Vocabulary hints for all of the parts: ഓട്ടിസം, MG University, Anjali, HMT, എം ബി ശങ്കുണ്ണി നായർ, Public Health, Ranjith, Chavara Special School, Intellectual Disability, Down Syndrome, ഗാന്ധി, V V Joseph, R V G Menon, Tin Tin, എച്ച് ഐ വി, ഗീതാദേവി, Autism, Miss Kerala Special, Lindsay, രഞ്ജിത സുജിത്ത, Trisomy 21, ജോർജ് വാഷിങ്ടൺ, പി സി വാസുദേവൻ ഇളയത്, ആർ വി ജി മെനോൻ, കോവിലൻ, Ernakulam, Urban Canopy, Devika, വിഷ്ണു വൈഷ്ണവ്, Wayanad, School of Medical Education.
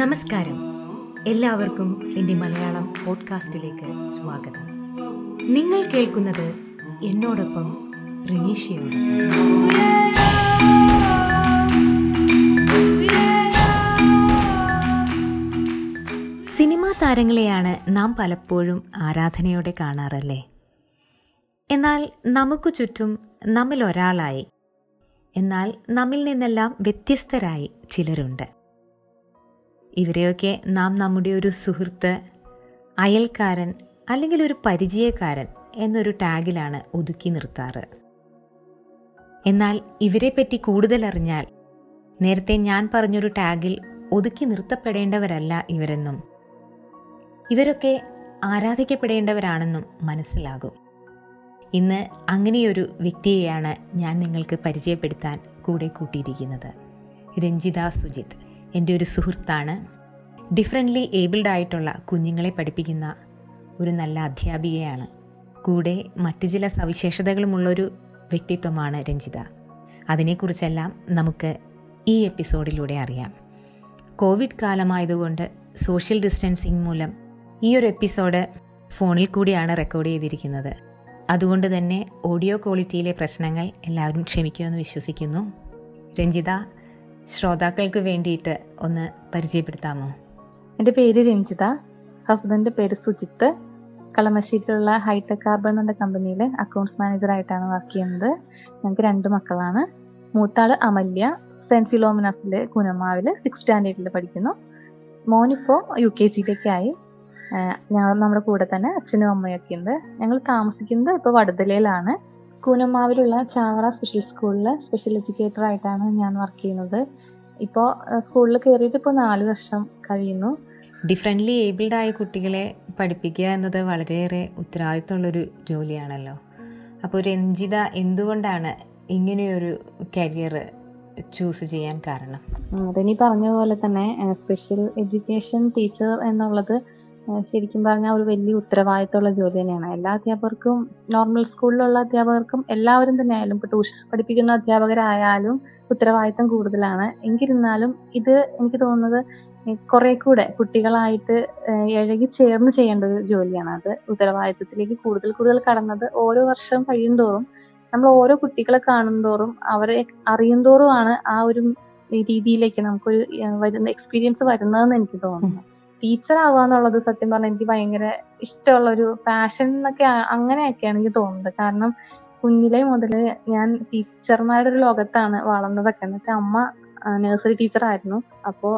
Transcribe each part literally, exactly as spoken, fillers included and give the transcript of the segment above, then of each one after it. നമസ്കാരം, എല്ലാവർക്കും എൻ്റെ മലയാളം പോഡ്കാസ്റ്റിലേക്ക് സ്വാഗതം. നിങ്ങൾ കേൾക്കുന്നത് എന്നോടൊപ്പം റിനീഷയോട്. സിനിമാ താരങ്ങളെയാണ് നാം പലപ്പോഴും ആരാധനയോടെ കാണാറല്ലേ. എന്നാൽ നമുക്ക് ചുറ്റും നമ്മിൽ ഒരാളായി, എന്നാൽ നമ്മിൽ നിന്നെല്ലാം വ്യത്യസ്തരായി ചിലരുണ്ട്. ഇവരെയൊക്കെ നാം നമ്മുടെ ഒരു സുഹൃത്ത്, അയൽക്കാരൻ അല്ലെങ്കിൽ ഒരു പരിചയക്കാരൻ എന്നൊരു ടാഗിലാണ് ഒതുക്കി നിർത്താറ്. എന്നാൽ ഇവരെപ്പറ്റി കൂടുതലറിഞ്ഞാൽ, നേരത്തെ ഞാൻ പറഞ്ഞൊരു ടാഗിൽ ഒതുക്കി നിർത്തപ്പെടേണ്ടവരല്ല ഇവരെന്നും ഇവരൊക്കെ ആരാധിക്കപ്പെടേണ്ടവരാണെന്നും മനസ്സിലാകും. ഇന്ന് അങ്ങനെയൊരു വ്യക്തിയെയാണ് ഞാൻ നിങ്ങൾക്ക് പരിചയപ്പെടുത്താൻ കൂടെ കൂട്ടിയിരിക്കുന്നത്. രഞ്ജിത സുജിത്ത് എൻ്റെ ഒരു സുഹൃത്താണ്. ഡിഫറൻ്റ്ലി ഏബിൾഡ് ആയിട്ടുള്ള കുഞ്ഞുങ്ങളെ പഠിപ്പിക്കുന്ന ഒരു നല്ല അധ്യാപികയാണ്. കൂടെ മറ്റു ചില സവിശേഷതകളുമുള്ളൊരു വ്യക്തിത്വമാണ് രഞ്ജിത. അതിനെക്കുറിച്ചെല്ലാം നമുക്ക് ഈ എപ്പിസോഡിലൂടെ അറിയാം. കോവിഡ് കാലമായതുകൊണ്ട് സോഷ്യൽ ഡിസ്റ്റൻസിങ് മൂലം ഈ ഒരു എപ്പിസോഡ് ഫോണിൽ കൂടിയാണ് റെക്കോർഡ് ചെയ്തിരിക്കുന്നത്. അതുകൊണ്ട് തന്നെ ഓഡിയോ ക്വാളിറ്റിയിലെ പ്രശ്നങ്ങൾ എല്ലാവരും ക്ഷമിക്കുമെന്ന് വിശ്വസിക്കുന്നു. രഞ്ജിത, ശ്രോതാക്കൾക്ക് വേണ്ടിയിട്ട് ഒന്ന് പരിചയപ്പെടുത്താമോ? എൻ്റെ പേര് രഞ്ജിത, ഹസ്ബൻഡിൻ്റെ പേര് സുജിത്ത്. കളമശ്ശേരിയിലുള്ള ഹൈടെക് കാർബൺ എന്ന കമ്പനിയിൽ അക്കൗണ്ട്സ് മാനേജറായിട്ടാണ് വർക്ക് ചെയ്യുന്നത്. ഞങ്ങൾക്ക് രണ്ട് മക്കളാണ്. മൂത്താൾ അമല്യ സെൻറ്റ് ഫിലോമിനാസിൽ കൂനമ്മാവിൽ സിക്സ് സ്റ്റാൻഡേർഡിൽ പഠിക്കുന്നു. മോനിപ്പോൾ യു കെ ജിയിലേക്കായി. ഞങ്ങൾ നമ്മുടെ കൂടെ തന്നെ അച്ഛനും അമ്മയൊക്കെ ഉണ്ട്. ഞങ്ങൾ താമസിക്കുന്നത് ഇപ്പോൾ വടതലയിലാണ്. കൂനമ്മാവിലുള്ള ചാവറ സ്പെഷ്യൽ സ്കൂളിൽ സ്പെഷ്യൽ എഡ്യൂക്കേറ്റർ ആയിട്ടാണ് ഞാൻ വർക്ക് ചെയ്യുന്നത്. ഇപ്പോൾ സ്കൂളിൽ കയറിയിട്ട് ഇപ്പോൾ നാല് വർഷം കഴിയുന്നു. ഡിഫറൻ്റ്ലി ഏബിൾഡ് ആയ കുട്ടികളെ പഠിപ്പിക്കുക എന്നത് വളരെയേറെ ഉത്തരവാദിത്തമുള്ളൊരു ജോലിയാണല്ലോ. അപ്പോൾ രഞ്ജിത എന്തുകൊണ്ടാണ് ഇങ്ങനെയൊരു കരിയർ ചൂസ് ചെയ്യാൻ കാരണം? അതെനി പറഞ്ഞ പോലെ തന്നെ സ്പെഷ്യൽ എഡ്യൂക്കേഷൻ ടീച്ചർ എന്നുള്ളത് ശരിക്കും പറഞ്ഞാൽ ഒരു വലിയ ഉത്തരവാദിത്തമുള്ള ജോലി തന്നെയാണ്. എല്ലാ അധ്യാപകർക്കും, നോർമൽ സ്കൂളിലുള്ള അധ്യാപകർക്കും, എല്ലാവരും തന്നെ ആയാലും, ഇപ്പോൾ ട്യൂഷൻ പഠിപ്പിക്കുന്ന അധ്യാപകരായാലും ഉത്തരവാദിത്തം കൂടുതലാണ്. എനിക്കിരുന്നാലും ഇത് എനിക്ക് തോന്നുന്നത് കുറെ കൂടെ കുട്ടികളായിട്ട് ഇഴകി ചേർന്ന് ചെയ്യേണ്ട ഒരു ജോലിയാണ്. അത് ഉത്തരവാദിത്തത്തിലേക്ക് കൂടുതൽ കൂടുതൽ കടന്നത് ഓരോ വർഷം കഴിയുന്തോറും, നമ്മൾ ഓരോ കുട്ടികളെ കാണുന്തോറും അവരെ അറിയുന്തോറുമാണ് ആ ഒരു രീതിയിലേക്ക് നമുക്കൊരു വരുന്ന എക്സ്പീരിയൻസ് വരുന്നതെന്ന് എനിക്ക് തോന്നുന്നു. ടീച്ചർ ആവുക എന്നുള്ളത് സത്യം പറഞ്ഞാൽ എനിക്ക് ഭയങ്കര ഇഷ്ടമുള്ളൊരു പാഷൻ എന്നൊക്കെ അങ്ങനെയൊക്കെയാണ് എനിക്ക് തോന്നുന്നത്. കാരണം കുഞ്ഞിലെ മുതൽ ഞാൻ ടീച്ചർമാരുടെ ഒരു ലോകത്താണ് വളർന്നതൊക്കെ. എന്ന് വെച്ചാൽ അമ്മ നഴ്സറി ടീച്ചറായിരുന്നു. അപ്പോൾ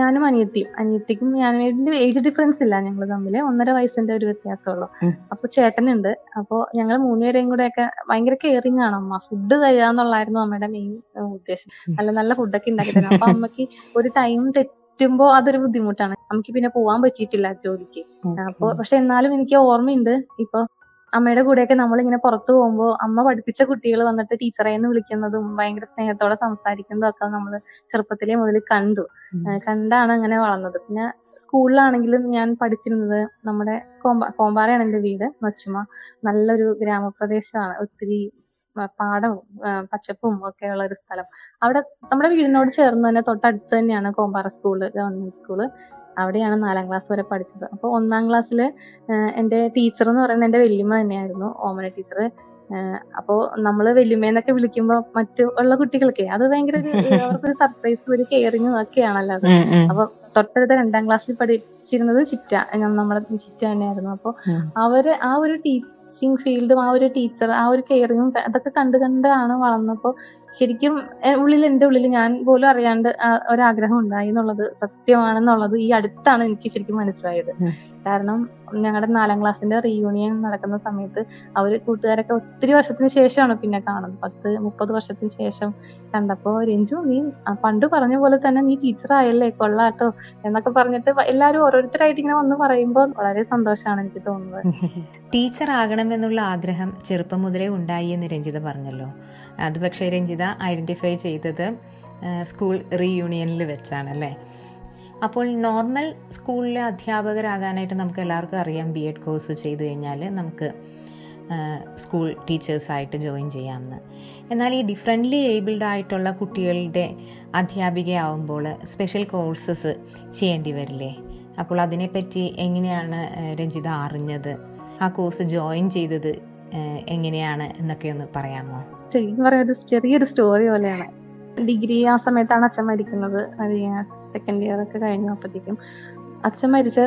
ഞാനും അനിയത്തിയും അനിയത്തിക്കും ഞാനും ഏജ് ഡിഫറൻസ് ഇല്ല ഞങ്ങൾ തമ്മിൽ, ഒന്നര വയസ്സിന്റെ ഒരു വ്യത്യാസമുള്ളൂ. അപ്പൊ ചേട്ടനുണ്ട്. അപ്പോൾ ഞങ്ങൾ മൂന്നുപേരെയും കൂടെ ഒക്കെ ഭയങ്കര കെയറിങ് ആണ് അമ്മ. ഫുഡ് തരിക എന്നുള്ളായിരുന്നു അമ്മയുടെ മെയിൻ ഉദ്ദേശം. നല്ല നല്ല ഫുഡൊക്കെ ഉണ്ടാക്കി തരാം. അപ്പൊ അമ്മക്ക് ഒരു ടൈം തെറ്റി ുമ്പോ അതൊരു ബുദ്ധിമുട്ടാണ്. നമുക്ക് പിന്നെ പോവാൻ പറ്റിയിട്ടില്ല ജോലിക്ക്. അപ്പൊ പക്ഷെ എന്നാലും എനിക്ക് ഓർമ്മയുണ്ട്, ഇപ്പൊ അമ്മയുടെ കൂടെയൊക്കെ നമ്മളിങ്ങനെ പുറത്തു പോകുമ്പോ അമ്മ പഠിപ്പിച്ച കുട്ടികൾ വന്നിട്ട് ടീച്ചറേന്ന് വിളിക്കുന്നതും ഭയങ്കര സ്നേഹത്തോടെ സംസാരിക്കുന്നതും ഒക്കെ നമ്മള് ചെറുപ്പത്തിലെ മുതൽ കണ്ടു കണ്ടാണ് അങ്ങനെ വളർന്നത്. പിന്നെ സ്കൂളിലാണെങ്കിലും ഞാൻ പഠിച്ചിരുന്നത് നമ്മുടെ കോമ്പാ കോമ്പാറയാണ് എന്റെ വീട്. നൊച്ചുമ നല്ലൊരു ഗ്രാമപ്രദേശമാണ്. ഒത്തിരി പാടവും പച്ചപ്പും ഒക്കെ ഉള്ള ഒരു സ്ഥലം. അവിടെ നമ്മുടെ വീടിനോട് ചേർന്ന് തന്നെ തൊട്ടടുത്ത് തന്നെയാണ് കോമ്പാറ സ്കൂള്, ഗവൺമെന്റ് സ്കൂള്. അവിടെയാണ് നാലാം ക്ലാസ് വരെ പഠിച്ചത്. അപ്പോൾ ഒന്നാം ക്ലാസ്സിൽ എൻ്റെ ടീച്ചർ എന്ന് പറയുന്നത് എൻ്റെ വല്യമ്മ തന്നെയായിരുന്നു, ഓമന ടീച്ചർ. അപ്പോൾ നമ്മൾ വല്യമ്മയെന്നൊക്കെ വിളിക്കുമ്പോൾ മറ്റു ഉള്ള കുട്ടികൾക്ക് അത് ഭയങ്കര ഒരു അവർക്കൊരു സർപ്രൈസ്, ഒരു കെയറിങ്ങും ഒക്കെയാണല്ലോ അത്. അപ്പൊ തൊട്ടടുത്ത രണ്ടാം ക്ലാസ്സിൽ പഠിച്ചിരുന്നത് ചിറ്റ, നമ്മുടെ ചിറ്റ തന്നെയായിരുന്നു. അപ്പോൾ അവര് ആ ഒരു ടീച്ചിങ് ഫീൽഡും ആ ഒരു ടീച്ചർ ആ ഒരു കെയറിങ്ങും അതൊക്കെ കണ്ട് കണ്ടാണ് വളർന്നപ്പോൾ ശരിക്കും ഉള്ളിൽ എൻ്റെ ഉള്ളിൽ ഞാൻ പോലും അറിയാണ്ട് ഒരാഗ്രഹം ഉണ്ടായി എന്നുള്ളത് സത്യമാണെന്നുള്ളത് ഈ അടുത്താണ് എനിക്ക് ശരിക്കും മനസ്സിലായത്. കാരണം ഞങ്ങളുടെ നാലാം ക്ലാസ്സിന്റെ റീയൂണിയൻ നടക്കുന്ന സമയത്ത് അവർ കൂട്ടുകാരൊക്കെ ഒത്തിരി വർഷത്തിന് ശേഷമാണ് പിന്നെ കാണുന്നത്. പത്ത് മുപ്പത് വർഷത്തിന് ശേഷം കണ്ടപ്പോൾ രഞ്ജു, നീ പണ്ട് പറഞ്ഞ പോലെ തന്നെ നീ ടീച്ചറായല്ലേ, കൊള്ളാട്ടോ എന്നൊക്കെ പറഞ്ഞിട്ട് എല്ലാവരും ഓരോരുത്തരായിട്ട് ഇങ്ങനെ വന്ന് പറയുമ്പോൾ വളരെ സന്തോഷമാണ് എനിക്ക് തോന്നുന്നത്. ടീച്ചർ ആകണമെന്നുള്ള ആഗ്രഹം ചെറുപ്പം മുതലേ ഉണ്ടായി എന്ന് രഞ്ജിത പറഞ്ഞല്ലോ. അത് പക്ഷേ രഞ്ജിത ഐഡൻറ്റിഫൈ ചെയ്തത് സ്കൂൾ റീയൂണിയനിൽ വെച്ചാണല്ലേ. അപ്പോൾ നോർമൽ സ്കൂളിലെ അധ്യാപകരാകാനായിട്ട് നമുക്ക് എല്ലാവർക്കും അറിയാം, ബി എഡ് കോഴ്സ് ചെയ്ത് കഴിഞ്ഞാൽ നമുക്ക് സ്കൂൾ ടീച്ചേഴ്സായിട്ട് ജോയിൻ ചെയ്യാമെന്ന്. എന്നാൽ ഈ ഡിഫറൻ്റ്ലി ഏബിൾഡ് ആയിട്ടുള്ള കുട്ടികളുടെ അധ്യാപികയാവുമ്പോൾ സ്പെഷ്യൽ കോഴ്സസ് ചെയ്യേണ്ടി വരില്ലേ? അപ്പോൾ അതിനെപ്പറ്റി എങ്ങനെയാണ് രഞ്ജിത അറിഞ്ഞത്? ആ കോഴ്സ് ജോയിൻ ചെയ്തത് എങ്ങനെയാണ് എന്നൊക്കെ ഒന്ന് പറയാമോ? ശരിക്കും പറയുന്നത് ചെറിയൊരു സ്റ്റോറി പോലെയാണ്. ഡിഗ്രി ആ സമയത്താണ് അച്ഛൻ മരിക്കുന്നത്. അത് സെക്കൻഡ് ഇയർ ഒക്കെ കഴിഞ്ഞു. അപ്പോഴത്തേക്കും അച്ഛൻ മരിച്ച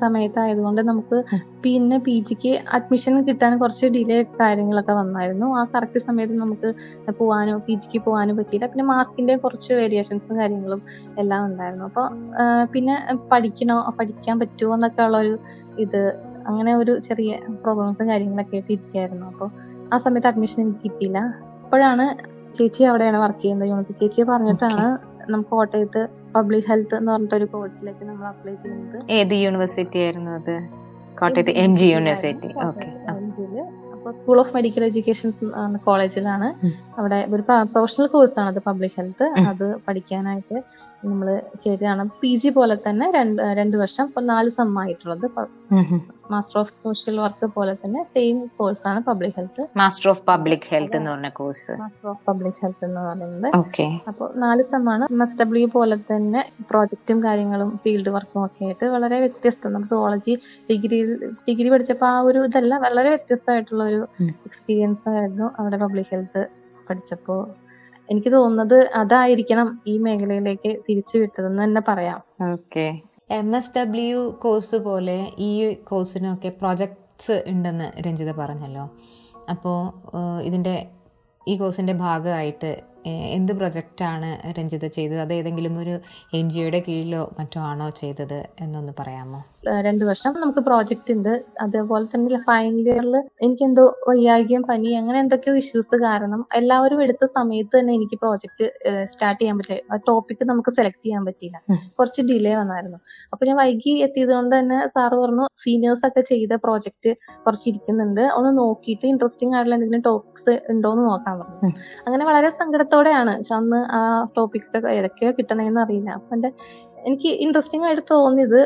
സമയത്തായതുകൊണ്ട് നമുക്ക് പിന്നെ പി ജിക്ക് അഡ്മിഷൻ കിട്ടാൻ കുറച്ച് ഡിലേ കാര്യങ്ങളൊക്കെ വന്നായിരുന്നു. ആ കറക്റ്റ് സമയത്ത് നമുക്ക് പോകാനോ പി ജിക്ക് പോകാനോ പറ്റിയില്ല. പിന്നെ മാർക്കിൻ്റെ കുറച്ച് വേരിയേഷൻസും കാര്യങ്ങളും എല്ലാം ഉണ്ടായിരുന്നു. അപ്പോൾ പിന്നെ പഠിക്കണോ പഠിക്കാൻ പറ്റുമോ എന്നൊക്കെ ഉള്ളൊരു ഇത്, അങ്ങനെ ഒരു ചെറിയ പ്രോബ്ലംസും കാര്യങ്ങളൊക്കെ ആയിട്ട് ഇരിക്കുകയായിരുന്നു. അപ്പോൾ ആ സമയത്ത് അഡ്മിഷൻ എനിക്ക് കിട്ടിയില്ല. അപ്പോഴാണ് ചേച്ചി അവിടെയാണ് വർക്ക് ചെയ്യുന്നത് യൂണിറ്റ് ചേച്ചി പറഞ്ഞിട്ടാണ് നമുക്ക് കോട്ടയത്ത് പബ്ലിക് ഹെൽത്ത് എന്ന് പറഞ്ഞിട്ടൊരു കോഴ്സിലേക്ക് നമ്മൾ അപ്ലൈ ചെയ്യുന്നത്. ഏത് യൂണിവേഴ്സിറ്റി ആയിരുന്നു അത്? കോട്ടയത്ത് എം ജി യൂണിവേഴ്സിറ്റി. ഓക്കെ. അപ്പോൾ സ്കൂൾ ഓഫ് മെഡിക്കൽ എഡ്യൂക്കേഷൻ കോളേജിലാണ്. അവിടെ ഒരു പ്രൊഫഷണൽ കോഴ്സാണ് അത്, പബ്ലിക് ഹെൽത്ത്. അത് പഠിക്കാനായിട്ട് നമ്മൾ ചേരുകയാണ്. പി ജി പോലെ തന്നെ രണ്ട് രണ്ട് വർഷം ഇപ്പം നാല് സെമ്മായിട്ടുള്ളത്. മാസ്റ്റർ ഓഫ് സോഷ്യൽ വർക്ക് പോലെ തന്നെ സെയിം കോഴ്സാണ് public health. Master of public health എന്ന് പറഞ്ഞ course master of public health എന്ന് പറയുന്നത്. ഓക്കെ. അപ്പോൾ നാല് സെമ്മാണ്. എം എസ് ഡബ്ല്യു പോലെ തന്നെ പ്രോജക്റ്റും കാര്യങ്ങളും ഫീൽഡ് വർക്കും ഒക്കെ ആയിട്ട് വളരെ വ്യത്യസ്തം. നമ്മൾ സോളജി ഡിഗ്രി ഡിഗ്രി പഠിച്ചപ്പോൾ ആ ഒരു ഇതെല്ലാം വളരെ വ്യത്യസ്തമായിട്ടുള്ള ഒരു എക്സ്പീരിയൻസ് ആയിരുന്നു അവിടെ പബ്ലിക് ഹെൽത്ത് പഠിച്ചപ്പോൾ. എനിക്ക് തോന്നുന്നത് അതായിരിക്കണം ഈ മേഖലയിലേക്ക് തിരിച്ചു വിട്ടതെന്ന് തന്നെ പറയാം. Okay. M S W course പോലെ ഈ കോഴ്സിനൊക്കെ പ്രൊജക്ട്സ് ഉണ്ടെന്ന് രഞ്ജിത പറഞ്ഞല്ലോ. അപ്പോൾ ഇതിൻ്റെ ഈ കോഴ്സിൻ്റെ ഭാഗമായിട്ട് എന്ത് പ്രൊജക്റ്റാണ് രഞ്ജിത ചെയ്തത്? അത് ഏതെങ്കിലും ഒരു എൻ ജി ഒയുടെ കീഴിലോ മറ്റോ ആണോ ചെയ്തത് എന്നൊന്ന് പറയാമോ? രണ്ടു വർഷം നമുക്ക് പ്രോജക്റ്റ് ഉണ്ട്. അതേപോലെ തന്നെ ഫൈനൽ ഇയറിൽ എനിക്കെന്തോ വയ്യായികയും പനി അങ്ങനെ എന്തൊക്കെയോ ഇഷ്യൂസ് കാരണം എല്ലാവരും എടുത്ത സമയത്ത് തന്നെ എനിക്ക് പ്രോജക്റ്റ് സ്റ്റാർട്ട് ചെയ്യാൻ പറ്റില്ല. ആ ടോപ്പിക് നമുക്ക് സെലക്ട് ചെയ്യാൻ പറ്റിയില്ല, കുറച്ച് ഡിലേ വന്നായിരുന്നു. അപ്പൊ ഞാൻ വൈകി എത്തിയത് കൊണ്ട് തന്നെ സാറ് പറഞ്ഞു സീനിയേഴ്സ് ഒക്കെ ചെയ്ത പ്രോജക്റ്റ് കുറച്ചിരിക്കുന്നുണ്ട്, ഒന്ന് നോക്കിയിട്ട് ഇൻട്രസ്റ്റിംഗ് ആയിട്ടുള്ള എന്തെങ്കിലും ടോപ്പിക്സ് ഉണ്ടോന്ന് നോക്കാൻ പറഞ്ഞു. അങ്ങനെ വളരെ സങ്കടത്തോടെയാണ് അന്ന് ആ ടോപ്പിക്കൊക്കെ ഏതൊക്കെയോ കിട്ടണമെന്ന് അറിയില്ല. അപ്പൊ എന്റെ എനിക്ക് ഇൻട്രസ്റ്റിംഗ് ആയിട്ട് തോന്നിയത്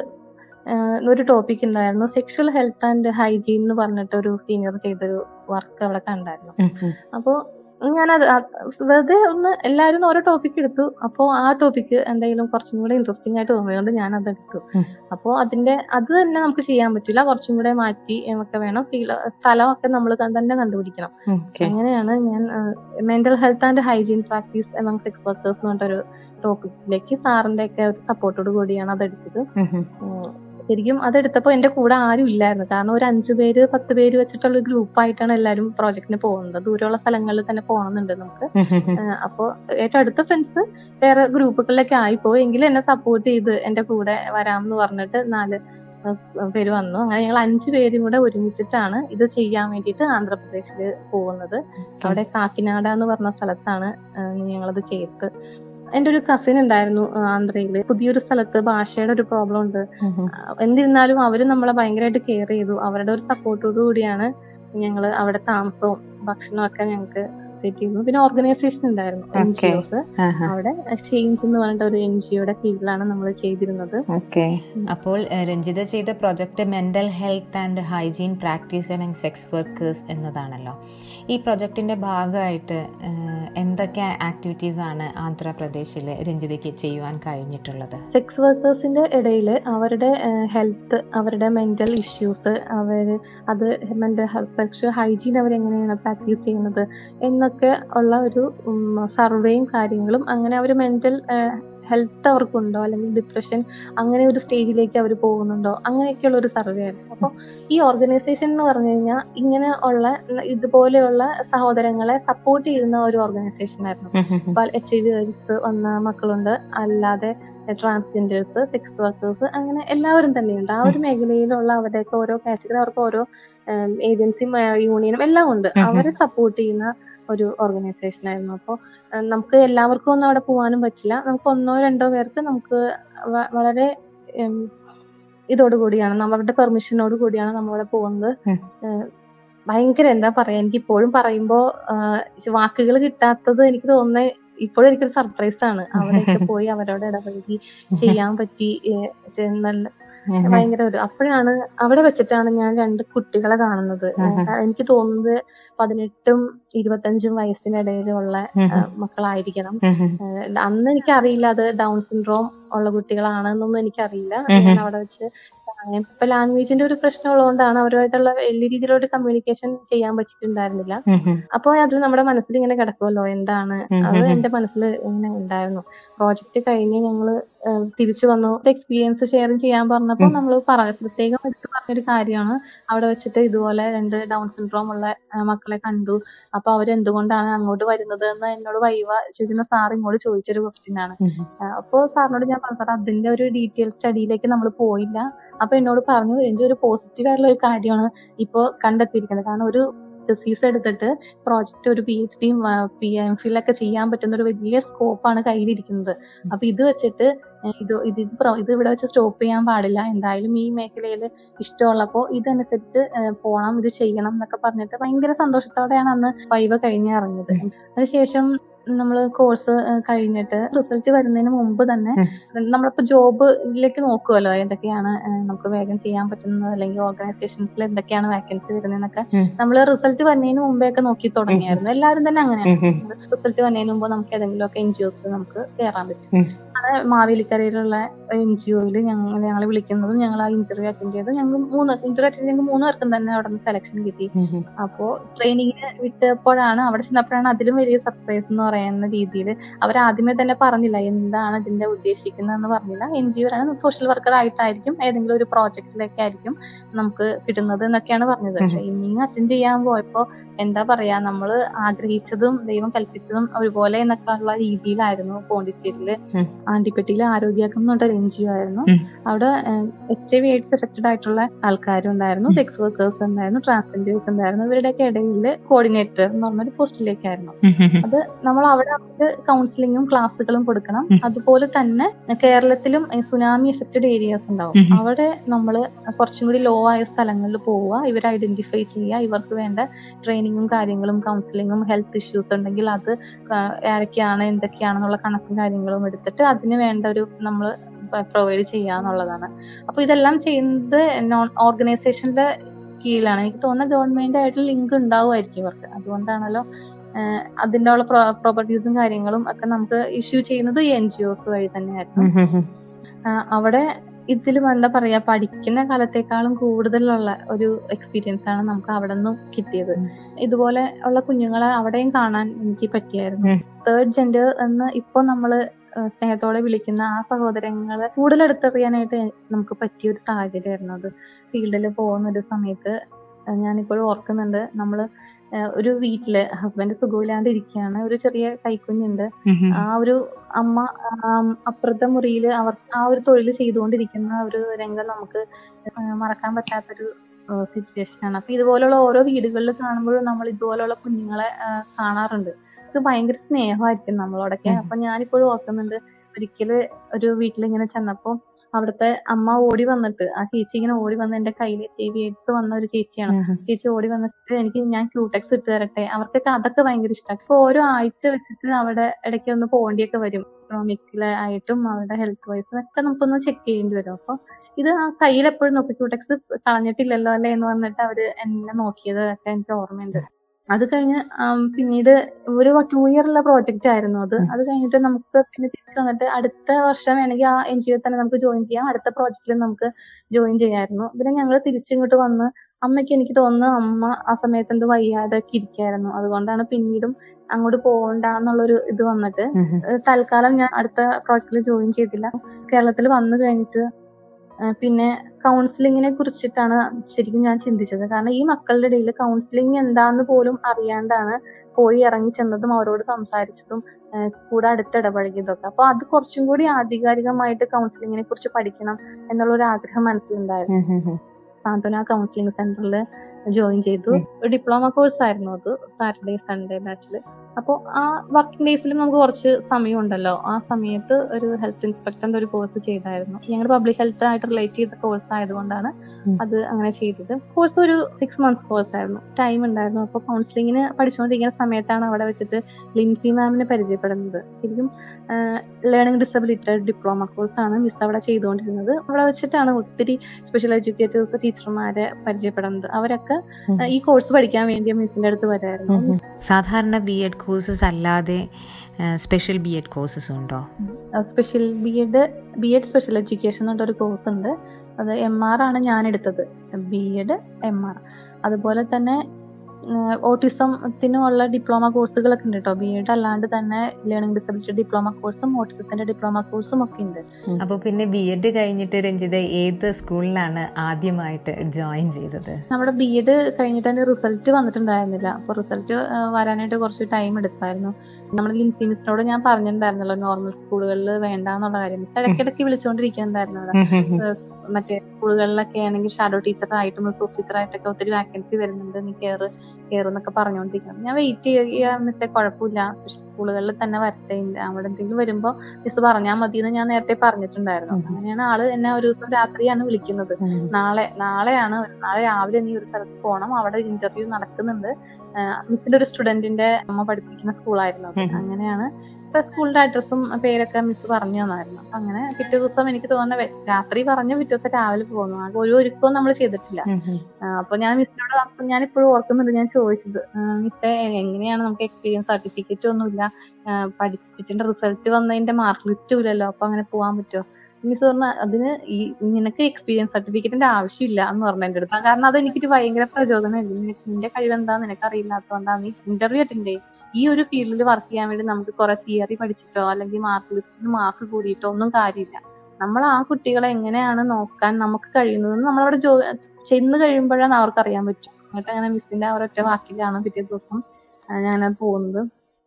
ഒരു ടോപ്പിക് ഉണ്ടായിരുന്നു, സെക്ഷൽ ഹെൽത്ത് ആൻഡ് ഹൈജീൻ എന്ന് പറഞ്ഞിട്ട് ഒരു സീനിയർ ചെയ്തൊരു വർക്ക് അവിടെ കണ്ടായിരുന്നു. അപ്പോൾ ഞാനത് വെറുതെ ഒന്ന് എല്ലാവരും ഓരോ ടോപ്പിക് എടുത്തു. അപ്പോൾ ആ ടോപ്പിക്ക് എന്തെങ്കിലും കുറച്ചും കൂടെ ഇൻട്രസ്റ്റിംഗ് ആയിട്ട് തോന്നിയതുകൊണ്ട് ഞാൻ അതെടുത്തു. അപ്പോൾ അതിന്റെ അത് തന്നെ നമുക്ക് ചെയ്യാൻ പറ്റില്ല, കുറച്ചും കൂടെ മാറ്റി ഒക്കെ വേണം, സ്ഥലമൊക്കെ നമ്മൾ തന്നെ കണ്ടുപിടിക്കണം. അങ്ങനെയാണ് ഞാൻ mental health and hygiene practice among sex workers എന്ന് പറഞ്ഞിട്ടൊരു ടോപ്പിക്കിലേക്ക് സാറിന്റെ ഒക്കെ ഒരു സപ്പോർട്ടോട് കൂടിയാണ് അതെടുത്തത്. ശരിക്കും അതെടുത്തപ്പോൾ എൻ്റെ കൂടെ ആരും ഇല്ലായിരുന്നു, കാരണം ഒരു അഞ്ചു പേര് പത്ത് പേര് വെച്ചിട്ടുള്ള ഒരു ഗ്രൂപ്പായിട്ടാണ് എല്ലാവരും പ്രോജക്റ്റിന് പോകുന്നത്. ദൂരെയുള്ള സ്ഥലങ്ങളിൽ തന്നെ പോകണമെന്നുണ്ട് നമുക്ക്. അപ്പോൾ ഏറ്റവും അടുത്ത ഫ്രണ്ട്സ് വേറെ ഗ്രൂപ്പുകളിലൊക്കെ ആയിപ്പോയി എങ്കിലും എന്നെ സപ്പോർട്ട് ചെയ്ത് എൻ്റെ കൂടെ വരാമെന്ന് പറഞ്ഞിട്ട് നാല് പേര് വന്നു. അങ്ങനെ ഞങ്ങൾ അഞ്ചു പേരും കൂടെ ഒരുമിച്ചിട്ടാണ് ഇത് ചെയ്യാൻ വേണ്ടിയിട്ട് ആന്ധ്രാപ്രദേശിൽ പോകുന്നത്. അവിടെ കാക്കിനാട എന്ന് പറഞ്ഞ സ്ഥലത്താണ് ഞങ്ങളത് ചെയ്ത്. എൻ്റെ ഒരു കസിൻ ഉണ്ടായിരുന്നു ആന്ധ്രയില്. പുതിയൊരു സ്ഥലത്ത് ഭാഷയുടെ ഒരു പ്രോബ്ലം ഉണ്ട്. എന്നിരുന്നാലും അവര് നമ്മളെ ഭയങ്കരമായിട്ട് കെയർ ചെയ്തു. അവരുടെ ഒരു സപ്പോർട്ടോടു കൂടിയാണ് ഞങ്ങൾ അവിടെ താമസവും ഭക്ഷണവും ഒക്കെ ഞങ്ങൾക്ക് സെറ്റ് ചെയ്തു. പിന്നെ ഓർഗനൈസേഷൻ ഉണ്ടായിരുന്നു, എൻ ജി ഒസ്. അവിടെ ചേഞ്ച് എന്ന് പറഞ്ഞിട്ട് ഒരു എൻ ജി ഒയുടെ കീഴിലാണ് നമ്മൾ ചെയ്തിരുന്നത്. അപ്പോൾ രഞ്ജിത ചെയ്ത project mental health and hygiene practice among sex workers എന്നതാണല്ലോ. ഈ പ്രൊജക്ടിന്റെ ഭാഗമായിട്ട് എന്തൊക്കെ ആക്ടിവിറ്റീസ് ആണ് ആന്ധ്രാപ്രദേശിൽ രഞ്ജിതയ്ക്ക് ചെയ്യുവാൻ കഴിഞ്ഞിട്ടുള്ളത്? സെക്സ് വർക്കേഴ്സിന്റെ ഇടയിൽ അവരുടെ ഹെൽത്ത്, അവരുടെ മെന്റൽ ഇഷ്യൂസ്, അവർ അത് മെന്റൽ സെക്ഷൽ ഹൈജീൻ അവരെങ്ങനെയാണ് പ്രാക്ടീസ് ചെയ്യുന്നത് എന്നൊക്കെ ഉള്ള ഒരു സർവേയും കാര്യങ്ങളും, അങ്ങനെ അവർ മെന്റൽ ഹെൽത്ത് അവർക്കുണ്ടോ അല്ലെങ്കിൽ ഡിപ്രഷൻ അങ്ങനെ ഒരു സ്റ്റേജിലേക്ക് അവർ പോകുന്നുണ്ടോ അങ്ങനെയൊക്കെയുള്ള ഒരു സർവേ ആണ്. അപ്പോൾ ഈ ഓർഗനൈസേഷൻ എന്ന് പറഞ്ഞു കഴിഞ്ഞാൽ ഇങ്ങനെ ഉള്ള ഇതുപോലെയുള്ള സഹോദരങ്ങളെ സപ്പോർട്ട് ചെയ്യുന്ന ഒരു ഓർഗനൈസേഷൻ ആയിരുന്നു. അപ്പോൾ എച്ച് ഐ വി എയ്ഡ്സ് വന്ന മക്കളുണ്ട്, അല്ലാതെ ട്രാൻസ്ജെൻഡേഴ്സ്, സെക്സ് വർക്കേഴ്സ്, അങ്ങനെ എല്ലാവരും തന്നെയുണ്ട്. ആ ഒരു മേഖലയിലുള്ള അവരുടെയൊക്കെ ഓരോ കാറ്റഗറി, അവർക്ക് ഓരോ ഏജൻസിയും യൂണിയനും എല്ലാം ഉണ്ട്. അവരെ സപ്പോർട്ട് ചെയ്യുന്ന ഒരു ഓർഗനൈസേഷൻ ആയിരുന്നു. അപ്പോൾ നമുക്ക് എല്ലാവർക്കും ഒന്നും അവിടെ പോകാനും പറ്റില്ല. നമുക്ക് ഒന്നോ രണ്ടോ പേർക്ക് നമുക്ക് വളരെ ഇതോടുകൂടിയാണ്, നമ്മളുടെ പെർമിഷനോട് കൂടിയാണ് നമ്മളവിടെ പോകുന്നത്. ഭയങ്കര എന്താ പറയാ, എനിക്ക് ഇപ്പോഴും പറയുമ്പോൾ വാക്കുകൾ കിട്ടാത്തത് എനിക്ക് തോന്നുന്നേ ഇപ്പോഴും എനിക്കൊരു സർപ്രൈസാണ്. അവരൊക്കെ പോയി അവരോട് ഇടപഴകി ചെയ്യാൻ പറ്റി, നല്ല ഭയങ്കര ഒരു അപ്പോഴാണ് അവിടെ വെച്ചിട്ടാണ് ഞാൻ രണ്ട് കുട്ടികളെ കാണുന്നത്. എനിക്ക് തോന്നുന്നത് പതിനെട്ടും ഇരുപത്തഞ്ചും വയസ്സിനിടയിലുള്ള മക്കളായിരിക്കണം. അന്ന് എനിക്കറിയില്ല അത് ഡൗൺ സിൻഡ്രോം ഉള്ള കുട്ടികളാണെന്നൊന്നും എനിക്കറിയില്ല. ഞാൻ അവിടെ വെച്ച് ഇപ്പൊ ലാംഗ്വേജിന്റെ ഒരു പ്രശ്നമുള്ളതുകൊണ്ടാണ് അവരുമായിട്ടുള്ള വലിയ രീതിയിലോട്ട് കമ്മ്യൂണിക്കേഷൻ ചെയ്യാൻ പറ്റിയിട്ടുണ്ടായിരുന്നില്ല. അപ്പോൾ അത് നമ്മുടെ മനസ്സിൽ ഇങ്ങനെ കിടക്കുമല്ലോ, എന്താണ് അത് എന്റെ മനസ്സിൽ ഇങ്ങനെ ഉണ്ടായിരുന്നു. പ്രോജക്ട് കഴിഞ്ഞ് ഞങ്ങള് തിരിച്ചു വന്നു, എക്സ്പീരിയൻസ് ഷെയർ ചെയ്യാൻ പറഞ്ഞപ്പോൾ നമ്മൾ പ്രത്യേകം എടുത്ത് പറഞ്ഞൊരു കാര്യമാണ്, അവിടെ വെച്ചിട്ട് ഇതുപോലെ രണ്ട് ഡൗൺ സിൻഡ്രോം ഉള്ള മക്കളെ കണ്ടു, അപ്പൊ അവരെന്തുകൊണ്ടാണ് അങ്ങോട്ട് വരുന്നത് എന്ന് എന്നോട് വൈവ ചോദിക്കുന്ന സാർ ഇങ്ങോട്ട് ചോദിച്ചൊരു ക്വസ്റ്റ്യൻ ആണ്. അപ്പോൾ സാറിനോട് ഞാൻ പറഞ്ഞു, സാർ അതിന്റെ ഒരു ഡീറ്റെയിൽ സ്റ്റഡിയിലേക്ക് നമ്മൾ പോയില്ല. അപ്പൊ എന്നോട് പറഞ്ഞു, എൻ്റെ ഒരു പോസിറ്റീവായിട്ടുള്ള ഒരു കാര്യമാണ് ഇപ്പോൾ കണ്ടെത്തിയിരിക്കുന്നത്. കാരണം ഒരു ഡിസീസ് എടുത്തിട്ട് പ്രോജക്റ്റ് ഒരു പി എച്ച് ഡിയും പി എം ഫിലൊക്കെ ചെയ്യാൻ പറ്റുന്ന ഒരു വലിയ സ്കോപ്പാണ് കയ്യിലിരിക്കുന്നത്. അപ്പൊ ഇത് വെച്ചിട്ട് ഇത് ഇത് ഇത് ഇവിടെ വെച്ച് സ്റ്റോപ്പ് ചെയ്യാൻ പാടില്ല, എന്തായാലും ഈ മേഖലയിൽ ഇഷ്ടമുള്ളപ്പോൾ ഇതനുസരിച്ച് പോകണം, ഇത് ചെയ്യണം എന്നൊക്കെ പറഞ്ഞിട്ട് ഭയങ്കര സന്തോഷത്തോടെയാണ് അന്ന് ഫൈവ് കഴിഞ്ഞ് ഇറങ്ങിയത്. അതിനുശേഷം നമ്മള് കോഴ്സ് കഴിഞ്ഞിട്ട് റിസൾട്ട് വരുന്നതിന് മുമ്പ് തന്നെ നമ്മളിപ്പോ ജോബിലേക്ക് നോക്കുമല്ലോ, എന്തൊക്കെയാണ് നമുക്ക് വേഗം ചെയ്യാൻ പറ്റുന്നത്, അല്ലെങ്കിൽ ഓർഗനൈസേഷൻസിൽ എന്തൊക്കെയാണ് വാക്കൻസി വരുന്നതെന്നൊക്കെ നമ്മള് റിസൾട്ട് വരുന്നതിന് മുമ്പേ ഒക്കെ നോക്കി തുടങ്ങിയായിരുന്നു. എല്ലാവരും തന്നെ അങ്ങനെയാണ്, റിസൾട്ട് വരുന്നതിന് മുമ്പ് നമുക്ക് ഏതെങ്കിലും ഒക്കെ എൻ ജി ഒസ് നമുക്ക് കയറാൻ പറ്റും. മാവേലിക്കരയിലുള്ള എൻ ജി ഒയിൽ ഞങ്ങൾ ഞങ്ങളെ വിളിക്കുന്നതും ഞങ്ങൾ ആ ഇന്റർവ്യൂ അറ്റൻഡ് ചെയ്ത് ഞങ്ങൾ മൂന്ന് ഇന്റർവ്യൂ അറ്റൻഡ് ചെയ്ത് മൂന്ന് പേർക്കും തന്നെ അവിടെ നിന്ന് സെലക്ഷൻ കിട്ടി. അപ്പോ ട്രെയിനിങ്ങിന് വിട്ടപ്പോഴാണ് അവിടെ ചെന്നപ്പോഴാണ് അതിലും വലിയ സർപ്രൈസ് എന്ന് പറയുന്ന രീതിയിൽ അവരാദ്യമേ തന്നെ പറഞ്ഞില്ല എന്താണ് ഇതിന്റെ ഉദ്ദേശിക്കുന്നതെന്ന് പറഞ്ഞില്ല. എൻ ജി ഒരാണ്, സോഷ്യൽ വർക്കർ ആയിട്ടായിരിക്കും, ഏതെങ്കിലും ഒരു പ്രോജക്റ്റിലൊക്കെ ആയിരിക്കും നമുക്ക് കിട്ടുന്നത് എന്നൊക്കെയാണ് പറഞ്ഞത്. ട്രെയിനിങ് അറ്റൻഡ് ചെയ്യാൻ പോയപ്പോ എന്താ പറയാ, നമ്മള് ആഗ്രഹിച്ചതും ദൈവം കൽപ്പിച്ചതും ഒരുപോലെ എന്നൊക്കെ ഉള്ള രീതിയിലായിരുന്നു. പോണ്ടിച്ചേരിയില് ആണ്ടിപ്പെട്ടിയിലെ ആരോഗ്യകം എന്ന് പറഞ്ഞൊരു എൻ ജി ഒ ആയിരുന്നു. അവിടെ എച്ച് ഐ വി AIDS affected ആയിട്ടുള്ള ആൾക്കാരും ഉണ്ടായിരുന്നു, സെക്സ് വർക്കേഴ്സ് ഉണ്ടായിരുന്നു, ട്രാൻസ്ജെൻഡേഴ്സ് ഉണ്ടായിരുന്നു. ഇവരുടെയൊക്കെ ഇടയിൽ കോർഡിനേറ്റർ എന്ന് പറഞ്ഞൊരു പോസ്റ്റിലേക്കായിരുന്നു അത്. നമ്മൾ അവിടെ അവർക്ക് കൗൺസിലിങ്ങും ക്ലാസ്സുകളും കൊടുക്കണം. അതുപോലെ തന്നെ കേരളത്തിലും സുനാമി എഫക്റ്റഡ് ഏരിയാസ് ഉണ്ടാവും, അവിടെ നമ്മൾ കുറച്ചും കൂടി ലോ ആയ സ്ഥലങ്ങളിൽ പോവുക, ഇവർ ഐഡന്റിഫൈ ചെയ്യുക, ഇവർക്ക് വേണ്ട ട്രെയിനിങ്ങും കാര്യങ്ങളും കൗൺസിലിങ്ങും ഹെൽത്ത് ഇഷ്യൂസ് ഉണ്ടെങ്കിൽ അത് ആരൊക്കെയാണ് എന്തൊക്കെയാണെന്നുള്ള കണക്കും കാര്യങ്ങളും എടുത്തിട്ട് അതിന് വേണ്ട ഒരു നമ്മൾ പ്രൊവൈഡ് ചെയ്യാന്നുള്ളതാണ്. അപ്പൊ ഇതെല്ലാം ചെയ്യുന്നത് നോൺ ഓർഗനൈസേഷന്റെ കീഴിലാണ്. എനിക്ക് തോന്നുന്ന ഗവൺമെന്റ് ആയിട്ട് ലിങ്ക് ഉണ്ടാവുമായിരിക്കും ഇവർക്ക്, അതുകൊണ്ടാണല്ലോ അതിൻ്റെ ഉള്ള പ്രോപ്പർട്ടീസും കാര്യങ്ങളും ഒക്കെ നമുക്ക് ഇഷ്യൂ ചെയ്യുന്നത് എൻ ജി ഒസ് വഴി തന്നെയായിരുന്നു. അവിടെ ഇതിലും എന്താ പറയാ, പഠിക്കുന്ന കാലത്തെക്കാളും കൂടുതലുള്ള ഒരു എക്സ്പീരിയൻസ് ആണ് നമുക്ക് അവിടെ നിന്നും കിട്ടിയത്. ഇതുപോലെ ഉള്ള കുഞ്ഞുങ്ങളെ അവിടെയും കാണാൻ എനിക്ക് പറ്റിയായിരുന്നു. തേർഡ് ജെൻഡർ എന്ന് ഇപ്പൊ നമ്മള് സ്നേഹത്തോടെ വിളിക്കുന്ന ആ സഹോദരങ്ങളെ കൂടുതൽ അടുത്തറിയാനായിട്ട് നമുക്ക് പറ്റിയ ഒരു സാഹചര്യമായിരുന്നു. അത് ഫീൽഡിൽ പോകുന്ന ഒരു സമയത്ത് ഞാനിപ്പോഴും ഓർക്കുന്നുണ്ട്, നമ്മള് ഒരു വീട്ടില് ഹസ്ബൻഡ് സുഖമില്ലാണ്ടിരിക്കുകയാണ്, ഒരു ചെറിയ കൈക്കുഞ്ഞുണ്ട്. ആ ഒരു അമ്മ അപ്പുറത്തെ മുറിയില് അവർ ആ ഒരു തൊഴിൽ ചെയ്തുകൊണ്ടിരിക്കുന്ന ഒരു രംഗം നമുക്ക് മറക്കാൻ പറ്റാത്തൊരു സിറ്റുവേഷൻ ആണ്. അപ്പൊ ഇതുപോലുള്ള ഓരോ വീടുകളിൽ കാണുമ്പോഴും നമ്മൾ ഇതുപോലുള്ള കുഞ്ഞുങ്ങളെ കാണാറുണ്ട്. ഇത് ഭയങ്കര സ്നേഹമായിരിക്കും നമ്മളോടൊക്കെ. അപ്പൊ ഞാനിപ്പോഴും ഓർക്കുന്നുണ്ട്, ഒരിക്കല് ഒരു വീട്ടിലിങ്ങനെ ചെന്നപ്പോ അവിടുത്തെ അമ്മ ഓടി വന്നിട്ട്, ആ ചേച്ചി ഇങ്ങനെ ഓടി വന്ന് എന്റെ കയ്യിൽ എച്ച് ഐ വി എയ്ഡ്സ് വന്ന ഒരു ചേച്ചിയാണ്, ചേച്ചി ഓടി വന്നിട്ട് എനിക്ക് ഞാൻ ക്യൂടെക്സ് ഇട്ട് തരട്ടെ. അവർക്കൊക്കെ അതൊക്കെ ഭയങ്കര ഇഷ്ടമാണ്. ഇപ്പൊ ഓരോ ആഴ്ച വെച്ചിട്ട് അവിടെ ഇടയ്ക്ക് ഒന്ന് പോകേണ്ടിയൊക്കെ വരും, എക്കണോമിക്കലായിട്ടും അവരുടെ ഹെൽത്ത് വൈസും ഒക്കെ നമുക്കൊന്ന് ചെക്ക് ചെയ്യേണ്ടി വരും. അപ്പൊ ഇത് ആ കയ്യിൽ എപ്പോഴും നോക്കി, ക്യൂടെക്സ് കളഞ്ഞിട്ടില്ലല്ലോ അല്ലേ എന്ന് പറഞ്ഞിട്ട് അവര് എന്നെ നോക്കിയത് ഒക്കെ എനിക്ക് ഓർമ്മയുണ്ട്. അത് കഴിഞ്ഞ് പിന്നീട് ഒരു ടൂ ഇയറുള്ള പ്രോജക്റ്റ് ആയിരുന്നു അത്. അത് കഴിഞ്ഞിട്ട് നമുക്ക് പിന്നെ തിരിച്ചു വന്നിട്ട് അടുത്ത വർഷം വേണമെങ്കിൽ ആ എൻ ജി ഒ തന്നെ നമുക്ക് ജോയിൻ ചെയ്യാം, അടുത്ത പ്രോജക്റ്റിൽ നമുക്ക് ജോയിൻ ചെയ്യാമായിരുന്നു. പിന്നെ ഞങ്ങൾ തിരിച്ചിങ്ങോട്ട് വന്ന് അമ്മയ്ക്ക്, എനിക്ക് തോന്നുന്നു അമ്മ ആ സമയത്ത് എന്ത് വയ്യാതൊക്കെ ഇരിക്കായിരുന്നു, അതുകൊണ്ടാണ് പിന്നീടും അങ്ങോട്ട് പോകണ്ടെന്നുള്ളൊരു ഇത് വന്നിട്ട് തൽക്കാലം ഞാൻ അടുത്ത പ്രോജക്റ്റിൽ ജോയിൻ ചെയ്തില്ല. കേരളത്തിൽ വന്നു കഴിഞ്ഞിട്ട് പിന്നെ കൗൺസിലിങ്ങിനെ കുറിച്ചിട്ടാണ് ശരിക്കും ഞാൻ ചിന്തിച്ചത്. കാരണം ഈ മക്കളുടെ ഇടയിൽ കൗൺസിലിംഗ് എന്താന്ന് പോലും അറിയാണ്ടാണ് പോയി ഇറങ്ങി ചെന്നതും അവരോട് സംസാരിച്ചതും കൂടെ അടുത്തിടപഴകിയതൊക്കെ. അപ്പൊ അത് കുറച്ചും കൂടി ആധികാരികമായിട്ട് കൗൺസിലിങ്ങിനെ കുറിച്ച് പഠിക്കണം എന്നുള്ളൊരു ആഗ്രഹം മനസ്സിലുണ്ടായിരുന്നു. സാന്ത്വന കൗൺസിലിംഗ് സെന്ററിൽ ജോയിൻ ചെയ്തു. ഡിപ്ലോമ കോഴ്സ് ആയിരുന്നു അത്, സാറ്റർഡേ സൺഡേ ബാച്ചില്. അപ്പോൾ ആ വർക്ക് പ്ലേസിൽ നമുക്ക് കുറച്ച് സമയമുണ്ടല്ലോ. ആ സമയത്ത് ഒരു ഹെൽത്ത് ഇൻസ്പെക്ടറിന്റെ ഒരു കോഴ്സ് ചെയ്തായിരുന്നു. ഞങ്ങളുടെ പബ്ലിക് ഹെൽത്ത് ആയിട്ട് റിലേറ്റ് ചെയ്ത കോഴ്സ് ആയതുകൊണ്ടാണ് അത് അങ്ങനെ ചെയ്തത്. കോഴ്സ് ഒരു സിക്സ് മന്ത്സ് കോഴ്സ് ആയിരുന്നു, ടൈം ഉണ്ടായിരുന്നു. അപ്പോൾ കൗൺസിലിങ്ങിന് പഠിച്ചുകൊണ്ടിരിക്കുന്ന സമയത്താണ് അവിടെ വെച്ചിട്ട് ലിൻസി മാമിനെ പരിചയപ്പെടുന്നത്. ശരിക്കും ലേണിംഗ് ഡിസബിലിറ്റി ഡിപ്ലോമ കോഴ്സാണ് മിസ് അവിടെ ചെയ്തുകൊണ്ടിരുന്നത്. അവിടെ വെച്ചിട്ടാണ് ഒത്തിരി സ്പെഷ്യൽ എഡ്യൂക്കേറ്റേഴ്സ്, ടീച്ചർമാരെ പരിചയപ്പെടുന്നത്. അവരൊക്കെ ഈ കോഴ്സ് പഠിക്കാൻ വേണ്ടി മിസ്സിന്റെ അടുത്ത് വരായിരുന്നു. സാധാരണ ബി എഡ് കോഴ്സസ് അല്ലാതെ സ്പെഷ്യൽ ബി എഡ് കോഴ്സസ് ഉണ്ടോ? Special B Ed B Ed special education എന്നൊരു കോഴ്സ് ഉണ്ട്. അത് എം ആർ ആണ് ഞാൻ എടുത്തത്, ബി എഡ് എം ആർ. അതുപോലെ തന്നെ ഓട്ടിസത്തിനുള്ള ഡിപ്ലോമ കോഴ്സുകളൊക്കെ ഉണ്ട് കേട്ടോ. ബി എഡ് അല്ലാണ്ട് തന്നെ ലേണിംഗ് ഡിസബിലിറ്റി ഡിപ്ലോമ കോഴ്സും ഓട്ടിസത്തിന്റെ ഡിപ്ലോമ കോഴ്സും ഒക്കെ ഉണ്ട്. അപ്പോൾ പിന്നെ ബി എഡ് കഴിഞ്ഞിട്ട് രഞ്ജിത ഏത് സ്കൂളിലാണ് ആദ്യമായിട്ട് ജോയിൻ ചെയ്തത്? നമ്മുടെ ബി എഡ് കഴിഞ്ഞിട്ട് അതിന്റെ റിസൾട്ട് വന്നിട്ടുണ്ടായിരുന്നില്ല. അപ്പോൾ റിസൾട്ട് വരാനായിട്ട് കുറച്ച് ടൈം എടുത്തായിരുന്നു. നമ്മൾ ലിൻസി മിസ്സിനോട് ഞാൻ പറഞ്ഞിട്ടുണ്ടായിരുന്നല്ലോ നോർമൽ സ്കൂളുകളിൽ വേണ്ട എന്നുള്ള കാര്യം. മിസ് ഇടയ്ക്കിടയ്ക്ക് വിളിച്ചുകൊണ്ടിരിക്കുന്നുണ്ടായിരുന്നു. മറ്റേ സ്കൂളുകളിലൊക്കെ ആണെങ്കിൽ ഷാഡോ ടീച്ചറായിട്ടും റിസോഴ്സ് ടീച്ചറായിട്ടൊക്കെ ഒത്തിരി വാക്കൻസി വരുന്നുണ്ട്, നീ കയറ് കയറുന്നൊക്കെ പറഞ്ഞുകൊണ്ടിരിക്കുന്നത്. ഞാൻ വെയിറ്റ് ചെയ്യാൻ മിസ്സേ കുഴപ്പമില്ല, സ്പെഷ്യൽ സ്കൂളുകളിൽ തന്നെ വരട്ടെ, അവിടെ എന്തെങ്കിലും വരുമ്പോൾ മിസ് പറഞ്ഞാൽ മതി എന്ന് ഞാൻ നേരത്തെ പറഞ്ഞിട്ടുണ്ടായിരുന്നു. അങ്ങനെയാണ് ആള് എന്നെ ഒരു ദിവസം രാത്രിയാണ് വിളിക്കുന്നത്, നാളെ നാളെയാണ് നാളെ രാവിലെ നീ ഒരു സ്ഥലത്ത് പോകണം, അവിടെ ഇന്റർവ്യൂ നടക്കുന്നുണ്ട്. മിസ്സിന്റെ ഒരു സ്റ്റുഡന്റിന്റെ അമ്മ പഠിപ്പിക്കുന്ന സ്കൂളായിരുന്നു. അങ്ങനെയാണ് സ്കൂളിന്റെ അഡ്രസ്സും പേരൊക്കെ മിസ് പറഞ്ഞു തന്നായിരുന്നു. അങ്ങനെ പിറ്റേ ദിവസം എനിക്ക് തോന്നുന്ന രാത്രി പറഞ്ഞ് പിറ്റേ ദിവസം രാവിലെ പോകുന്നു. ആകെ ഒരു ഒരുക്കവും നമ്മൾ ചെയ്തിട്ടില്ല. അപ്പൊ ഞാൻ മിസ്സിനോട് ഞാനിപ്പോഴും ഓർക്കുന്നുണ്ട്, ഞാൻ ചോദിച്ചത് മിസ്സെ എങ്ങനെയാണ് നമുക്ക് എക്സ്പീരിയൻസ് സർട്ടിഫിക്കറ്റ് ഒന്നുമില്ല, പഠിപ്പിച്ചിട്ട് റിസൾട്ട് വന്നതിന്റെ മാർക്ക് ലിസ്റ്റും ഇല്ലല്ലോ, അപ്പൊ അങ്ങനെ പോകാൻ പറ്റുമോ? മിസ് പറഞ്ഞ അതിന് ഈ നിനക്ക് എക്സ്പീരിയൻസ് സർട്ടിഫിക്കറ്റിന്റെ ആവശ്യമില്ല എന്ന് പറഞ്ഞു എൻ്റെ അടുത്ത്. കാരണം അത് എനിക്കൊരു ഭയങ്കര പ്രചോദനമായിരുന്നു. നിനക്ക് നിന്റെ കഴിവെന്താ നിനക്ക് അറിയില്ലാത്തതുകൊണ്ടാണ് നീ ഇന്റർവ്യൂ അറ്റൻഡ് ചെയ്യും. ഈ ഒരു ഫീൽഡിൽ വർക്ക് ചെയ്യാൻ വേണ്ടി നമുക്ക് കുറെ തിയറി പഠിച്ചിട്ടോ അല്ലെങ്കിൽ മാർക്ക് ലിസ്റ്റിൽ മാർക്ക് കൂടിയിട്ടോ ഒന്നും കാര്യമില്ല. നമ്മൾ ആ കുട്ടികളെ എങ്ങനെയാണ് നോക്കാൻ നമുക്ക് കഴിയുന്നതെന്ന് നമ്മളവിടെ ജോ ചെന്ന് കഴിയുമ്പോഴാണ് അവർക്ക് അറിയാൻ പറ്റും. എന്നിട്ട് അങ്ങനെ മിസ്സിന്റെ ആ ഒരൊറ്റ വാക്കിലാണ് പിറ്റേ ദിവസം ഞാനത് പോകുന്നത്.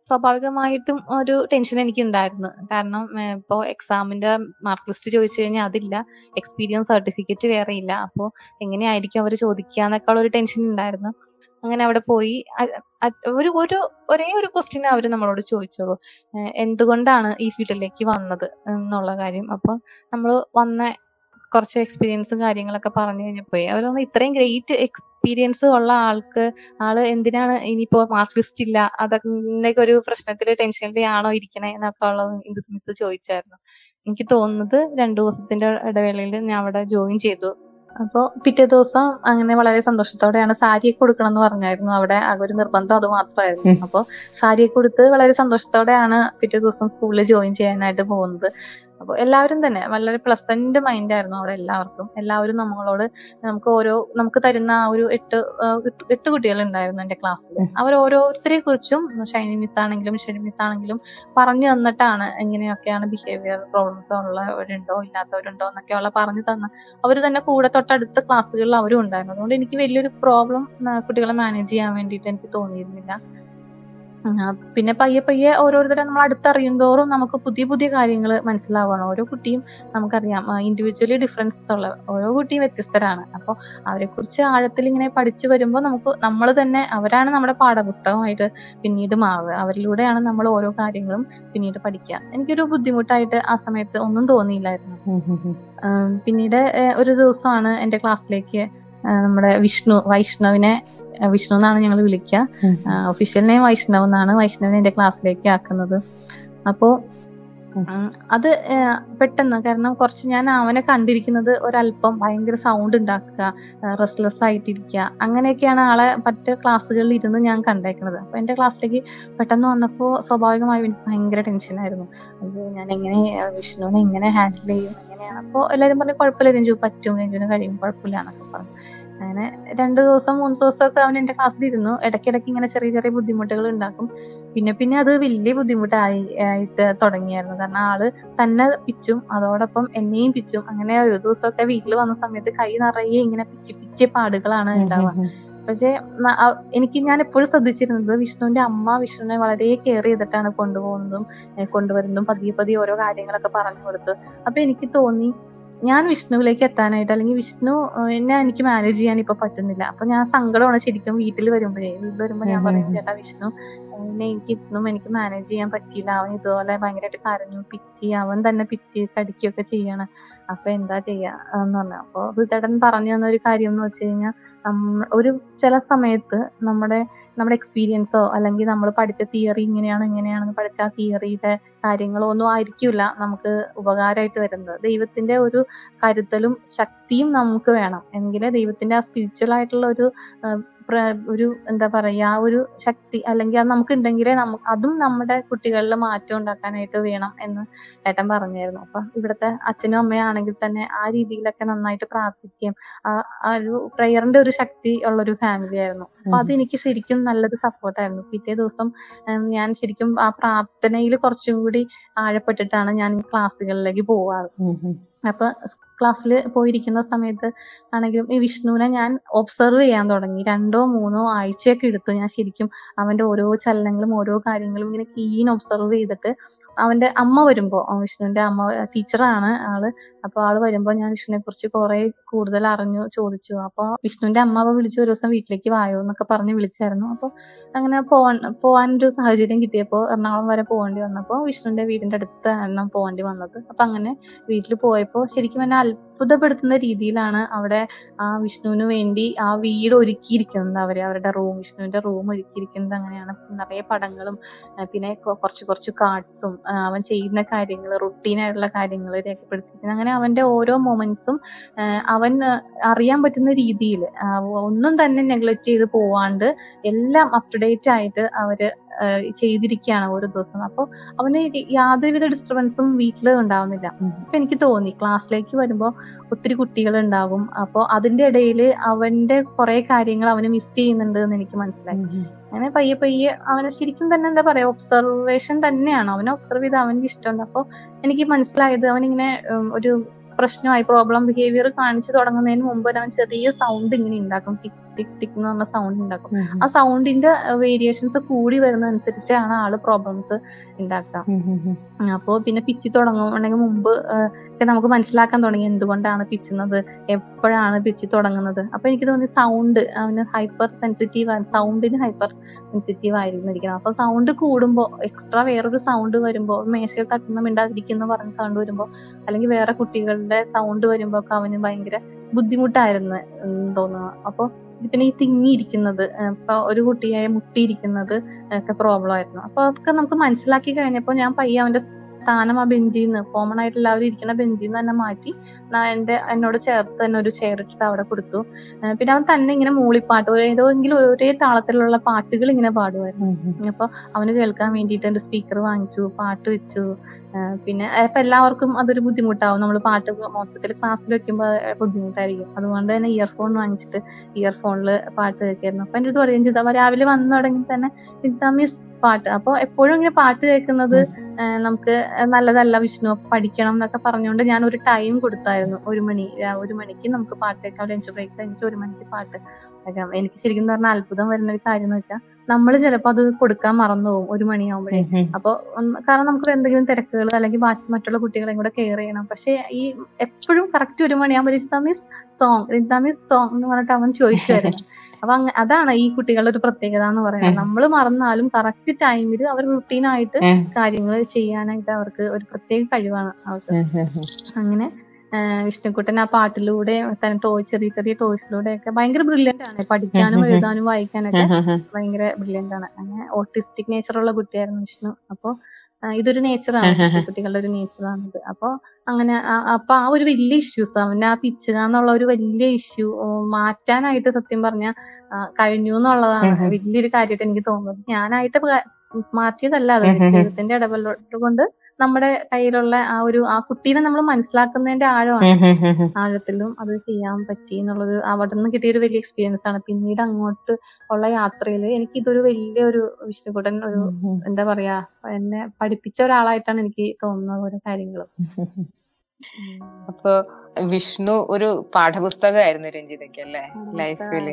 സ്വാഭാവികമായിട്ടും ഒരു ടെൻഷൻ എനിക്കുണ്ടായിരുന്നു. കാരണം ഇപ്പോൾ എക്സാമിന്റെ മാർക്ക് ലിസ്റ്റ് ചോദിച്ചു കഴിഞ്ഞാൽ അതില്ല, എക്സ്പീരിയൻസ് സർട്ടിഫിക്കറ്റ് വേറെ ഇല്ല, അപ്പോൾ എങ്ങനെയായിരിക്കും അവർ ചോദിക്കുക എന്നൊക്കെയുള്ള ഒരു ടെൻഷൻ ഉണ്ടായിരുന്നു. അങ്ങനെ അവിടെ പോയി ഒരു ഒരു ഒരേ ഒരു ക്വസ്റ്റ്യൻ അവർ നമ്മളോട് ചോദിച്ചോളൂ, എന്തുകൊണ്ടാണ് ഈ ഫീൽഡിലേക്ക് വന്നത് എന്നുള്ള കാര്യം. അപ്പോൾ നമ്മൾ വന്ന കുറച്ച് എക്സ്പീരിയൻസും കാര്യങ്ങളൊക്കെ പറഞ്ഞു കഴിഞ്ഞപ്പോയി അവർ വന്ന് ഇത്രയും ഗ്രേറ്റ് എക്സ്പീരിയൻസ് ഉള്ള ആൾക്ക് ആള് എന്തിനാണ് ഇനിയിപ്പോൾ മാർക്ക് ലിസ്റ്റ് ഇല്ല, അതൊക്കെ ഒരു പ്രശ്നത്തിൽ ടെൻഷനിലാണോ ഇരിക്കണേ എന്നൊക്കെ ഉള്ളത് ഇന്ദു മിസ് ചോദിച്ചായിരുന്നു. എനിക്ക് തോന്നുന്നത് രണ്ടു ദിവസത്തിന്റെ ഇടവേളയിൽ ഞാൻ അവിടെ ജോയിൻ ചെയ്തു. അപ്പോൾ പിറ്റേ ദിവസം അങ്ങനെ വളരെ സന്തോഷത്തോടെയാണ് സാരിയൊക്കെ കൊടുക്കണം എന്ന് പറഞ്ഞായിരുന്നു. അവിടെ ആ ഒരു നിർബന്ധം അത് മാത്രമായിരുന്നു. അപ്പോൾ സാരിയൊക്കെ കൊടുത്ത് വളരെ സന്തോഷത്തോടെയാണ് പിറ്റേ ദിവസം സ്കൂളിൽ ജോയിൻ ചെയ്യാനായിട്ട് പോകുന്നത്. അപ്പോൾ എല്ലാവരും തന്നെ വളരെ പ്ലസന്റ് മൈൻഡായിരുന്നു അവിടെ എല്ലാവർക്കും. എല്ലാവരും നമ്മളോട് നമുക്ക് ഓരോ നമുക്ക് തരുന്ന ആ ഒരു എട്ട് എട്ട് കുട്ടികളുണ്ടായിരുന്നു എൻ്റെ ക്ലാസ്സിൽ. അവർ ഓരോരുത്തരെ കുറിച്ചും ഷൈനി മിസ് ആണെങ്കിലും ഷൈനി മിസ് ആണെങ്കിലും പറഞ്ഞു തന്നിട്ടാണ് എങ്ങനെയൊക്കെയാണ് ബിഹേവിയർ പ്രോബ്ലംസ് ഉള്ളവരുണ്ടോ ഇല്ലാത്തവരുണ്ടോ എന്നൊക്കെയുള്ള പറഞ്ഞു തന്ന അവർ തന്നെ കൂടെ തൊട്ടടുത്ത ക്ലാസ്സുകളിൽ അവരും ഉണ്ടായിരുന്നു. അതുകൊണ്ട് എനിക്ക് വലിയൊരു പ്രോബ്ലം കുട്ടികളെ മാനേജ് ചെയ്യാൻ വേണ്ടിയിട്ട് എനിക്ക് തോന്നിയിരുന്നില്ല. പിന്നെ പയ്യെ പയ്യെ ഓരോരുത്തരെ നമ്മൾ അടുത്തറിയുന്തോറും നമുക്ക് പുതിയ പുതിയ കാര്യങ്ങൾ മനസ്സിലാവുകയാണ്. ഓരോ കുട്ടിയും നമുക്കറിയാം ഇൻഡിവിജ്വലി ഡിഫറൻസസ് ഉള്ള ഓരോ കുട്ടിയും വ്യത്യസ്തരാണ്. അപ്പോൾ അവരെക്കുറിച്ച് ആഴത്തിൽ ഇങ്ങനെ പഠിച്ചു വരുമ്പോൾ നമുക്ക് നമ്മൾ തന്നെ അവരാണ് നമ്മുടെ പാഠപുസ്തകമായിട്ട് പിന്നീട് മാറുക. അവരിലൂടെയാണ് നമ്മൾ ഓരോ കാര്യങ്ങളും പിന്നീട് പഠിക്കുക. എനിക്കൊരു ബുദ്ധിമുട്ടായിട്ട് ആ സമയത്ത് ഒന്നും തോന്നിയില്ലായിരുന്നു. പിന്നീട് ഒരു ദിവസമാണ് എൻ്റെ ക്ലാസ്സിലേക്ക് നമ്മുടെ വിഷ്ണു വൈഷ്ണവിനെ വിഷ്ണു എന്നാണ് ഞങ്ങൾ വിളിക്കുക, ഒഫീഷ്യൽ നെയിം വൈഷ്ണവ് എന്നാണ്, വൈഷ്ണവിനെ എന്റെ ക്ലാസ്സിലേക്ക് ആക്കുന്നത്. അപ്പോ അത് പെട്ടെന്ന് കാരണം കുറച്ച് ഞാൻ അവനെ കണ്ടിരിക്കുന്നത് ഒരല്പം ഭയങ്കര സൗണ്ട് ഉണ്ടാക്കുക, റെസ്റ്റ്ലെസ് ആയിട്ടിരിക്കുക, അങ്ങനെയൊക്കെയാണ് ആളെ മറ്റ് ക്ലാസ്സുകളിൽ ഇരുന്ന് ഞാൻ കണ്ടേക്കുന്നത്. അപ്പോൾ എൻ്റെ ക്ലാസ്സിലേക്ക് പെട്ടെന്ന് വന്നപ്പോൾ സ്വാഭാവികമായും എനിക്ക് ഭയങ്കര ടെൻഷനായിരുന്നു. അത് ഞാൻ എങ്ങനെ വിഷ്ണുവിനെ എങ്ങനെ ഹാൻഡിൽ ചെയ്യും എങ്ങനെയാണ്. അപ്പോൾ എല്ലാവരും പറഞ്ഞു കുഴപ്പമില്ല രഞ്ജു, പറ്റും രഞ്ജുവിന് കഴിയും, കുഴപ്പമില്ല എന്നൊക്കെ പറഞ്ഞു. അങ്ങനെ രണ്ടു ദിവസം മൂന്ന് ദിവസമൊക്കെ അവൻ എൻ്റെ ക്ലാസ്സിലിരുന്നു. ഇടയ്ക്കിടയ്ക്ക് ഇങ്ങനെ ചെറിയ ചെറിയ ബുദ്ധിമുട്ടുകൾ ഉണ്ടാക്കും. പിന്നെ പിന്നെ അത് വലിയ ബുദ്ധിമുട്ടായി ആയിട്ട് തുടങ്ങിയായിരുന്നു. കാരണം ആള് തന്നെ പിച്ചും അതോടൊപ്പം എന്നെയും പിച്ചും. അങ്ങനെ ഒരു ദിവസമൊക്കെ വീട്ടിൽ വന്ന സമയത്ത് കൈ നിറയെ ഇങ്ങനെ പിച്ചി പിച്ചിയ പാടുകളാണ് ഉണ്ടാവുക. പക്ഷേ എനിക്ക് ഞാൻ എപ്പോഴും ശ്രദ്ധിച്ചിരുന്നത് വിഷ്ണുവിന്റെ അമ്മ വിഷ്ണുവിനെ വളരെ കെയർ ചെയ്തിട്ടാണ് കൊണ്ടുപോകുന്നതും കൊണ്ടുവരുന്നതും, പതിയെ പതിയെ ഓരോ കാര്യങ്ങളൊക്കെ പറഞ്ഞു കൊടുത്തു. അപ്പൊ എനിക്ക് തോന്നി ഞാൻ വിഷ്ണുവിലേക്ക് എത്താനായിട്ട് അല്ലെങ്കിൽ വിഷ്ണു എന്നെ എനിക്ക് മാനേജ് ചെയ്യാൻ ഇപ്പൊ പറ്റുന്നില്ല. അപ്പൊ ഞാൻ സങ്കടമാണ് ശരിക്കും വീട്ടിൽ വരുമ്പോഴേ വീട്ടിൽ വരുമ്പോൾ ഞാൻ പറയും ചേട്ടാ വിഷ്ണു പിന്നെ എനിക്കിന്നും എനിക്ക് മാനേജ് ചെയ്യാൻ പറ്റിയില്ല. അവൻ ഇതുപോലെ ഭയങ്കരമായിട്ട് കരഞ്ഞു, പിച്ചി, അവൻ തന്നെ പിച്ചി കടിക്കുകയൊക്കെ ചെയ്യണം. അപ്പം എന്താ ചെയ്യുക എന്ന് പറഞ്ഞാൽ, അപ്പോൾ റിതേട്ടൻ പറഞ്ഞു തന്നൊരു കാര്യം എന്ന് വെച്ച് കഴിഞ്ഞാൽ, നമ്മ ഒരു ചില സമയത്ത് നമ്മുടെ നമ്മുടെ എക്സ്പീരിയൻസോ അല്ലെങ്കിൽ നമ്മൾ പഠിച്ച തിയറി ഇങ്ങനെയാണ് ഇങ്ങനെയാണെന്ന് പഠിച്ച ആ തിയറിയുടെ കാര്യങ്ങളോ ഒന്നും ആയിരിക്കില്ല നമുക്ക് ഉപകാരമായിട്ട് വരുന്നത്. ദൈവത്തിൻ്റെ ഒരു കരുതലും ശക്തിയും നമുക്ക് വേണം എങ്കിൽ ദൈവത്തിൻ്റെ ആ സ്പിരിച്വൽ ആയിട്ടുള്ള ഒരു ഒരു എന്താ പറയുക, ആ ഒരു ശക്തി അല്ലെങ്കിൽ അത് നമുക്കുണ്ടെങ്കിലേ നമുക്ക് അതും നമ്മുടെ കുട്ടികളിൽ മാറ്റം ഉണ്ടാക്കാനായിട്ട് വേണം എന്ന് ഏട്ടൻ പറഞ്ഞായിരുന്നു. അപ്പം ഇവിടുത്തെ അച്ഛനും അമ്മയാണെങ്കിൽ തന്നെ ആ രീതിയിലൊക്കെ നന്നായിട്ട് പ്രാർത്ഥിക്കുകയും ആ ഒരു പ്രെയറിൻ്റെ ഒരു ശക്തി ഉള്ളൊരു ഫാമിലി ആയിരുന്നു. അപ്പം അതെനിക്ക് ശരിക്കും നല്ലൊരു സപ്പോർട്ടായിരുന്നു. പിറ്റേ ദിവസം ഞാൻ ശരിക്കും ആ പ്രാർത്ഥനയിൽ കുറച്ചും കൂടി ആഴപ്പെട്ടിട്ടാണ് ഞാൻ ക്ലാസ്സുകളിലേക്ക് പോവാറ്. അപ്പം ക്ലാസ്സിൽ പോയിരിക്കുന്ന സമയത്ത് ആണെങ്കിലും ഈ വിഷ്ണുവിനെ ഞാൻ ഒബ്സർവ് ചെയ്യാൻ തുടങ്ങി. രണ്ടോ മൂന്നോ ആഴ്ചയൊക്കെ എടുത്തു ഞാൻ ശരിക്കും അവൻ്റെ ഓരോ ചലനങ്ങളും ഓരോ കാര്യങ്ങളും ഇങ്ങനെ കീൻ ഒബ്സർവ് ചെയ്തിട്ട്. അവൻ്റെ അമ്മ വരുമ്പോൾ, വിഷ്ണുവിൻ്റെ അമ്മ ടീച്ചറാണ് ആള്, അപ്പോൾ ആള് വരുമ്പോൾ ഞാൻ വിഷ്ണുവിനെ കുറിച്ച് കുറെ കൂടുതൽ അറിഞ്ഞു ചോദിച്ചു. അപ്പോൾ വിഷ്ണുവിൻ്റെ അമ്മ അവ വിളിച്ചു ഒരു ദിവസം വീട്ടിലേക്ക് വായോ എന്നൊക്കെ പറഞ്ഞ് വിളിച്ചായിരുന്നു. അപ്പോൾ അങ്ങനെ പോവാൻ പോകാനൊരു സാഹചര്യം കിട്ടിയപ്പോൾ എറണാകുളം വരെ പോകേണ്ടി വന്നപ്പോൾ വിഷ്ണുവിൻ്റെ വീടിൻ്റെ അടുത്താണ് പോകേണ്ടി വന്നത്. അപ്പം അങ്ങനെ വീട്ടിൽ പോയപ്പോൾ ശരിക്കും എന്നെ അത്ഭുതപ്പെടുത്തുന്ന രീതിയിലാണ് അവിടെ ആ വിഷ്ണുവിന് വേണ്ടി ആ വീട് ഒരുക്കിയിരിക്കുന്നത്. അവർ അവരുടെ റൂം, വിഷ്ണുവിൻ്റെ റൂം ഒരുക്കിയിരിക്കുന്നത് അങ്ങനെയാണ്. നിറയെ പടങ്ങളും പിന്നെ കുറച്ച് കുറച്ച് കാർഡ്സും അവൻ ചെയ്യുന്ന കാര്യങ്ങൾ, റൊട്ടീനായിട്ടുള്ള കാര്യങ്ങൾ രേഖപ്പെടുത്തിയിരിക്കുന്നത്. അങ്ങനെ അവൻ്റെ ഓരോ മൊമെന്റ്സും അവൻ അറിയാൻ പറ്റുന്ന രീതിയിൽ ഒന്നും തന്നെ നെഗ്ലക്റ്റ് ചെയ്ത് പോവാണ്ട് എല്ലാം അപ് ടു ഡേറ്റ് ആയിട്ട് അവർ ചെയ്തിരിക്കുകയാണ് ഓരോ ദിവസം. അപ്പോൾ അവന് യാതൊരുവിധ ഡിസ്റ്റർബൻസും വീട്ടിൽ ഉണ്ടാവുന്നില്ല. അപ്പം എനിക്ക് തോന്നി ക്ലാസ്സിലേക്ക് വരുമ്പോൾ ഒത്തിരി കുട്ടികളുണ്ടാകും, അപ്പോൾ അതിൻ്റെ ഇടയിൽ അവൻ്റെ കുറേ കാര്യങ്ങൾ അവന് മിസ് ചെയ്യുന്നുണ്ട് എന്ന് എനിക്ക് മനസ്സിലായി. അങ്ങനെ പയ്യെ പയ്യെ അവനെ ശരിക്കും തന്നെ എന്താ പറയുക, ഒബ്സർവേഷൻ തന്നെയാണ്. അവനെ ഒബ്സർവ് ചെയ്ത് അവൻ്റെ ഇഷ്ടമുണ്ട്. അപ്പോൾ എനിക്ക് മനസ്സിലായത് അവനിങ്ങനെ ഒരു പ്രശ്നമായി പ്രോബ്ലം ബിഹേവിയർ കാണിച്ചു തുടങ്ങുന്നതിന് മുമ്പ് അവൻ ചെറിയ സൗണ്ട് ഇങ്ങനെ ഉണ്ടാക്കും, ടിക് ടിക് ടിക് എന്ന് പറഞ്ഞ സൗണ്ട് ഉണ്ടാക്കും. ആ സൗണ്ടിന്റെ വേരിയേഷൻസ് കൂടി വരുന്നതനുസരിച്ചാണ് ആള് പ്രോബ്ലംസ് ഉണ്ടാക്കുക. അപ്പോൾ പിന്നെ പിച്ചി തുടങ്ങുന്നുണ്ടെങ്കിൽ മുമ്പ് ഒക്കെ നമുക്ക് മനസ്സിലാക്കാൻ തുടങ്ങി എന്തുകൊണ്ടാണ് പിച്ചുന്നത്, എപ്പോഴാണ് പിച്ചി തുടങ്ങുന്നത്. അപ്പോൾ എനിക്ക് തോന്നി സൗണ്ട് അവന് ഹൈപ്പർ സെൻസിറ്റീവ്, സൗണ്ടിന് ഹൈപ്പർ സെൻസിറ്റീവ് ആയിരുന്നിരിക്കണം. അപ്പോൾ സൗണ്ട് കൂടുമ്പോൾ, എക്സ്ട്രാ വേറൊരു സൗണ്ട് വരുമ്പോൾ, മേശയിൽ തട്ടുന്ന മിണ്ടാതിരിക്കുന്ന പറഞ്ഞ സൗണ്ട് വരുമ്പോൾ അല്ലെങ്കിൽ വേറെ കുട്ടികളുടെ സൗണ്ട് വരുമ്പോൾ ഒക്കെ അവന് ഭയങ്കര ബുദ്ധിമുട്ടായിരുന്നു തോന്നുന്നു. അപ്പോൾ പിന്നെ ഈ തിങ്ങിയിരിക്കുന്നത്, ഇപ്പോൾ ഒരു കുട്ടിയായി മുട്ടിയിരിക്കുന്നത് ഒക്കെ പ്രോബ്ലം ആയിരുന്നു. അപ്പോൾ അതൊക്കെ നമുക്ക് മനസ്സിലാക്കി കഴിഞ്ഞപ്പോൾ ഞാൻ പയ്യെ അവൻ്റെ സ്ഥാനം ആ ബെഞ്ചിൽ നിന്ന്, കോമൺ ആയിട്ട് എല്ലാവരും ഇരിക്കുന്ന ബെഞ്ചിൽ നിന്ന് തന്നെ മാറ്റി എൻ്റെ എന്നോട് ചേർത്ത് തന്നെ ഒരു ചെയർ ഇട്ടിട്ട് അവിടെ കൊടുത്തു. പിന്നെ അവൻ തന്നെ ഇങ്ങനെ മൂളിപ്പാട്ട്, ഏതെങ്കിലും ഒരേ താളത്തിലുള്ള പാട്ടുകൾ ഇങ്ങനെ പാടുമായിരുന്നു. അപ്പോൾ അവന് കേൾക്കാൻ വേണ്ടിയിട്ട് എൻ്റെ സ്പീക്കർ വാങ്ങിച്ചു, പാട്ട് വെച്ചു. പിന്നെ ഇപ്പം എല്ലാവർക്കും അതൊരു ബുദ്ധിമുട്ടാവും, നമ്മൾ പാട്ട് മൊത്തത്തിൽ ക്ലാസ്സിൽ വെക്കുമ്പോൾ ബുദ്ധിമുട്ടായിരിക്കും. അതുകൊണ്ട് തന്നെ ഇയർഫോൺ വാങ്ങിച്ചിട്ട് ഇയർഫോണിൽ പാട്ട് കേൾക്കായിരുന്നു. അപ്പം എൻ്റെ അടുത്ത് പറയും ചെയ്താൽ രാവിലെ വന്നു തുടങ്ങി തന്നെ ഇതാ മിസ് പാട്ട്. അപ്പോൾ എപ്പോഴും ഇങ്ങനെ പാട്ട് കേൾക്കുന്നത് നമുക്ക് നല്ലതല്ല വിഷ്ണു, പഠിക്കണം എന്നൊക്കെ പറഞ്ഞുകൊണ്ട് ഞാൻ ഒരു ടൈം കൊടുത്തായിരുന്നു. ഒരു മണി ഒരു മണിക്ക് നമുക്ക് പാട്ട് കേൾക്കാം, ലഞ്ച് ബ്രേക്ക് കഴിഞ്ഞിട്ട് ഒരു മണിക്ക് പാട്ട് കേൾക്കാം. എനിക്ക് ശരിക്കും പറഞ്ഞാൽ അത്ഭുതം വരുന്ന ഒരു കാര്യം എന്ന് വെച്ചാൽ നമ്മൾ ചിലപ്പോൾ അത് കൊടുക്കാൻ മറന്നു പോകും ഒരു മണിയാവുമ്പോഴേ. അപ്പോൾ കാരണം നമുക്ക് എന്തെങ്കിലും തിരക്കുകൾ അല്ലെങ്കിൽ ബാക്കി മറ്റുള്ള കുട്ടികളെയും കൂടെ കെയർ ചെയ്യണം. പക്ഷേ ഈ എപ്പോഴും കറക്റ്റ് ഒരു മണിയാകുമ്പോൾ Rita miss song, Rita miss song എന്ന് പറഞ്ഞിട്ട് അവൻ ചോദിക്കുമായിരുന്നു. അപ്പൊ അതാണ് ഈ കുട്ടികളുടെ ഒരു പ്രത്യേകത എന്ന് പറയുന്നത്. നമ്മൾ മറന്നാലും കറക്റ്റ് ടൈമിൽ അവർ റുട്ടീനായിട്ട് കാര്യങ്ങൾ ചെയ്യാനായിട്ട് അവർക്ക് ഒരു പ്രത്യേക കഴിവാണ് അവർക്ക്. അങ്ങനെ വിഷ്ണുക്കുട്ടൻ ആ പാട്ടിലൂടെ തന്നെ ടോയ് ചെറിയ ചെറിയ ടോയ്സിലൂടെ ഒക്കെ ഭയങ്കര ബ്രില്യൻ്റ് ആണ്. പഠിക്കാനും എഴുതാനും വായിക്കാനൊക്കെ ഭയങ്കര ബ്രില്യൻ്റ് ആണ്. അങ്ങനെ ഓട്ടിസ്റ്റിക് നേച്ചറുള്ള കുട്ടിയായിരുന്നു വിഷ്ണു. അപ്പോൾ ഇതൊരു നേച്ചറാണ്, കുട്ടികളുടെ ഒരു നേച്ചറാണിത്. അപ്പോൾ അങ്ങനെ അപ്പൊ ആ ഒരു വലിയ ഇഷ്യൂസ് അവന് ആ പിച്ചുക എന്നുള്ള ഒരു വലിയ ഇഷ്യൂ മാറ്റാനായിട്ട് സത്യം പറഞ്ഞാൽ കഴിഞ്ഞു എന്നുള്ളതാണ് വലിയൊരു കാര്യമായിട്ട് എനിക്ക് തോന്നുന്നത്. ഞാനായിട്ട് മാറ്റിയതല്ല, അത് ദൈവത്തിന്റെ ഇടപെടൽ കൊണ്ട് നമ്മുടെ കയ്യിലുള്ള ആ ഒരു ആ കുട്ടീനെ നമ്മൾ മനസ്സിലാക്കുന്നതിന്റെ ആഴമാണ്, ആഴത്തിലും അത് ചെയ്യാൻ പറ്റി എന്നുള്ളത് അവിടെ നിന്ന് കിട്ടിയൊരു വലിയ എക്സ്പീരിയൻസ് ആണ്. പിന്നീട് അങ്ങോട്ട് ഉള്ള യാത്രയിൽ എനിക്ക് ഇതൊരു വലിയൊരു വിഷ്ണുക്കുട്ടൻ ഒരു എന്താ പറയാ എന്നെ പഠിപ്പിച്ച ഒരാളായിട്ടാണ് എനിക്ക് തോന്നുന്നത് ഓരോ കാര്യങ്ങളും. അപ്പൊ വിഷ്ണു ഒരു പാഠപുസ്തകമായിരുന്നു രഞ്ജിതയ്ക്ക് അല്ലേ ലൈഫിൽ?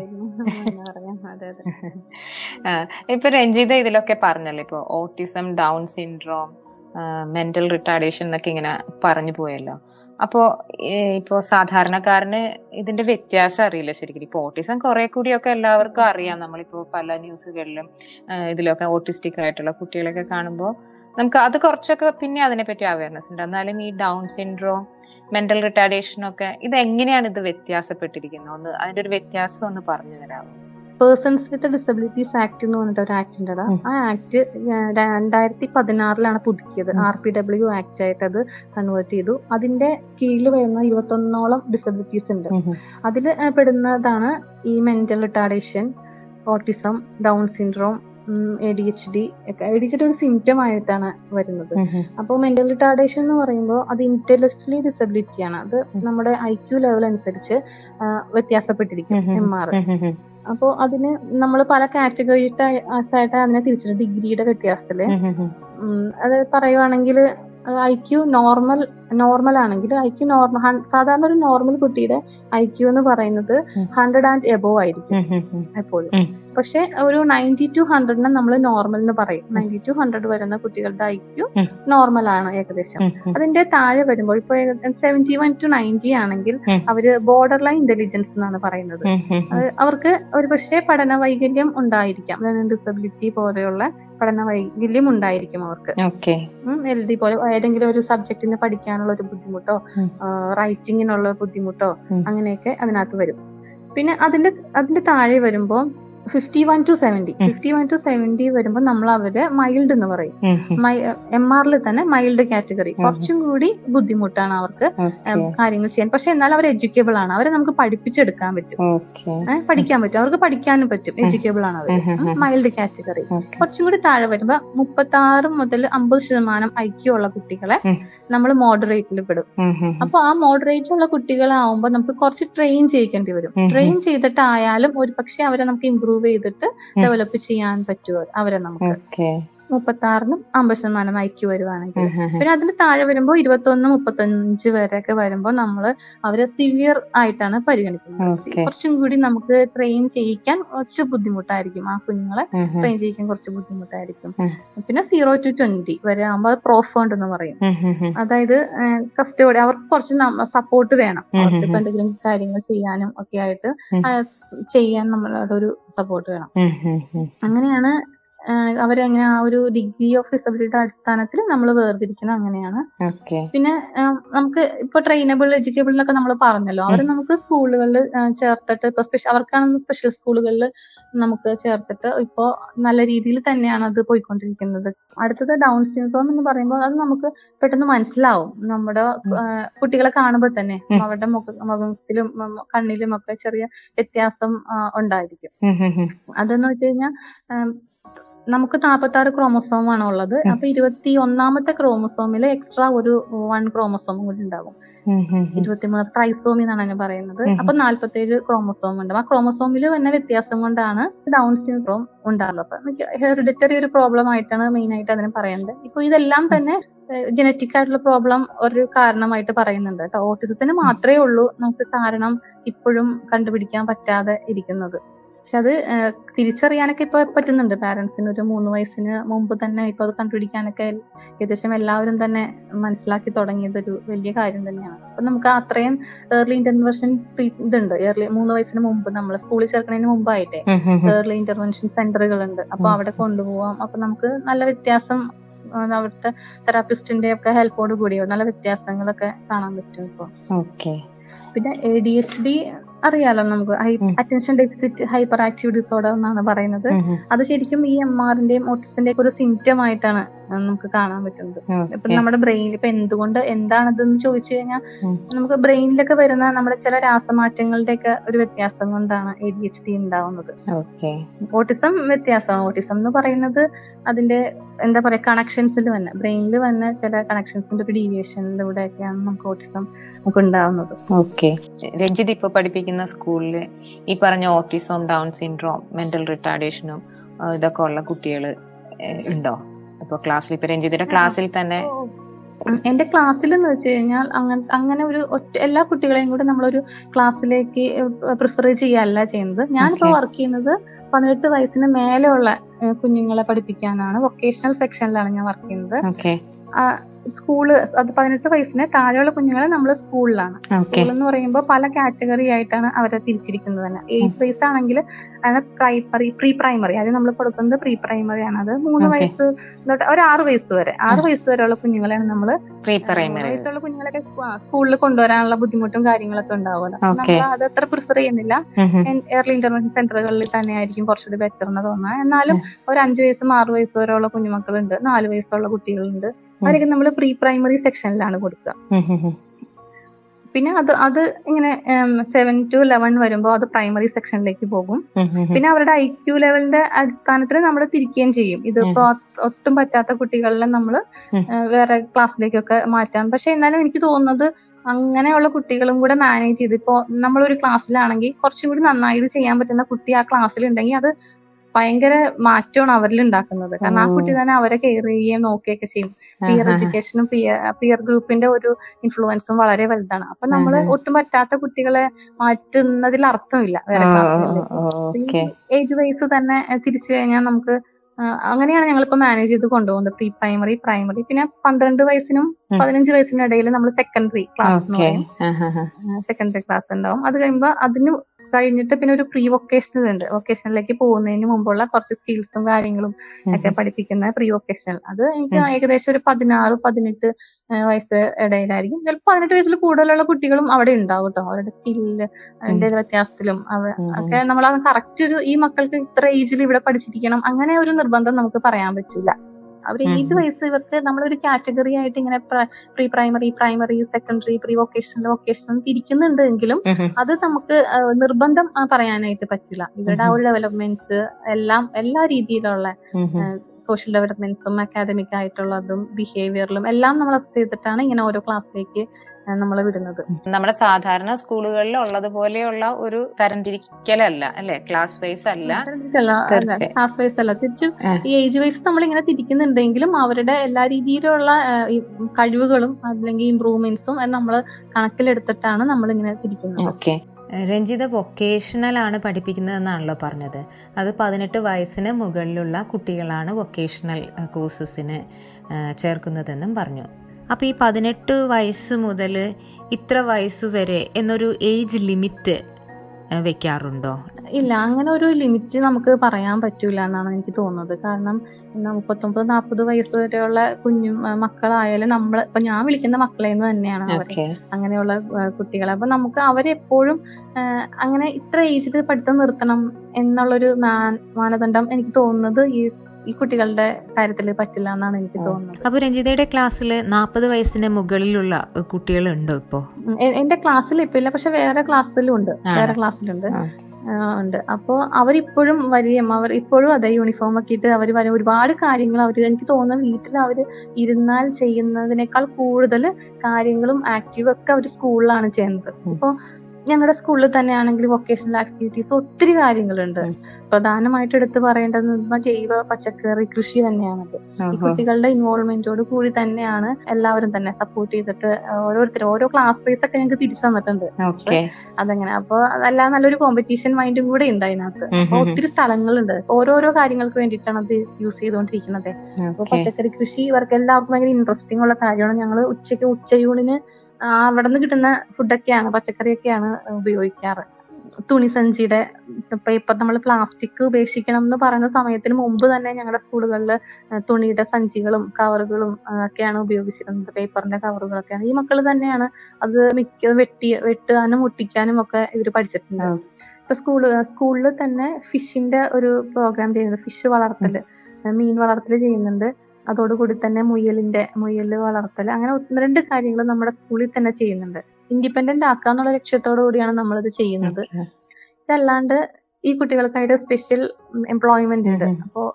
ഇപ്പൊ രഞ്ജിത ഇതിലൊക്കെ പറഞ്ഞല്ലോ, ഇപ്പൊ ഓട്ടിസം, down syndrome, mental retardation എന്നൊക്കെ ഇങ്ങനെ പറഞ്ഞു പോയല്ലോ. അപ്പോൾ ഇപ്പോൾ സാധാരണക്കാരന് ഇതിന്റെ വ്യത്യാസം അറിയില്ല ശരിക്കും. ഇപ്പോൾ ഓട്ടിസം കുറെ കൂടിയൊക്കെ എല്ലാവർക്കും അറിയാം. നമ്മളിപ്പോൾ പല ന്യൂസുകളിലും ഇതിലൊക്കെ ഓട്ടിസ്റ്റിക് ആയിട്ടുള്ള കുട്ടികളൊക്കെ കാണുമ്പോൾ നമുക്ക് അത് കുറച്ചൊക്കെ പിന്നെ അതിനെപ്പറ്റി അവയർനെസ് ഉണ്ട്. എന്നാലും ഈ ഡൗൺ സിൻഡ്രോം, മെന്റൽ റിട്ടാർഡേഷൻ ഒക്കെ ഇതെങ്ങനെയാണ് ഇത് വ്യത്യാസപ്പെട്ടിരിക്കുന്നത്, ഒന്ന് അതിന്റെ ഒരു വ്യത്യാസം ഒന്ന് പറഞ്ഞു തരാമോ? പേഴ്സൺസ് വിത്ത് ഡിസബിലിറ്റീസ് ആക്ട് എന്ന് പറഞ്ഞിട്ട് ഒരു ആക്ട് ഉണ്ടടാ. ആ ആക്ട് രണ്ടായിരത്തി പതിനാറിലാണ് പുതുക്കിയത്. ആർ പി ഡബ്ല്യു ആക്ട് ആയിട്ട് അത് കൺവേർട്ട് ചെയ്തു. അതിന്റെ കീഴിൽ വരുന്ന ഇരുപത്തൊന്നോളം ഡിസബിലിറ്റീസ് ഉണ്ട്. അതിൽ പെടുന്നതാണ് ഈ mental retardation, ഓട്ടിസം, down syndrome, A D H D ഒക്കെ. എ ഡി എച്ച് ഡി ഒരു സിംറ്റം ആയിട്ടാണ് വരുന്നത്. അപ്പോൾ മെന്റൽ റിട്ടാർഡേഷൻ എന്ന് പറയുമ്പോൾ അത് ഇന്റലക്ച്വലി ഡിസബിലിറ്റി ആണ്. അത് നമ്മുടെ ഐ ക്യു ലെവൽ അനുസരിച്ച് വ്യത്യാസപ്പെട്ടിരിക്കും, എം ആർ. അപ്പോൾ അതിന് നമ്മൾ പല കാറ്റഗറി ആയിട്ട് അതിനെ തിരിച്ചിട്ട് ഡിഗ്രിയുടെ വ്യത്യാസത്തില് അത് പറയുവാണെങ്കിൽ ഐ ക്യു നോർമൽ നോർമൽ ആണെങ്കിൽ ഐ ക്യു നോർമൽ സാധാരണ ഒരു നോർമൽ കുട്ടിയുടെ ഐ ക്യു എന്ന് പറയുന്നത് ഹൺഡ്രഡ് ആൻഡ് എബോവ് ആയിരിക്കും എപ്പോഴും. പക്ഷെ ഒരു നയൻറ്റി ടു ഹൺഡ്രഡിനെ നമ്മൾ നോർമൽ എന്ന് പറയും. നയൻറ്റി ടു ഹൺഡ്രഡ് വരുന്ന കുട്ടികളുടെ ഐ ക്യു നോർമൽ ആണ് ഏകദേശം. അതിന്റെ താഴെ വരുമ്പോൾ ഇപ്പൊ സെവന്റി വൺ ടു നയൻറ്റി ആണെങ്കിൽ അവര് ബോർഡർ ലൈൻ ഇന്റലിജൻസ് എന്നാണ് പറയുന്നത്. അവർക്ക് ഒരു പക്ഷേ പഠന വൈകല്യം ഉണ്ടായിരിക്കാം, ലേണിംഗ് ഡിസബിലിറ്റി പോലെയുള്ള പഠന വൈകല്യം ഉണ്ടായിരിക്കും അവർക്ക്. എൽ ഡി പോലെ ഏതെങ്കിലും ഒരു സബ്ജക്റ്റിന് പഠിക്കാനുള്ള ഒരു ബുദ്ധിമുട്ടോ റൈറ്റിങ്ങിനുള്ള ബുദ്ധിമുട്ടോ അങ്ങനെയൊക്കെ അതിനകത്ത് വരും. പിന്നെ അതിന്റെ അതിന്റെ താഴെ വരുമ്പോൾ fifty one to seventy fifty one to seventy വരുമ്പോൾ നമ്മൾ അവര് മൈൽഡ് എന്ന് പറയും. എം ആറിൽ തന്നെ മൈൽഡ് കാറ്റഗറി. കുറച്ചും കൂടി ബുദ്ധിമുട്ടാണ് അവർക്ക് കാര്യങ്ങൾ ചെയ്യാൻ. പക്ഷെ എന്നാലും അവർ എഡ്യൂക്കേബിൾ ആണ്. അവരെ നമുക്ക് പഠിപ്പിച്ചെടുക്കാൻ പറ്റും, പഠിക്കാൻ പറ്റും, അവർക്ക് പഠിക്കാനും പറ്റും. എഡ്യൂക്കേബിൾ ആണ് അവർ, മൈൽഡ് കാറ്റഗറി. കുറച്ചും കൂടി താഴെ വരുമ്പോ മുപ്പത്തി ആറ് മുതൽ അമ്പത് ശതമാനം ഐക്യം ഉള്ള കുട്ടികളെ നമ്മൾ മോഡറേറ്റിൽ പെടും. അപ്പൊ ആ മോഡറേറ്റിലുള്ള കുട്ടികളാവുമ്പോൾ നമുക്ക് കുറച്ച് ട്രെയിൻ ചെയ്യിക്കേണ്ടി വരും. ട്രെയിൻ ചെയ്തിട്ടായാലും ഒരു പക്ഷെ അവരെ നമുക്ക് ഇമ്പ്രൂവ് ചെയ്തിട്ട് ഡെവലപ്പ് ചെയ്യാൻ പറ്റുമോ അവരെ നമുക്ക്. മുപ്പത്തി ആറിനും അമ്പത് ശതമാനം ഐക്യു വരുവാണെങ്കിൽ പിന്നെ അതിന് താഴെ വരുമ്പോൾ ഇരുപത്തി ഒന്ന് മുപ്പത്തി അഞ്ച് വരെയൊക്കെ വരുമ്പോൾ നമ്മൾ അവരെ സിവിയർ ആയിട്ടാണ് പരിഗണിക്കുന്നത്. കുറച്ചും കൂടി നമുക്ക് ട്രെയിൻ ചെയ്യിക്കാൻ കുറച്ച് ബുദ്ധിമുട്ടായിരിക്കും, ആ കുഞ്ഞുങ്ങളെ ട്രെയിൻ ചെയ്യിക്കാൻ കുറച്ച് ബുദ്ധിമുട്ടായിരിക്കും. പിന്നെ സീറോ ടു ട്വന്റി വരെ ആകുമ്പോൾ പ്രോഫണ്ട് എന്ന് പറയും. അതായത് കസ്റ്റഡി, അവർക്ക് കുറച്ച് സപ്പോർട്ട് വേണം. അവർക്ക് ഇപ്പൊ എന്തെങ്കിലും കാര്യങ്ങൾ ചെയ്യാനും ഒക്കെ ആയിട്ട് ചെയ്യാൻ നമ്മളുടെ ഒരു സപ്പോർട്ട് വേണം. അങ്ങനെയാണ് അവരെങ്ങനെ ആ ഒരു ഡിഗ്രി ഓഫ് ഡിസബിലിറ്റി അടിസ്ഥാനത്തിൽ നമ്മൾ വേർതിരിക്കണം. അങ്ങനെയാണ്. പിന്നെ നമുക്ക് ഇപ്പൊ ട്രെയിനബിൾ, എഡ്യൂക്കേബിൾ എന്നൊക്കെ നമ്മൾ പറഞ്ഞല്ലോ. അവരെ നമുക്ക് സ്കൂളുകളിൽ ചേർത്തിട്ട് ഇപ്പൊ സ്പെഷ്യൽ അവർക്കാണെന്ന് സ്പെഷ്യൽ സ്കൂളുകളിൽ നമുക്ക് ചേർത്തിട്ട് ഇപ്പോ നല്ല രീതിയിൽ തന്നെയാണ് അത് പോയിക്കൊണ്ടിരിക്കുന്നത്. അടുത്തത് ഡൗൺ സിൻഡ്രോം എന്ന് പറയുമ്പോൾ അത് നമുക്ക് പെട്ടെന്ന് മനസ്സിലാവും. നമ്മുടെ കുട്ടികളെ കാണുമ്പോൾ തന്നെ അവരുടെ മുഖ മുഖത്തിലും കണ്ണിലും ഒക്കെ ചെറിയ വ്യത്യാസം ഉണ്ടായിരിക്കും. അതെന്ന് വെച്ച് കഴിഞ്ഞാൽ നമുക്ക് നാൽപ്പത്തി ആറ് ക്രോമസോം ആണ് ഉള്ളത്. അപ്പൊ ഇരുപത്തി ഒന്നാമത്തെ ക്രോമസോമിൽ എക്സ്ട്രാ ഒരു വൺ ക്രോമസോം കൂടി ഉണ്ടാകും. ഇരുപത്തിമൂന്ന് ട്രൈസോമി എന്നാണ് അതിന് പറയുന്നത്. അപ്പൊ നാല്പത്തി ഏഴ് ക്രോമസോം ഉണ്ട്. ആ ക്രോമസോമിൽ തന്നെ വ്യത്യാസം കൊണ്ടാണ് ഡൗൺ സിൻഡ്രോം ഉണ്ടാകുന്നത്. അപ്പൊ ഹെറിഡിറ്ററി ഒരു പ്രോബ്ലം ആയിട്ടാണ് മെയിൻ ആയിട്ട് അതിന് പറയുന്നത്. ഇപ്പൊ ഇതെല്ലാം തന്നെ ജനറ്റിക് ആയിട്ടുള്ള പ്രോബ്ലം ഒരു കാരണമായിട്ട് പറയുന്നുണ്ട് കേട്ടോ. ഓട്ടിസത്തിന് മാത്രമേ ഉള്ളൂ നമുക്ക് കാരണം ഇപ്പോഴും കണ്ടുപിടിക്കാൻ പറ്റാതെ ഇരിക്കുന്നത്. പക്ഷെ അത് തിരിച്ചറിയാനൊക്കെ ഇപ്പൊ പറ്റുന്നുണ്ട്. പാരന്റ്സിന് ഒരു മൂന്ന് വയസ്സിന് മുമ്പ് തന്നെ ഇപ്പൊ അത് കണ്ടുപിടിക്കാനൊക്കെ ഏകദേശം എല്ലാവരും തന്നെ മനസ്സിലാക്കി തുടങ്ങിയത് ഒരു വലിയ കാര്യം തന്നെയാണ്. അപ്പൊ നമുക്ക് അത്രയും ഏർലി ഇന്റർവെൻഷൻ ഇതുണ്ട്. ഏർലി മൂന്ന് വയസ്സിന് മുമ്പ് നമ്മൾ സ്കൂളിൽ ചേർക്കുന്നതിന് മുമ്പായിട്ടേ ഏർലി ഇന്റർവെൻഷൻ സെന്ററുകളുണ്ട്. അപ്പൊ അവിടെ കൊണ്ടുപോവാം. അപ്പൊ നമുക്ക് നല്ല വ്യത്യാസം അവിടുത്തെ തെറാപ്പിസ്റ്റിന്റെ ഒക്കെ ഹെൽപ്പോട് കൂടിയോ നല്ല വ്യത്യാസങ്ങളൊക്കെ കാണാൻ പറ്റും ഇപ്പൊ. പിന്നെ എ ഡി എച്ച് ഡി അറിയാലോ നമുക്ക്, attention deficit hyper active disorder എന്നാണ് പറയുന്നത്. അത് ശരിക്കും ഈ എം ആറിന്റെയും ഓട്ടിസിന്റെയും ഒരു സിംറ്റം ആയിട്ടാണ് നമുക്ക് കാണാൻ പറ്റുന്നത്. ഇപ്പൊ നമ്മുടെ ബ്രെയിനിൽ ഇപ്പൊ എന്തുകൊണ്ട് എന്താണതെന്ന് ചോദിച്ചു കഴിഞ്ഞാൽ നമുക്ക് ബ്രെയിനിലൊക്കെ വരുന്ന നമ്മുടെ ചില രാസമാറ്റങ്ങളുടെ ഒക്കെ ഒരു വ്യത്യാസം കൊണ്ടാണ് എ ഡി എച്ച് ഡി ഉണ്ടാവുന്നത്. ഓട്ടിസം വ്യത്യാസമാണ്. ഓട്ടിസം എന്ന് പറയുന്നത് അതിന്റെ എന്താ പറയാ കണക്ഷൻസിൽ തന്നെ ബ്രെയിനിൽ വന്ന ചില കണക്ഷൻസിന്റെ ഒരു ഡീവിയേഷനിലൂടെ ഒക്കെയാണ് നമുക്ക് ഓട്ടിസം നമുക്ക് ഉണ്ടാവുന്നത്. രഞ്ജിത് ഇപ്പൊ പഠിപ്പിക്കുന്ന സ്കൂളില് ഈ പറഞ്ഞ ഓട്ടിസം, ഡൗൺ സിൻഡ്രോം, മെന്റൽ റിട്ടാർഡേഷനും ഇതൊക്കെ ഉള്ള കുട്ടികള് ഉണ്ടോ? ക്ലാസ്സിൽ തന്നെ എന്റെ ക്ലാസ്സിൽ എന്ന് വെച്ച് കഴിഞ്ഞാൽ അങ്ങനെ അങ്ങനെ ഒരു ഒറ്റ എല്ലാ കുട്ടികളെയും കൂടെ നമ്മളൊരു ക്ലാസ്സിലേക്ക് പ്രിഫർ ചെയ്യല്ല ചെയ്യുന്നത്. ഞാനിപ്പോ വർക്ക് ചെയ്യുന്നത് പതിനെട്ട് വയസ്സിന് മേലെയുള്ള കുഞ്ഞുങ്ങളെ പഠിപ്പിക്കാനാണ്. വൊക്കേഷണൽ സെക്ഷനിലാണ് ഞാൻ വർക്ക് ചെയ്യുന്നത്. സ്കൂള് അത് പതിനെട്ട് വയസ്സിന് താഴെയുള്ള കുഞ്ഞുങ്ങൾ നമ്മൾ സ്കൂളിലാണ്. സ്കൂൾ എന്ന് പറയുമ്പോൾ പല കാറ്റഗറി ആയിട്ടാണ് അവരെ തിരിച്ചിരിക്കുന്നത് തന്നെ. ഏജ് വൈസ് ആണെങ്കിൽ അതാണ് പ്രൈമറി, പ്രീ പ്രൈമറി. അത് നമ്മൾ കൊടുക്കുന്നത് പ്രീ പ്രൈമറി ആണ്. അത് മൂന്ന് വയസ്സ് തൊട്ട് ഒരു ആറ് വയസ്സ് വരെ ആറ് വയസ്സ് വരെയുള്ള കുഞ്ഞുങ്ങളെയാണ് നമ്മൾ പ്രീ പ്രൈമറി. വയസ്സുള്ള കുഞ്ഞുങ്ങളൊക്കെ സ്കൂളിൽ കൊണ്ടുവരാനുള്ള ബുദ്ധിമുട്ടും കാര്യങ്ങളൊക്കെ ഉണ്ടാവുമല്ലോ. നമ്മൾ അത് അത്ര പ്രിഫർ ചെയ്യുന്നില്ല. ഏർലി ഇന്റർവെൻഷൻ സെന്ററുകളിൽ തന്നെ ആയിരിക്കും കുറച്ചുകൂടി ബെറ്റർ എന്ന് തോന്നുന്നത്. എന്നാലും ഒരു അഞ്ചു വയസ്സും ആറു വയസ്സ് വരെയുള്ള കുഞ്ഞുമക്കളുണ്ട്, നാല് വയസ്സുള്ള കുട്ടികളുണ്ട്. അവരൊക്കെ നമ്മൾ പ്രീ പ്രൈമറി സെക്ഷനിലാണ് കൊടുക്കുക. പിന്നെ അത് അത് ഇങ്ങനെ സെവൻ ടു ലെവൻ വരുമ്പോൾ അത് പ്രൈമറി സെക്ഷനിലേക്ക് പോകും. പിന്നെ അവരുടെ ഐ ക്യു ലെവലിന്റെ അടിസ്ഥാനത്തിൽ നമ്മൾ തിരിക്കുകയും ചെയ്യും. ഇതിപ്പോ ഒട്ടും പറ്റാത്ത കുട്ടികളെ നമ്മൾ വേറെ ക്ലാസ്സിലേക്കൊക്കെ മാറ്റാം. പക്ഷെ എന്നാലും എനിക്ക് തോന്നുന്നത് അങ്ങനെയുള്ള കുട്ടികളും കൂടെ മാനേജ് ചെയ്ത്, ഇപ്പോൾ നമ്മളൊരു ക്ലാസ്സിലാണെങ്കിൽ കുറച്ചും കൂടി നന്നായിട്ട് ചെയ്യാൻ പറ്റുന്ന കുട്ടി ആ ക്ലാസ്സിലുണ്ടെങ്കിൽ അത് ഭയങ്കര മാറ്റമാണ് അവരിൽ ഉണ്ടാക്കുന്നത്. കാരണം ആ കുട്ടി തന്നെ അവരെ കെയർ ചെയ്യുകയും നോക്കുകയൊക്കെ ചെയ്യും. പിയർ എഡ്യൂക്കേഷനും പിയർ പിയർ ഗ്രൂപ്പിന്റെ ഒരു ഇൻഫ്ലുവൻസും വളരെ വലുതാണ്. അപ്പൊ നമ്മള് ഒട്ടും പറ്റാത്ത കുട്ടികളെ മാറ്റുന്നതിൽ അർത്ഥമില്ല. വേറെ ക്ലാസ്സിൽ ഈ ഏജ് വൈസ് തന്നെ തിരിച്ചു കഴിഞ്ഞാൽ നമുക്ക് അങ്ങനെയാണ് ഞങ്ങളിപ്പോ മാനേജ് ചെയ്ത് കൊണ്ടുപോകുന്നത്. പ്രീ പ്രൈമറി, പ്രൈമറി, പിന്നെ പന്ത്രണ്ട് വയസ്സിനും പതിനഞ്ച് വയസ്സിനും ഇടയിൽ നമ്മൾ സെക്കൻഡറി ക്ലാസ് സെക്കൻഡറി ക്ലാസ് ഉണ്ടാവും. അത് കഴിയുമ്പോൾ അതിന് കഴിഞ്ഞിട്ട് പിന്നെ ഒരു പ്രീ വൊക്കേഷണൽ ഉണ്ട്. വൊക്കേഷനിലേക്ക് പോകുന്നതിന് മുമ്പുള്ള കുറച്ച് സ്കിൽസും കാര്യങ്ങളും ഒക്കെ പഠിപ്പിക്കുന്ന പ്രീ വൊക്കേഷണൽ. അത് എനിക്ക് ഏകദേശം ഒരു പതിനാറ് പതിനെട്ട് വയസ്സ് ഇടയിലായിരിക്കും. ചിലപ്പോൾ പതിനെട്ട് വയസ്സിൽ കൂടുതലുള്ള കുട്ടികളും അവിടെ ഉണ്ടാവും കേട്ടോ. അവരുടെ സ്കില്ല് അതിന്റെ വ്യത്യാസത്തിലും അവ ഒക്കെ നമ്മൾ അത് കറക്റ്റ് ഒരു ഈ മക്കൾക്ക് ഇത്ര ഏജിൽ ഇവിടെ പഠിച്ചിരിക്കണം അങ്ങനെ ഒരു നിർബന്ധം നമുക്ക് പറയാൻ പറ്റില്ല. അവർ ഏജ് വയസ്സ് ഇവർക്ക് നമ്മളൊരു കാറ്റഗറി ആയിട്ട് ഇങ്ങനെ pre primary, primary, secondary, pre vocational, vocational തിരിക്കുന്നുണ്ട്. എങ്കിലും അത് നമുക്ക് നിർബന്ധം പറയാനായിട്ട് പറ്റില്ല. ഇവരുടെ ആ ഒരു ഡെവലപ്മെന്റ്സ് എല്ലാം എല്ലാ രീതിയിലുള്ള സോഷ്യൽ ഡെവലപ്മെന്റ്സും അക്കാദമിക് ആയിട്ടുള്ളതും ബിഹേവിയറിലും എല്ലാം നമ്മൾ അസസ് ചെയ്തിട്ടാണ് ഇങ്ങനെ ഓരോ ക്ലാസ്സിലേക്ക് നമ്മൾ വിടുന്നത്. നമ്മുടെ സാധാരണ സ്കൂളുകളിൽ ഉള്ളതുപോലെയുള്ള ഒരു തരംതിരിക്കലല്ല അല്ലെ, ക്ലാസ് വൈസ് അല്ല, ക്ലാസ് വൈസ് അല്ല. തിരിച്ച് ഈ ഏജ് വൈസ് നമ്മളിങ്ങനെ തിരിക്കുന്നുണ്ടെങ്കിലും അവരുടെ എല്ലാ രീതിയിലുള്ള കഴിവുകളും അല്ലെങ്കിൽ ഇംപ്രൂവ്മെന്റ്സും നമ്മൾ കണക്കിലെടുത്തിട്ടാണ് നമ്മളിങ്ങനെ തിരിക്കുന്നത്. ഓക്കെ രഞ്ജിത, വൊക്കേഷണലാണ് പഠിപ്പിക്കുന്നത് എന്നാണല്ലോ പറഞ്ഞത്. അത് പതിനെട്ട് വയസ്സിന് മുകളിലുള്ള കുട്ടികളാണ് വൊക്കേഷണൽ കോഴ്സസിന് ചേർക്കുന്നതെന്നും പറഞ്ഞു. അപ്പോൾ ഈ പതിനെട്ട് വയസ്സ് മുതൽ ഇത്ര വയസ്സുവരെ എന്നൊരു ഏജ് ലിമിറ്റ് വെക്കാറുണ്ടോ? ഇല്ല, അങ്ങനെ ഒരു ലിമിറ്റ് നമുക്ക് പറയാൻ പറ്റൂല എന്നാണ് എനിക്ക് തോന്നുന്നത്. കാരണം മുപ്പത്തൊമ്പത് നാൽപ്പത് വയസ്സ് വരെയുള്ള കുഞ്ഞു മക്കളായാലും നമ്മൾ ഇപ്പൊ ഞാൻ വിളിക്കുന്ന മക്കളെന്ന് തന്നെയാണ് അവര്, അങ്ങനെയുള്ള കുട്ടികളെ. അപ്പൊ നമുക്ക് അവരെപ്പോഴും അങ്ങനെ ഇത്ര ഏജിൽ പഠിത്തം നിർത്തണം എന്നുള്ളൊരു മാൻ മാനദണ്ഡം എനിക്ക് തോന്നുന്നത് ഈ ഈ കുട്ടികളുടെ കാര്യത്തിൽ പറ്റില്ല എന്നാണ് എനിക്ക് തോന്നുന്നത്. അപ്പൊ രഞ്ജിതയുടെ ക്ലാസ്സിൽ നാൽപ്പത് വയസ്സിന് മുകളിലുള്ള കുട്ടികളുണ്ടോ? ഇപ്പോ എന്റെ ക്ലാസ്സിൽ ഇപ്പൊ ഇല്ല, പക്ഷെ വേറെ ക്ലാസ്സിലും ഉണ്ട്, വേറെ ക്ലാസ്സിലുണ്ട് ഉണ്ട്. അപ്പോൾ അവരിപ്പോഴും വരികയും അവർ ഇപ്പോഴും അതെ യൂണിഫോം ഒക്കെ ഇട്ട് അവർ വരും. ഒരുപാട് കാര്യങ്ങൾ അവർ എനിക്ക് തോന്നുന്നു വീട്ടിൽ അവർ ഇരുന്നാൽ ചെയ്യുന്നതിനേക്കാൾ കൂടുതൽ കാര്യങ്ങളും ആക്റ്റീവ് ഒക്കെ അവർ സ്കൂളിലാണ് ചെയ്യുന്നത്. ഇപ്പോൾ ഞങ്ങളുടെ സ്കൂളിൽ തന്നെയാണെങ്കിൽ വൊക്കേഷണൽ ആക്ടിവിറ്റീസ് ഒത്തിരി കാര്യങ്ങളുണ്ട്. പ്രധാനമായിട്ട് എടുത്തു പറയേണ്ടത് ജൈവ പച്ചക്കറി കൃഷി തന്നെയാണത്. ഈ കുട്ടികളുടെ ഇൻവോൾവ്മെന്റോട് കൂടി തന്നെയാണ് എല്ലാവരും തന്നെ സപ്പോർട്ട് ചെയ്തിട്ട് ഓരോരുത്തരും ഓരോ ക്ലാസ് വൈസ് ഒക്കെ ഞങ്ങൾക്ക് തിരിച്ചു തന്നിട്ടുണ്ട് അതങ്ങനെ. അപ്പൊ അതെല്ലാം നല്ലൊരു കോമ്പറ്റീഷൻ മൈൻഡും കൂടെ ഉണ്ട് അതിനകത്ത്. അപ്പൊ ഒത്തിരി സ്ഥലങ്ങളുണ്ട്, ഓരോരോ കാര്യങ്ങൾക്ക് വേണ്ടിയിട്ടാണ് അത് യൂസ് ചെയ്തുകൊണ്ടിരിക്കുന്നത്. അപ്പൊ പച്ചക്കറി കൃഷി ഇവർക്ക് എല്ലാവർക്കും ഭയങ്കര ഇൻട്രസ്റ്റിംഗ് ഉള്ള കാര്യമാണ്. ഞങ്ങൾ ഉച്ചയ്ക്ക് ഉച്ചയൂണിന് അവിടെ നിന്ന് കിട്ടുന്ന ഫുഡൊക്കെയാണ്, പച്ചക്കറിയൊക്കെയാണ് ഉപയോഗിക്കാറ്. തുണിസഞ്ചിയുടെ പേപ്പർ നമ്മൾ പ്ലാസ്റ്റിക് ഉപേക്ഷിക്കണം എന്ന് പറയുന്ന സമയത്തിന് മുമ്പ് തന്നെ ഞങ്ങളുടെ സ്കൂളുകളിൽ തുണിയുടെ സഞ്ചികളും കവറുകളും ഒക്കെയാണ് ഉപയോഗിച്ചിരുന്നത്. പേപ്പറിന്റെ കവറുകളൊക്കെയാണ്. ഈ മക്കൾ തന്നെയാണ് അത് മിക്ക വെട്ടി വെട്ടാനും മുട്ടിക്കാനും ഒക്കെ ഇവർ പഠിച്ചിട്ടുണ്ടാവും. ഇപ്പൊ സ്കൂള് സ്കൂളിൽ തന്നെ ഫിഷിന്റെ ഒരു പ്രോഗ്രാം ചെയ്യുന്നുണ്ട്. ഫിഷ് വളർത്തല്, മീൻ വളർത്തല് ചെയ്യുന്നുണ്ട്. അതോടുകൂടി തന്നെ മുയലിന്റെ മുയൽ വളർത്തൽ, അങ്ങനെ ഒന്ന് രണ്ട് കാര്യങ്ങൾ നമ്മുടെ സ്കൂളിൽ തന്നെ ചെയ്യുന്നുണ്ട്. ഇൻഡിപെൻഡന്റ് ആക്കുക എന്നുള്ള ലക്ഷ്യത്തോടു കൂടിയാണ് നമ്മളിത് ചെയ്യുന്നത്. ഇതല്ലാണ്ട് ഈ കുട്ടികൾക്കായിട്ട് സ്പെഷ്യൽ എംപ്ലോയ്മെന്റ് ഉണ്ട്. അപ്പോൾ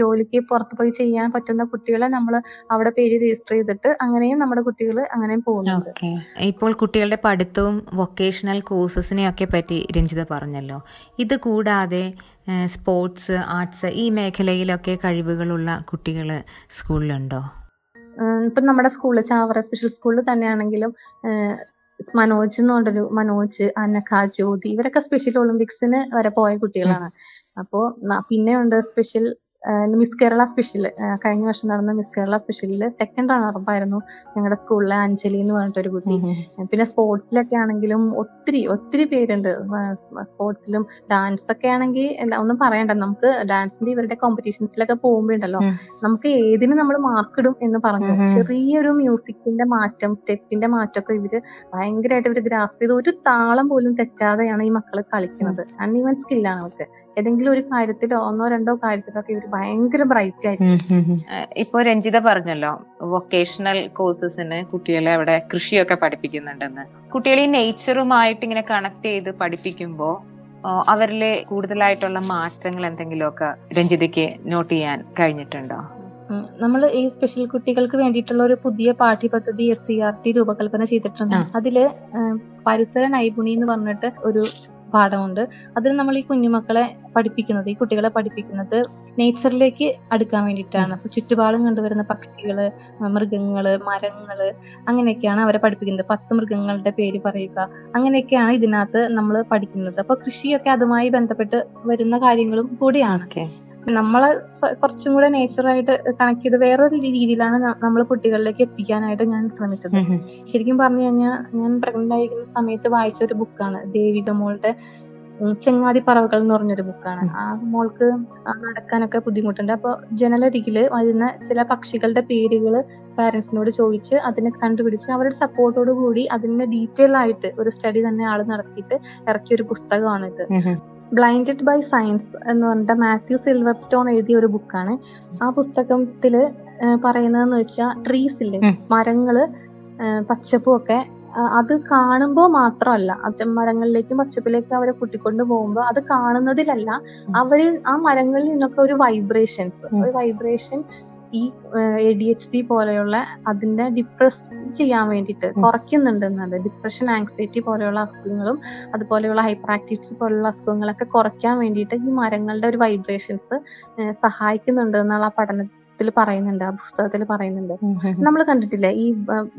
ജോലിക്ക് പുറത്ത് പോയി ചെയ്യാൻ പറ്റുന്ന കുട്ടികളെ നമ്മൾ അവിടെ പേര് രജിസ്റ്റർ ചെയ്തിട്ട് അങ്ങനെയും നമ്മുടെ കുട്ടികൾ അങ്ങനെയും പോകുന്നുണ്ട്. ഇപ്പോൾ കുട്ടികളുടെ പഠിത്തവും വൊക്കേഷണൽ കോഴ്സസിനെയൊക്കെ പറ്റി രഞ്ജിത പറഞ്ഞല്ലോ. ഇത് കൂടാതെ സ്പോർട്സ്, ആർട്സ് ഈ മേഖലയിലൊക്കെ കഴിവുകളുള്ള കുട്ടികൾ സ്കൂളിലുണ്ടോ? ഇപ്പം നമ്മുടെ സ്കൂളിൽ ചാവറ സ്പെഷ്യൽ സ്കൂളിൽ തന്നെയാണെങ്കിലും മനോജ് എന്ന് പറഞ്ഞൊരു മനോജ്, അനഘ, ജ്യോതി ഇവരൊക്കെ സ്പെഷ്യൽ ഒളിമ്പിക്സിന് വരെ പോയ കുട്ടികളാണ്. അപ്പോൾ പിന്നെയുണ്ട് സ്പെഷ്യൽ മിസ് കേരള സ്പെഷ്യൽ, കഴിഞ്ഞ വർഷം നടന്ന മിസ് കേരള സ്പെഷ്യലിൽ സെക്കൻഡ് റണ്ണറപ്പായിരുന്നു ഞങ്ങളുടെ സ്കൂളിലെ അഞ്ജലി എന്ന് പറഞ്ഞിട്ടൊരു കുട്ടി. പിന്നെ സ്പോർട്സിലൊക്കെ ആണെങ്കിലും ഒത്തിരി ഒത്തിരി പേരുണ്ട്. സ്പോർട്സിലും ഡാൻസ് ഒക്കെ ആണെങ്കിൽ ഒന്നും പറയണ്ട, നമുക്ക് ഡാൻസിന്റെ ഇവരുടെ കോമ്പറ്റീഷൻസിലൊക്കെ പോകുമ്പോണ്ടല്ലോ നമുക്ക് ഏതിനും നമ്മൾ മാർക്കിടും എന്ന് പറഞ്ഞു. ചെറിയൊരു മ്യൂസിക്കിന്റെ മാറ്റം, സ്റ്റെപ്പിന്റെ മാറ്റമൊക്കെ ഇവര് ഭയങ്കരമായിട്ട് ഇവർ ഗ്രാസ്പ് ചെയ്ത് ഒരു താളം പോലും തെറ്റാതെയാണ് ഈ മക്കൾ കളിക്കുന്നത്. അൺഈവൻ സ്കില്ലാണ് അവർക്ക്. ഏതെങ്കിലും ഒരു കാര്യത്തിലോ ഒന്നോ രണ്ടോ കാര്യത്തിലൊക്കെ ഇവർ ഭയങ്കര ബ്രൈറ്റ് ആയിരിക്കും. ഇപ്പൊ രഞ്ജിത പറഞ്ഞല്ലോ വൊക്കേഷണൽ കോഴ്സസിന് കുട്ടികളെ അവിടെ കൃഷിയൊക്കെ പഠിപ്പിക്കുന്നുണ്ടെന്ന്. കുട്ടികളെ നേച്ചറുമായിട്ട് ഇങ്ങനെ കണക്ട് ചെയ്ത് പഠിപ്പിക്കുമ്പോ അവരിലെ കൂടുതലായിട്ടുള്ള മാറ്റങ്ങൾ എന്തെങ്കിലുമൊക്കെ രഞ്ജിതയ്ക്ക് നോട്ട് ചെയ്യാൻ കഴിഞ്ഞിട്ടുണ്ടോ? നമ്മൾ ഈ സ്പെഷ്യൽ കുട്ടികൾക്ക് വേണ്ടിയിട്ടുള്ള ഒരു പുതിയ പാഠ്യപദ്ധതി എസ് സി ആർ ടി രൂപകൽപ്പന ചെയ്തിട്ടുണ്ട്. അതില് പരിസര നൈപുണി എന്ന് പറഞ്ഞിട്ട് ഒരു പാഠമുണ്ട്. അതിൽ നമ്മൾ ഈ കുഞ്ഞുമക്കളെ പഠിപ്പിക്കുന്നത് ഈ കുട്ടികളെ പഠിപ്പിക്കുന്നത് നേച്ചറിലേക്ക് അടുക്കാൻ വേണ്ടിയിട്ടാണ്. അപ്പൊ ചുറ്റുപാടും കണ്ടുവരുന്ന പക്ഷികള്, മൃഗങ്ങള്, മരങ്ങള്, അങ്ങനെയൊക്കെയാണ് അവരെ പഠിപ്പിക്കുന്നത്. പത്ത് മൃഗങ്ങളുടെ പേര് പറയുക, അങ്ങനെയൊക്കെയാണ് ഇതിനകത്ത് നമ്മൾ പഠിക്കുന്നത്. അപ്പൊ കൃഷിയൊക്കെ അതുമായി ബന്ധപ്പെട്ട് വരുന്ന കാര്യങ്ങളും കൂടിയാണ്. നമ്മളെ കുറച്ചും കൂടെ നേച്ചറായിട്ട് കണക്ട് ചെയ്ത് വേറൊരു രീതിയിലാണ് നമ്മൾ കുട്ടികളിലേക്ക് എത്തിക്കാനായിട്ട് ഞാൻ ശ്രമിച്ചത്. ശരിക്കും പറഞ്ഞു കഴിഞ്ഞാൽ ഞാൻ പ്രഗ്നന്റ് ആയിരിക്കുന്ന സമയത്ത് വായിച്ച ഒരു ബുക്കാണ് ദേവിക മോളുടെ ചെങ്ങാതി പറവകൾ എന്ന് പറഞ്ഞൊരു ബുക്കാണ്. ആ മോൾക്ക് നടക്കാനൊക്കെ ബുദ്ധിമുട്ടുണ്ട്. അപ്പോൾ ജനലരികില് വരുന്ന ചില പക്ഷികളുടെ പേരുകൾ പാരൻസിനോട് ചോദിച്ച് അതിനെ കണ്ടുപിടിച്ച് അവരുടെ സപ്പോർട്ടോട് കൂടി അതിന്റെ ഡീറ്റെയിൽ ആയിട്ട് ഒരു സ്റ്റഡി തന്നെ ആൾ നടത്തിയിട്ട് ഇറക്കിയൊരു പുസ്തകമാണിത്. ബ്ലൈൻഡഡ് ബൈ സയൻസ് എന്ന് പറഞ്ഞിട്ട് മാത്യു സിൽവർ സ്റ്റോൺ എഴുതിയ ഒരു ബുക്കാണ്. ആ പുസ്തകത്തില് പറയുന്നതെന്ന് വെച്ചാൽ ട്രീസില്ലേ, മരങ്ങള്, പച്ചപ്പും ഒക്കെ അത് കാണുമ്പോൾ മാത്രമല്ല, മരങ്ങളിലേക്കും പച്ചപ്പിലേക്കും അവരെ കൂട്ടിക്കൊണ്ട് പോകുമ്പോൾ അത് കാണുന്നതിലല്ല, അവര് ആ മരങ്ങളിൽ നിന്നൊക്കെ ഒരു വൈബ്രേഷൻസ് ഒരു വൈബ്രേഷൻ ഈ എ ഡി എച്ച് ഡി പോലെയുള്ള അതിന്റെ ഡിപ്രസ് ചെയ്യാൻ വേണ്ടിയിട്ട് കുറയ്ക്കുന്നുണ്ടെന്നത്. ഡിപ്രഷൻ, ആങ്സൈറ്റി പോലെയുള്ള അസുഖങ്ങളും അതുപോലെയുള്ള ഹൈപ്പർ ആക്ടിവിറ്റി പോലെയുള്ള അസുഖങ്ങളൊക്കെ കുറയ്ക്കാൻ വേണ്ടിയിട്ട് ഈ മരങ്ങളുടെ ഒരു വൈബ്രേഷൻസ് സഹായിക്കുന്നുണ്ട് എന്നുള്ള ആ പഠനത്തിൽ പറയുന്നുണ്ട്, ആ പുസ്തകത്തിൽ പറയുന്നുണ്ട്. നമ്മൾ കണ്ടിട്ടില്ലേ ഈ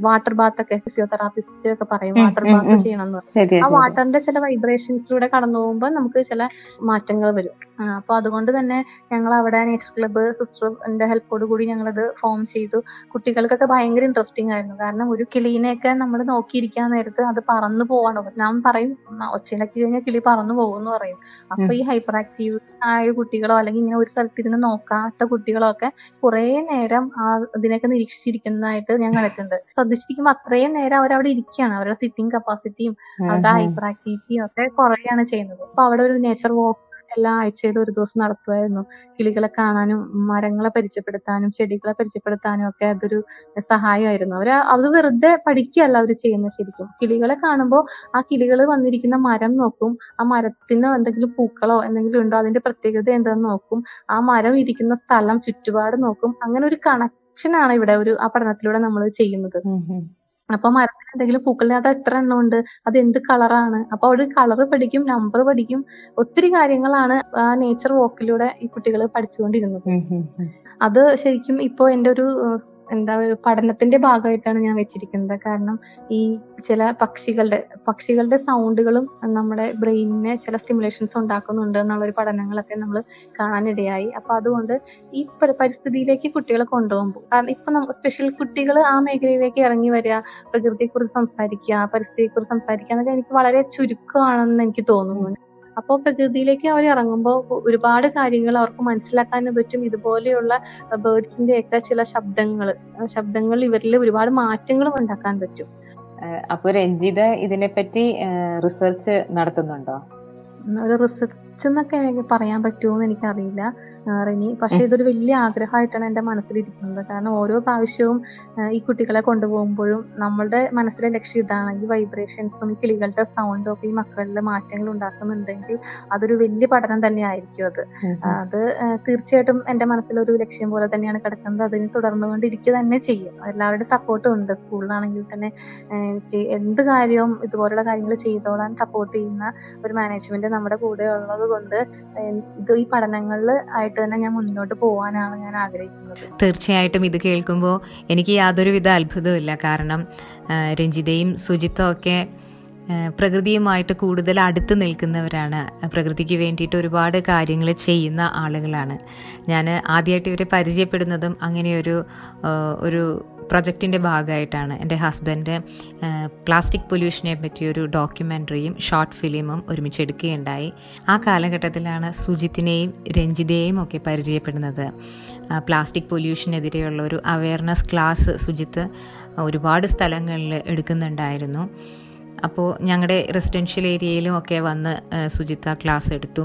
വാട്ടർ ബാത്ത് ഒക്കെ ഫിസിയോതെറാപ്പിസ്റ്റ് ഒക്കെ പറയും വാട്ടർ ബാത്ത് ചെയ്യണമെന്ന്. ആ വാട്ടറിന്റെ ചില വൈബ്രേഷൻസിലൂടെ കടന്നു പോകുമ്പോൾ നമുക്ക് ചില മാറ്റങ്ങൾ വരും. അപ്പോൾ അതുകൊണ്ട് തന്നെ ഞങ്ങൾ അവിടെ നേച്ചർ ക്ലബ്ബ് സിസ്റ്ററിന്റെ ഹെൽപ്പോട് കൂടി ഞങ്ങളത് ഫോം ചെയ്തു. കുട്ടികൾക്കൊക്കെ ഭയങ്കര ഇൻട്രസ്റ്റിംഗ് ആയിരുന്നു. കാരണം ഒരു കിളീനെയൊക്കെ നമ്മൾ നോക്കിയിരിക്കാൻ നേരത്ത് അത് പറന്നു പോവാണ്. ഞാൻ പറയും ഒച്ചയിലാക്കി കഴിഞ്ഞാൽ കിളി പറന്നു പോകുമെന്ന് പറയും. അപ്പൊ ഈ ഹൈപ്പർ ആക്റ്റീവ് ആയ കുട്ടികളോ അല്ലെങ്കിൽ ഇങ്ങനെ ഒരു സ്ഥലത്തിരുന്ന് നോക്കാത്ത കുട്ടികളോ ഒക്കെ കുറെ നേരം ആ ഇതിനൊക്കെ നിരീക്ഷിച്ചിരിക്കുന്നതായിട്ട് ഞാൻ കണ്ടിട്ടുണ്ട്. ശ്രദ്ധിച്ചിരിക്കുമ്പോൾ അത്രയും നേരം അവരവിടെ ഇരിക്കുകയാണ്. അവരുടെ സിറ്റിംഗ് കപ്പാസിറ്റിയും അവരുടെ ഹൈപ്പർ ആക്ടിവിറ്റിയും ഒക്കെ കുറയാണ് ചെയ്യുന്നത്. അപ്പൊ അവിടെ ഒരു നേച്ചർ വോക്ക് എല്ലാ ആഴ്ചയിലും ഒരു ദിവസം നടത്തുമായിരുന്നു. കിളികളെ കാണാനും മരങ്ങളെ പരിചയപ്പെടുത്താനും ചെടികളെ പരിചയപ്പെടുത്താനും ഒക്കെ അതൊരു സഹായമായിരുന്നു. അവർ അത് വെറുതെ പഠിക്കുകയല്ല അവർ ചെയ്യുന്നത്. ശരിക്കും കിളികളെ കാണുമ്പോൾ ആ കിളികൾ വന്നിരിക്കുന്ന മരം നോക്കും, ആ മരത്തിനോ എന്തെങ്കിലും പൂക്കളോ എന്തെങ്കിലും ഉണ്ടോ അതിന്റെ പ്രത്യേകത എന്താണെന്ന് നോക്കും, ആ മരം ഇരിക്കുന്ന സ്ഥലം ചുറ്റുപാട് നോക്കും. അങ്ങനെ ഒരു കണക്ഷനാണ് ഇവിടെ ഒരു ആ പഠനത്തിലൂടെ നമ്മൾ ചെയ്യുന്നത്. അപ്പൊ മരത്തിൽ എന്തെങ്കിലും പൂക്കളിന് അത് എത്ര എണ്ണം ഉണ്ട്, അത് എന്ത് കളറാണ്, അപ്പൊ അവിടെ കളറ് പഠിക്കും, നമ്പർ പഠിക്കും, ഒത്തിരി കാര്യങ്ങളാണ് ആ നേച്ചർ വോക്കിലൂടെ ഈ കുട്ടികൾ പഠിച്ചുകൊണ്ടിരുന്നത്. അത് ശരിക്കും ഇപ്പൊ എൻ്റെ ഒരു എന്താ പഠനത്തിന്റെ ഭാഗമായിട്ടാണ് ഞാൻ വെച്ചിരിക്കുന്നത്. കാരണം ഈ ചില പക്ഷികളുടെ പക്ഷികളുടെ സൗണ്ടുകളും നമ്മുടെ ബ്രെയിനിന് ചില സ്റ്റിമുലേഷൻസ് ഉണ്ടാക്കുന്നുണ്ട് എന്നുള്ളൊരു പഠനങ്ങളൊക്കെ നമ്മൾ കാണാനിടയായി. അപ്പൊ അതുകൊണ്ട് ഈ പരിസ്ഥിതിയിലേക്ക് കുട്ടികളെ കൊണ്ടുപോകുമ്പോൾ, കാരണം ഇപ്പൊ നമ്മൾ സ്പെഷ്യൽ കുട്ടികൾ ആ മേഖലയിലേക്ക് ഇറങ്ങി വരിക, പ്രകൃതിയെക്കുറിച്ച് സംസാരിക്കുക, പരിസ്ഥിതിയെക്കുറിച്ച് സംസാരിക്കുക എന്നൊക്കെ എനിക്ക് വളരെ ചുരുക്കമാണെന്ന് എനിക്ക് തോന്നുന്നു. അപ്പോൾ പ്രകൃതിയിലേക്ക് അവർ ഇറങ്ങുമ്പോൾ ഒരുപാട് കാര്യങ്ങൾ അവർക്ക് മനസ്സിലാക്കാനും പറ്റും. ഇതുപോലെയുള്ള ബേർഡ്സിന്റെ ഒക്കെ ചില ശബ്ദങ്ങൾ ശബ്ദങ്ങൾ ഇവരിൽ ഒരുപാട് മാറ്റങ്ങളും ഉണ്ടാക്കാൻ പറ്റും. അപ്പൊ രഞ്ജിത ഇതിനെപ്പറ്റി റിസർച്ച് നടത്തുന്നുണ്ടോ? ഒരു റിസർച്ച് എന്നൊക്കെ എനിക്ക് പറയാൻ പറ്റുമോന്ന് എനിക്കറിയില്ല റിനി. പക്ഷെ ഇതൊരു വലിയ ആഗ്രഹമായിട്ടാണ് എൻ്റെ മനസ്സിലിരിക്കുന്നത്. കാരണം ഓരോ പ്രാവശ്യവും ഈ കുട്ടികളെ കൊണ്ടുപോകുമ്പോഴും നമ്മളുടെ മനസ്സിലെ ലക്ഷ്യം ഇതാണ്, ഈ വൈബ്രേഷൻസും ഈ കിളികളുടെ സൗണ്ടും ഒക്കെ ഈ മക്കളിൽ മാറ്റങ്ങൾ ഉണ്ടാക്കുന്നുണ്ടെങ്കിൽ അതൊരു വലിയ പഠനം തന്നെ ആയിരിക്കും. അത് അത് തീർച്ചയായിട്ടും എൻ്റെ മനസ്സിലൊരു ലക്ഷ്യം പോലെ തന്നെയാണ് കിടക്കുന്നത്. അതിന് തുടർന്നുകൊണ്ടിരിക്കുക തന്നെ ചെയ്യും. എല്ലാവരുടെ സപ്പോർട്ടും ഉണ്ട്. സ്കൂളിലാണെങ്കിൽ തന്നെ എന്ത് കാര്യവും ഇതുപോലുള്ള കാര്യങ്ങൾ ചെയ്തോളാൻ സപ്പോർട്ട് ചെയ്യുന്ന ഒരു മാനേജ്മെന്റ് നമ്മുടെ കൂടെ ഉള്ളത് കൊണ്ട് ഇത് ഈ പഠനങ്ങളിൽ ആയിട്ട് തന്നെ ഞാൻ മുന്നോട്ട് പോകാനാണ് ഞാൻ ആഗ്രഹിക്കുന്നത്. തീർച്ചയായിട്ടും ഇത് കേൾക്കുമ്പോൾ എനിക്ക് യാതൊരുവിധ അത്ഭുതമില്ല. കാരണം രഞ്ജിതയും സുജിത്തും ഒക്കെ പ്രകൃതിയുമായിട്ട് കൂടുതൽ അടുത്ത് നിൽക്കുന്നവരാണ്, പ്രകൃതിക്ക് വേണ്ടിയിട്ട് ഒരുപാട് കാര്യങ്ങൾ ചെയ്യുന്ന ആളുകളാണ്. ഞാൻ ആദ്യമായിട്ട് ഇവരെ പരിചയപ്പെടുന്നതും അങ്ങനെയൊരു ഒരു പ്രൊജക്റ്റിൻ്റെ ഭാഗമായിട്ടാണ്. എൻ്റെ ഹസ്ബൻഡ് പ്ലാസ്റ്റിക് പൊല്യൂഷനെ പറ്റിയൊരു ഡോക്യുമെൻ്ററിയും ഷോർട്ട് ഫിലിമും ഒരുമിച്ച് എടുക്കുകയുണ്ടായി. ആ കാലഘട്ടത്തിലാണ് സുജിത്തിനെയും രഞ്ജിതയെയും ഒക്കെ പരിചയപ്പെടുന്നത്. പ്ലാസ്റ്റിക് പൊല്യൂഷനെതിരെയുള്ള ഒരു അവയർനെസ് ക്ലാസ് സുജിത്ത് ഒരുപാട് സ്ഥലങ്ങളിൽ എടുക്കുന്നുണ്ടായിരുന്നു. അപ്പോൾ ഞങ്ങളുടെ റെസിഡൻഷ്യൽ ഏരിയയിലും ഒക്കെ വന്ന് സുജിത്ത് ക്ലാസ് എടുത്തു.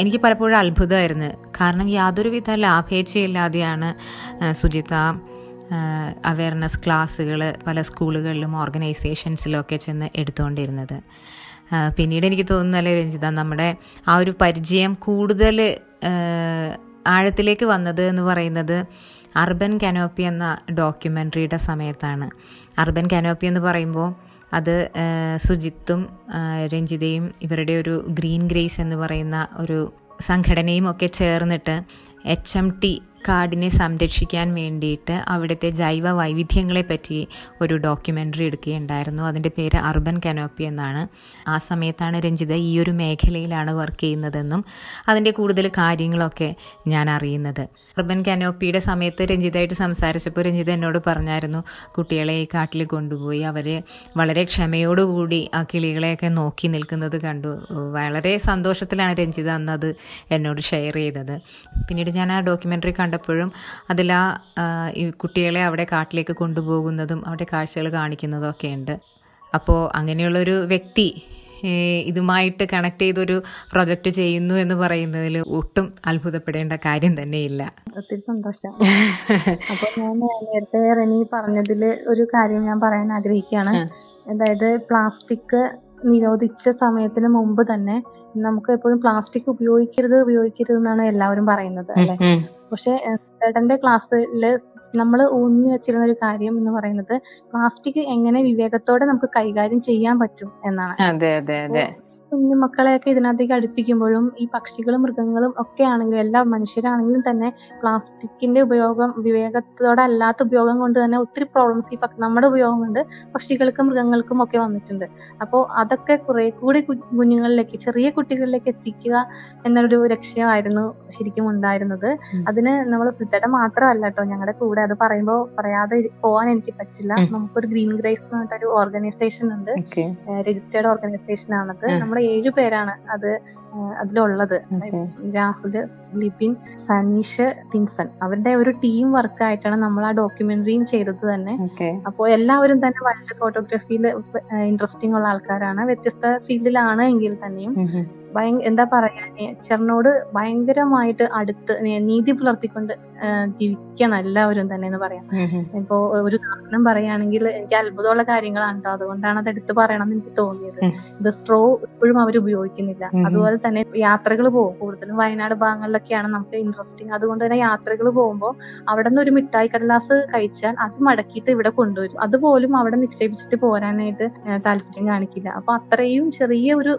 എനിക്ക് പലപ്പോഴും അത്ഭുതമായിരുന്നു, കാരണം യാതൊരുവിധ ലാഭേച്ഛയില്ലാതെയാണ് സുജിത്ത അവയർനെസ് ക്ലാസ്സുകൾ പല സ്കൂളുകളിലും ഓർഗനൈസേഷൻസിലും ഒക്കെ ചെന്ന് എടുത്തുകൊണ്ടിരുന്നത്. പിന്നീട് എനിക്ക് തോന്നുന്നല്ലേ രഞ്ജിത, നമ്മുടെ ആ ഒരു പരിചയം കൂടുതൽ ആഴത്തിലേക്ക് വന്നത് എന്ന് പറയുന്നത് അർബൻ കാനോപ്പി എന്ന ഡോക്യുമെൻ്ററിയുടെ സമയത്താണ്. അർബൻ കാനോപ്പി എന്ന് പറയുമ്പോൾ അത് സുജിത്തും രഞ്ജിതയും ഇവരുടെ ഒരു ഗ്രീൻ ഗ്രേസ് എന്ന് പറയുന്ന ഒരു സംഘടനയും ഒക്കെ ചേർന്നിട്ട് എച്ച് എം ടി കാടിനെ സംരക്ഷിക്കാൻ വേണ്ടിയിട്ട് അവിടുത്തെ ജൈവ വൈവിധ്യങ്ങളെ പറ്റി ഒരു ഡോക്യുമെൻ്ററി എടുക്കുകയുണ്ടായിരുന്നു. അതിൻ്റെ പേര് അർബൻ കാനോപ്പി എന്നാണ്. ആ സമയത്താണ് രഞ്ജിത ഈ ഒരു മേഖലയിലാണ് വർക്ക് ചെയ്യുന്നതെന്നും അതിൻ്റെ കൂടുതൽ കാര്യങ്ങളൊക്കെ ഞാൻ അറിയുന്നത്. അർബൻ കാനോപ്പിയുടെ സമയത്ത് രഞ്ജിതയായിട്ട് സംസാരിച്ചപ്പോൾ രഞ്ജിത എന്നോട് പറഞ്ഞായിരുന്നു, കുട്ടികളെ ഈ കാട്ടിൽ കൊണ്ടുപോയി അവർ വളരെ ക്ഷമയോടുകൂടി ആ കിളികളെയൊക്കെ നോക്കി നിൽക്കുന്നത് കണ്ടു. വളരെ സന്തോഷത്തിലാണ് രഞ്ജിത അന്നത് എന്നോട് ഷെയർ ചെയ്തത്. പിന്നീട് ഞാൻ ആ ഡോക്യുമെൻ്ററി പ്പോഴും അതിലാ ഈ കുട്ടികളെ അവിടെ കാട്ടിലേക്ക് കൊണ്ടുപോകുന്നതും അവിടെ കാഴ്ചകൾ കാണിക്കുന്നതും ഒക്കെ ഉണ്ട്. അപ്പോൾ അങ്ങനെയുള്ളൊരു വ്യക്തി ഇതുമായിട്ട് കണക്ട് ചെയ്തൊരു പ്രൊജക്റ്റ് ചെയ്യുന്നു എന്ന് പറയുന്നതിൽ ഒട്ടും അത്ഭുതപ്പെടേണ്ട കാര്യം തന്നെയില്ല. ഒത്തിരി സന്തോഷം. അപ്പോൾ ഞാൻ നേരത്തെ റെനി പറഞ്ഞതിൽ ഒരു കാര്യം ഞാൻ പറയാൻ ആഗ്രഹിക്കുകയാണ്. അതായത് പ്ലാസ്റ്റിക് നിരോധിച്ച സമയത്തിന് മുമ്പ് തന്നെ നമുക്ക് എപ്പോഴും പ്ലാസ്റ്റിക് ഉപയോഗിക്കരുത് ഉപയോഗിക്കരുത് എന്നാണ് എല്ലാവരും പറയുന്നത് അല്ലെ. പക്ഷെ ഏട്ടന്റെ ക്ലാസ്സിൽ നമ്മൾ ഊന്നി വെച്ചിരുന്ന ഒരു കാര്യം എന്ന് പറയുന്നത് പ്ലാസ്റ്റിക് എങ്ങനെ വിവേകത്തോടെ നമുക്ക് കൈകാര്യം ചെയ്യാൻ പറ്റും എന്നാണ്. കുഞ്ഞു മക്കളെയൊക്കെ ഇതിനകത്തേക്ക് അടുപ്പിക്കുമ്പോഴും ഈ പക്ഷികളും മൃഗങ്ങളും ഒക്കെ ആണെങ്കിലും എല്ലാ മനുഷ്യരാണെങ്കിലും തന്നെ പ്ലാസ്റ്റിക്കിന്റെ ഉപയോഗം വിവേകത്തോടെ അല്ലാത്ത ഉപയോഗം കൊണ്ട് തന്നെ ഒത്തിരി പ്രോബ്ലംസ് ഈ നമ്മുടെ ഉപയോഗം കൊണ്ട് പക്ഷികൾക്കും മൃഗങ്ങൾക്കും ഒക്കെ വന്നിട്ടുണ്ട്. അപ്പോൾ അതൊക്കെ കുറെ കൂടി കുഞ്ഞുങ്ങളിലേക്ക് ചെറിയ കുട്ടികളിലേക്ക് എത്തിക്കുക എന്നൊരു ലക്ഷ്യമായിരുന്നു ശരിക്കും ഉണ്ടായിരുന്നത്. അതിന് നമ്മൾ സുജയുടെ മാത്രമല്ല കേട്ടോ ഞങ്ങളുടെ കൂടെ, അത് പറയുമ്പോൾ പറയാതെ പോകാൻ എനിക്ക് പറ്റില്ല, നമുക്കൊരു ഗ്രീൻ ഗ്രേസ് എന്ന് പറഞ്ഞിട്ടൊരു ഓർഗനൈസേഷൻ ഉണ്ട്, രജിസ്റ്റേർഡ് ഓർഗനൈസേഷൻ ആണത്. നമ്മുടെ ഏഴു പേരാണ് അത് അതിലുള്ളത്. രാഹുൽ, ലിബിൻ, സനീഷ്, ടിൻസൺ, അവരുടെ ഒരു ടീം വർക്കായിട്ടാണ് നമ്മൾ ആ ഡോക്യുമെന്ററിയും ചെയ്തത് തന്നെ. അപ്പോൾ എല്ലാവരും തന്നെ വൈൽഡ് ഫോട്ടോഗ്രാഫിയിൽ ഇൻട്രസ്റ്റിംഗ് ഉള്ള ആൾക്കാരാണ്, വ്യത്യസ്ത ഫീൽഡിലാണ് എങ്കിൽ തന്നെയും ഭയ എന്താ പറയാ നേച്ചറിനോട് ഭയങ്കരമായിട്ട് അടുത്ത് നീതി പുലർത്തിക്കൊണ്ട് ജീവിക്കണം എല്ലാവരും തന്നെ എന്ന് പറയാം. ഇപ്പോ ഒരു കാരണം പറയുകയാണെങ്കിൽ എനിക്ക് അത്ഭുതമുള്ള കാര്യങ്ങളാണ് കേട്ടോ, അതുകൊണ്ടാണ് അത് എടുത്ത് പറയണം എന്ന് എനിക്ക് തോന്നിയത്. ഇത് സ്ട്രോ ഇപ്പോഴും അവർ ഉപയോഗിക്കുന്നില്ല. അതുപോലെ തന്നെ യാത്രകൾ പോകും, കൂടുതലും വയനാട് ഭാഗങ്ങളിലൊക്കെയാണ് നമുക്ക് ഇൻട്രസ്റ്റിംഗ്. അതുകൊണ്ട് തന്നെ യാത്രകൾ പോകുമ്പോൾ അവിടെ നിന്ന് ഒരു മിഠായി കടലാസ് കഴിച്ചാൽ അത് മടക്കിയിട്ട് ഇവിടെ കൊണ്ടുവരും, അതുപോലും അവിടെ നിക്ഷേപിച്ചിട്ട് പോരാനായിട്ട് താല്പര്യം കാണിക്കില്ല. അപ്പൊ അത്രയും ചെറിയ ഒരു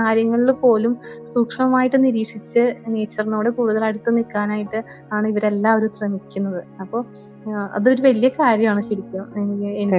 കാര്യങ്ങളിൽ പോലും സൂക്ഷ്മമായിട്ട് നിരീക്ഷിച്ച് നേച്ചറിനോട് കൂടുതൽ അടുത്ത് നിൽക്കാനായിട്ട് ആണ് ഇവരെല്ലാവരും ശ്രമിക്കുന്നത്. അപ്പോൾ അതൊരു വലിയ കാര്യമാണ് ശരിക്കും. എനിക്ക്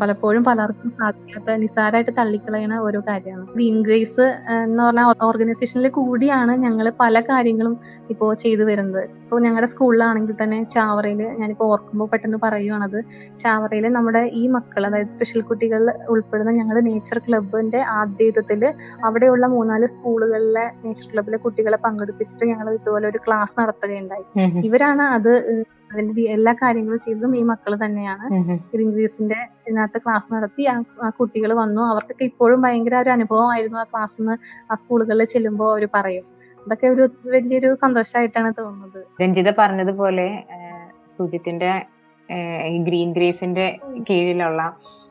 പലപ്പോഴും പലർക്കും സാധിക്കാത്ത നിസാരമായിട്ട് തള്ളിക്കളയുന്ന ഓരോ കാര്യമാണ്. ഗ്രീൻ ഗ്രേസ് എന്ന് പറഞ്ഞ ഓർഗനൈസേഷനിൽ കൂടിയാണ് ഞങ്ങൾ പല കാര്യങ്ങളും ഇപ്പോൾ ചെയ്തു വരുന്നത്. ഇപ്പോൾ ഞങ്ങളുടെ സ്കൂളിലാണെങ്കിൽ തന്നെ ചാവറയിൽ, ഞാനിപ്പോൾ ഓർക്കുമ്പോൾ പെട്ടെന്ന് പറയുവാണത്, ചാവറയിൽ നമ്മുടെ ഈ മക്കൾ, അതായത് സ്പെഷ്യൽ കുട്ടികൾ ഉൾപ്പെടുന്ന ഞങ്ങളുടെ നേച്ചർ ക്ലബിന്റെ ആതിഥ്യത്തിൽ അവിടെയുള്ള മൂന്നാല് സ്കൂളുകളിലെ നേച്ചർ ക്ലബിലെ കുട്ടികളെ പങ്കെടുപ്പിച്ചിട്ട് ഞങ്ങൾ ഇതുപോലെ ഒരു ക്ലാസ് നടത്തുകയുണ്ടായി. ഇവരാണ് അത് അതിന്റെ എല്ലാ കാര്യങ്ങളും ചെയ്തതും ഈ മക്കൾ തന്നെയാണ്. ഇംഗ്ലീഷിന്റെ ഇതിനകത്ത് ക്ലാസ് നടത്തി ആ കുട്ടികൾ വന്നു. അവർക്കൊക്കെ ഇപ്പോഴും ഭയങ്കര ഒരു അനുഭവമായിരുന്നു ആ ക്ലാസ് എന്ന് ആ സ്കൂളുകളിൽ ചെല്ലുമ്പോൾ അവർ പറയും. അതൊക്കെ ഒരു വലിയൊരു സന്തോഷമായിട്ടാണ് തോന്നുന്നത്. രഞ്ജിത പറഞ്ഞതുപോലെ സുജിത്തിന്റെ ഈ ഗ്രീൻ ഗ്രേസിന്റെ കീഴിലുള്ള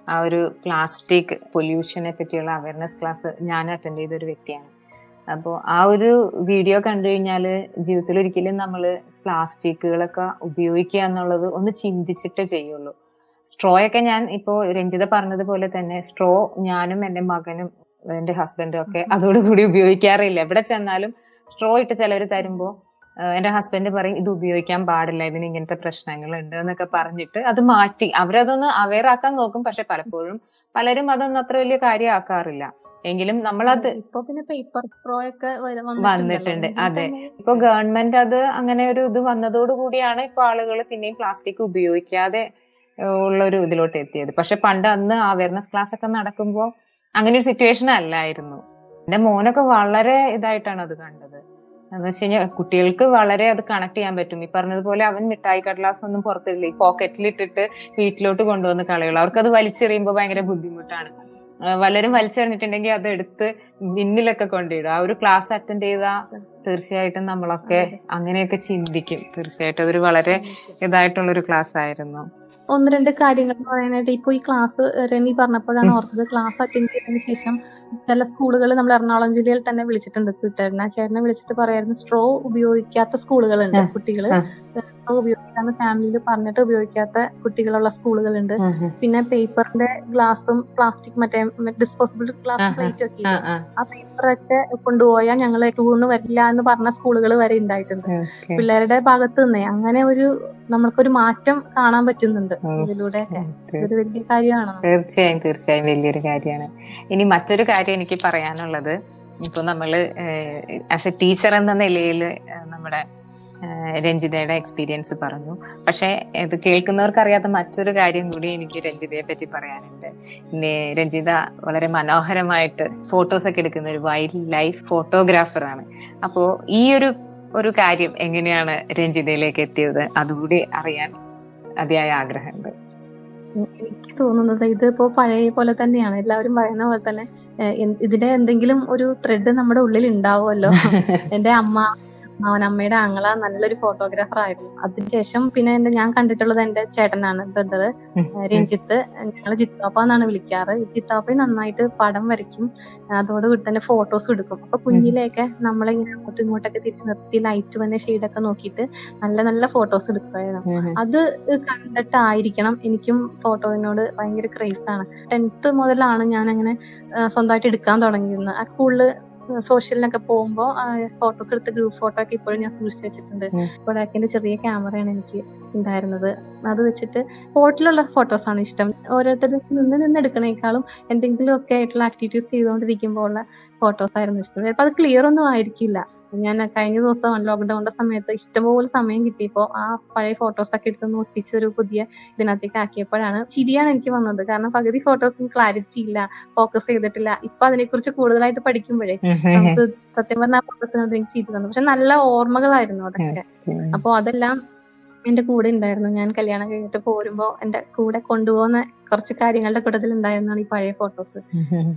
ആ ഒരു പ്ലാസ്റ്റിക് പൊല്യൂഷനെ പറ്റിയുള്ള അവയർനെസ് ക്ലാസ് ഞാൻ അറ്റൻഡ് ചെയ്ത ഒരു വ്യക്തിയാണ്. അപ്പോൾ ആ ഒരു വീഡിയോ കണ്ടു കഴിഞ്ഞാൽ ജീവിതത്തിൽ ഒരിക്കലും നമ്മൾ പ്ലാസ്റ്റിക്കുകളൊക്കെ ഉപയോഗിക്കുക എന്നുള്ളത് ഒന്ന് ചിന്തിച്ചിട്ടേ ചെയ്യുള്ളൂ. സ്ട്രോ ഒക്കെ ഞാൻ ഇപ്പോൾ രഞ്ജിത പറഞ്ഞതുപോലെ തന്നെ സ്ട്രോ ഞാനും എൻ്റെ മകനും എൻ്റെ ഹസ്ബൻഡും ഒക്കെ അതോടുകൂടി ഉപയോഗിക്കാറില്ല. എവിടെ ചെന്നാലും സ്ട്രോ ഇട്ട് ചിലവർ തരുമ്പോൾ എൻ്റെ ഹസ്ബൻഡ് പറയും ഇത് ഉപയോഗിക്കാൻ പാടില്ല, ഇതിന് ഇങ്ങനത്തെ പ്രശ്നങ്ങളുണ്ട് എന്നൊക്കെ പറഞ്ഞിട്ട് അത് മാറ്റി അവരതൊന്ന് അവെയർ ആക്കാൻ നോക്കും. പക്ഷെ പലപ്പോഴും പലരും അതൊന്നും അത്ര വലിയ കാര്യം ആക്കാറില്ല. എങ്കിലും നമ്മളത് ഇപ്പൊ പിന്നെ പേപ്പേഴ്സ് പ്രോ ഒക്കെ വന്നിട്ടുണ്ട്. അതെ, ഇപ്പൊ ഗവൺമെന്റ് അത് അങ്ങനെ ഒരു ഇത് വന്നതോടുകൂടിയാണ് ഇപ്പൊ ആളുകൾ പിന്നെയും പ്ലാസ്റ്റിക് ഉപയോഗിക്കാതെ ഉള്ളൊരു ഇതിലോട്ട് എത്തിയത്. പക്ഷെ പണ്ട് അന്ന് അവയർനെസ് ക്ലാസ് ഒക്കെ നടക്കുമ്പോ അങ്ങനെ ഒരു സിറ്റുവേഷൻ അല്ലായിരുന്നു. എന്റെ മോനൊക്കെ വളരെ ഇതായിട്ടാണ് അത് കണ്ടത്. എന്ന് വെച്ച് കഴിഞ്ഞാൽ കുട്ടികൾക്ക് വളരെ അത് കണക്ട് ചെയ്യാൻ പറ്റും. ഈ പറഞ്ഞതുപോലെ അവൻ മിഠായി കടലാസ് ഒന്നും പുറത്തിടില്ല, ഈ പോക്കറ്റിലിട്ടിട്ട് വീട്ടിലോട്ട് കൊണ്ടുവന്ന് കളയുള്ളൂ. അവർക്കത് വലിച്ചെറിയുമ്പോൾ ഭയങ്കര ബുദ്ധിമുട്ടാണ്. പലരും വലിച്ചെറിഞ്ഞിട്ടുണ്ടെങ്കിൽ അത് എടുത്ത് ബിന്നിലൊക്കെ കൊണ്ടിടും. ആ ഒരു ക്ലാസ് അറ്റൻഡ് ചെയ്താൽ തീർച്ചയായിട്ടും നമ്മളൊക്കെ അങ്ങനെയൊക്കെ ചിന്തിക്കും. തീർച്ചയായിട്ടും അതൊരു വളരെ ഇതായിട്ടുള്ളൊരു ക്ലാസ് ആയിരുന്നു. ഒന്ന് രണ്ട് കാര്യങ്ങൾ പറയാനായിട്ട് ഇപ്പോൾ ഈ ക്ലാസ് റെനി പറഞ്ഞപ്പോഴാണ് ഓർത്തത്, ക്ലാസ് അറ്റൻഡ് ചെയ്തതിന് ശേഷം ചില സ്കൂളുകൾ നമ്മൾ എറണാകുളം ജില്ലയിൽ തന്നെ വിളിച്ചിട്ടുണ്ട്. ചേട്ടനെ ചേട്ടനെ വിളിച്ചിട്ട് പറയായിരുന്നു സ്ട്രോ ഉപയോഗിക്കാത്ത സ്കൂളുകളുണ്ട്, കുട്ടികൾ സ്ട്രോ ഉപയോഗിക്കാത്ത ഫാമിലിയിൽ പറഞ്ഞിട്ട് ഉപയോഗിക്കാത്ത കുട്ടികളുള്ള സ്കൂളുകളുണ്ട്. പിന്നെ പേപ്പറിന്റെ ഗ്ലാസും പ്ലാസ്റ്റിക് മറ്റേ ഡിസ്പോസിബിൾ ഗ്ലാസ് പ്ലേറ്റ് ഒക്കെ ആ പേപ്പറൊക്കെ കൊണ്ടുപോയാൽ ഞങ്ങൾ ടൂറിന് വരില്ല എന്ന് പറഞ്ഞ സ്കൂളുകൾ വരെ ഉണ്ടായിട്ടുണ്ട് പിള്ളേരുടെ ഭാഗത്ത് നിന്നേ. അങ്ങനെ ഒരു നമ്മൾക്കൊരു മാറ്റം കാണാൻ പറ്റുന്നുണ്ട് ഇതിലൂടെ. വലിയ കാര്യമാണ്, തീർച്ചയായും തീർച്ചയായും വലിയൊരു കാര്യമാണ്. ഇനി മറ്റൊരു കാര്യം എനിക്ക് പറയാനുള്ളത്, ഇപ്പൊ നമ്മള് ആസ് എ ടീച്ചർ എന്ന നിലയിൽ നമ്മുടെ രഞ്ജിതയുടെ എക്സ്പീരിയൻസ് പറഞ്ഞു. പക്ഷെ ഇത് കേൾക്കുന്നവർക്ക് അറിയാത്ത മറ്റൊരു കാര്യം കൂടി എനിക്ക് രഞ്ജിതയെ പറ്റി പറയാനുണ്ട്. പിന്നെ രഞ്ജിത വളരെ മനോഹരമായിട്ട് ഫോട്ടോസൊക്കെ എടുക്കുന്ന ഒരു വൈൽഡ് ലൈഫ് ഫോട്ടോഗ്രാഫറാണ്. അപ്പോൾ ഈ ഒരു ഒരു കാര്യം എങ്ങനെയാണ് രഞ്ജിതയിലേക്ക് എത്തിയത് അതുകൂടി അറിയാൻ അതിയായ ആഗ്രഹമുണ്ട്. എനിക്ക് തോന്നുന്നത് ഇതിപ്പോ പഴയ പോലെ തന്നെയാണ്, എല്ലാവരും പറയുന്ന പോലെ തന്നെ ഇതിന്റെ എന്തെങ്കിലും ഒരു ത്രെഡ് നമ്മുടെ ഉള്ളിൽ ഉണ്ടാവുമല്ലോ. എന്റെ അമ്മ അവൻ അമ്മയുടെ ആങ്ങള നല്ലൊരു ഫോട്ടോഗ്രാഫർ ആയിരുന്നു. അതിനുശേഷം പിന്നെ എന്റെ ഞാൻ കണ്ടിട്ടുള്ളത് എന്റെ ചേട്ടനാണ്, ബ്രദർ രഞ്ജിത്ത്. ഞങ്ങൾ ജിത്താപ്പ എന്നാണ് വിളിക്കാറ്. ജിത്താപ്പ നന്നായിട്ട് പടം വരയ്ക്കും, അതോടുകൂടി തന്നെ ഫോട്ടോസ് എടുക്കും. അപ്പൊ കുഞ്ഞിലെയൊക്കെ നമ്മളിങ്ങനെ അങ്ങോട്ടും ഇങ്ങോട്ടൊക്കെ തിരിച്ചു നിർത്തി ലൈറ്റ് വന്ന ഷെയ്ഡൊക്കെ നോക്കിയിട്ട് നല്ല നല്ല ഫോട്ടോസ് എടുക്കുമായിരുന്നു. അത് കണ്ടിട്ടായിരിക്കണം എനിക്കും ഫോട്ടോയിനോട് ഭയങ്കര ക്രേസാണ്. ടെൻത്ത് മുതലാണ് ഞാൻ അങ്ങനെ സ്വന്തമായിട്ട് എടുക്കാൻ തുടങ്ങിയിരുന്നത്. ആ സ്കൂളിൽ സോഷ്യലിനൊക്കെ പോകുമ്പോ ഫോട്ടോസ് എടുത്ത് ഗ്രൂപ്പ് ഫോട്ടോ ഒക്കെ ഇപ്പോഴും ഞാൻ സൂക്ഷിച്ചു വെച്ചിട്ടുണ്ട്. കൊടാക്കിന്റെ ചെറിയ ക്യാമറയാണ് എനിക്ക് ഉണ്ടായിരുന്നത്. അത് വെച്ചിട്ട് ഫോട്ടിലുള്ള ഫോട്ടോസാണ് ഇഷ്ടം. ഓരോരുത്തരും നിന്ന് നിന്ന് എടുക്കണേക്കാളും എന്തെങ്കിലും ഒക്കെ ആയിട്ടുള്ള ആക്ടിവിറ്റീസ് ചെയ്തുകൊണ്ടിരിക്കുമ്പോൾ ഉള്ള ഫോട്ടോസ് ആയിരുന്നു ഇഷ്ടം. ചിലപ്പോൾ അത് ക്ലിയർ ഒന്നും ആയിരിക്കില്ല. ഞാൻ കഴിഞ്ഞ ദിവസം ലോക്ക്ഡൌണിന്റെ സമയത്ത് ഇഷ്ടംപോലെ സമയം കിട്ടിയപ്പോൾ ആ പഴയ ഫോട്ടോസ് ഒക്കെ എടുത്ത് ഒട്ടിച്ചൊരു പുതിയ ഇതിനകത്തേക്ക് ആക്കിയപ്പോഴാണ് ചിരിയാണ് എനിക്ക് വന്നത്. കാരണം പകുതി ഫോട്ടോസിന് ക്ലാരിറ്റി ഇല്ല, ഫോക്കസ് ചെയ്തിട്ടില്ല. ഇപ്പൊ അതിനെക്കുറിച്ച് കൂടുതലായിട്ട് പഠിക്കുമ്പോഴേ നമുക്ക് സത്യം പറഞ്ഞാൽ ഫോക്കസ് എനിക്ക് ചിരി തന്നു. പക്ഷെ നല്ല ഓർമ്മകളായിരുന്നു അതൊക്കെ. അപ്പൊ അതെല്ലാം എന്റെ കൂടെ ഉണ്ടായിരുന്നു. ഞാൻ കല്യാണം കഴിഞ്ഞിട്ട് പോരുമ്പോ എന്റെ കൂടെ കൊണ്ടുപോകുന്ന കുറച്ച് കാര്യങ്ങളുടെ കൂട്ടത്തിൽ ഉണ്ടായിരുന്നാണ് ഈ പഴയ ഫോട്ടോസ്.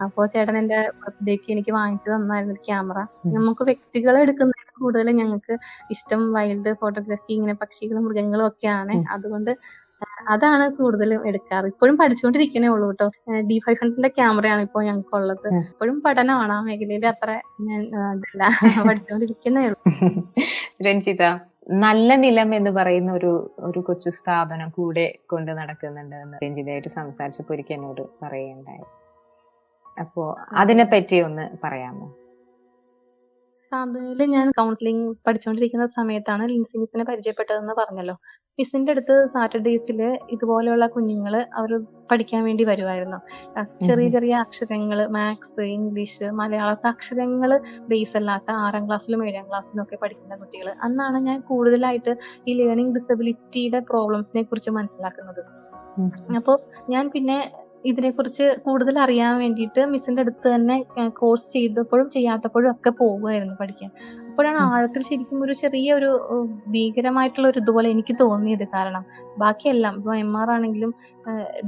അപ്പോ ചേട്ടൻ എന്റെ ബർത്ത്ഡേക്ക് എനിക്ക് വാങ്ങിച്ചു തന്നായിരുന്നു ഒരു ക്യാമറ. നമുക്ക് വ്യക്തികളെ എടുക്കുന്നതിന് കൂടുതൽ ഞങ്ങൾക്ക് ഇഷ്ടം വൈൽഡ് ഫോട്ടോഗ്രാഫി, ഇങ്ങനെ പക്ഷികളും മൃഗങ്ങളും ഒക്കെയാണ്. അതുകൊണ്ട് അതാണ് കൂടുതലും എടുക്കാറ്. ഇപ്പോഴും പഠിച്ചുകൊണ്ടിരിക്കണേ ഉള്ളൂ കേട്ടോ. ഡി ഫൈവ് ഹൺഡ്രഡിന്റെ ക്യാമറയാണ് ഇപ്പോൾ ഞങ്ങൾക്ക് ഉള്ളത്. ഇപ്പോഴും പഠനമാണ് ആ മേഖലയിൽ, അത്ര ഞാൻ ഇതല്ല, പഠിച്ചുകൊണ്ടിരിക്കുന്നേ ഉള്ളൂ. രഞ്ജിത, നല്ല നിലം എന്ന് പറയുന്ന ഒരു ഒരു കൊച്ചു സ്ഥാപനം കൂടെ കൊണ്ട് നടക്കുന്നുണ്ട് എന്ന് രഞ്ജിതയായിട്ട് സംസാരിച്ചപ്പോൾ ഒരിക്കൽ എന്നോട് പറയേണ്ടായി. അപ്പോ അതിനെ പറ്റി ഒന്ന് പറയാമോ? സാമ്പനയിൽ ഞാൻ കൗൺസിലിംഗ് പഠിച്ചുകൊണ്ടിരിക്കുന്ന സമയത്താണ് ലിൻസി മിസ്സിനെ പരിചയപ്പെട്ടതെന്ന് പറഞ്ഞല്ലോ. മിസ്സിന്റെ അടുത്ത് സാറ്റർഡേസില് ഇതുപോലെയുള്ള കുഞ്ഞുങ്ങള് അവർ പഠിക്കാൻ വേണ്ടി വരുമായിരുന്നു. ചെറിയ ചെറിയ അക്ഷരങ്ങള്, മാത്സ്, ഇംഗ്ലീഷ്, മലയാളമൊക്കെ അക്ഷരങ്ങള് ബേസ് അല്ലാത്ത ആറാം ക്ലാസ്സിലും ഏഴാം ക്ലാസ്സിലും ഒക്കെ പഠിക്കുന്ന കുട്ടികൾ. അന്നാണ് ഞാൻ കൂടുതലായിട്ട് ഈ ലേണിംഗ് ഡിസബിലിറ്റിയുടെ പ്രോബ്ലംസിനെ കുറിച്ച് മനസ്സിലാക്കുന്നത്. അപ്പോൾ ഞാൻ പിന്നെ ഇതിനെക്കുറിച്ച് കൂടുതൽ അറിയാൻ വേണ്ടിയിട്ട് മിസ്സിന്റെ അടുത്ത് തന്നെ കോഴ്സ് ചെയ്തപ്പോഴും ചെയ്യാത്തപ്പോഴും ഒക്കെ പോകുമായിരുന്നു പഠിക്കാൻ. അപ്പോഴാണ് ആഴത്തിൽ ശരിക്കും ഒരു ചെറിയ ഒരു ഭീകരമായിട്ടുള്ള ഒരു ഇതുപോലെ എനിക്ക് തോന്നിയത്. കാരണം ബാക്കിയെല്ലാം ഇപ്പോൾ എം ആർ ആണെങ്കിലും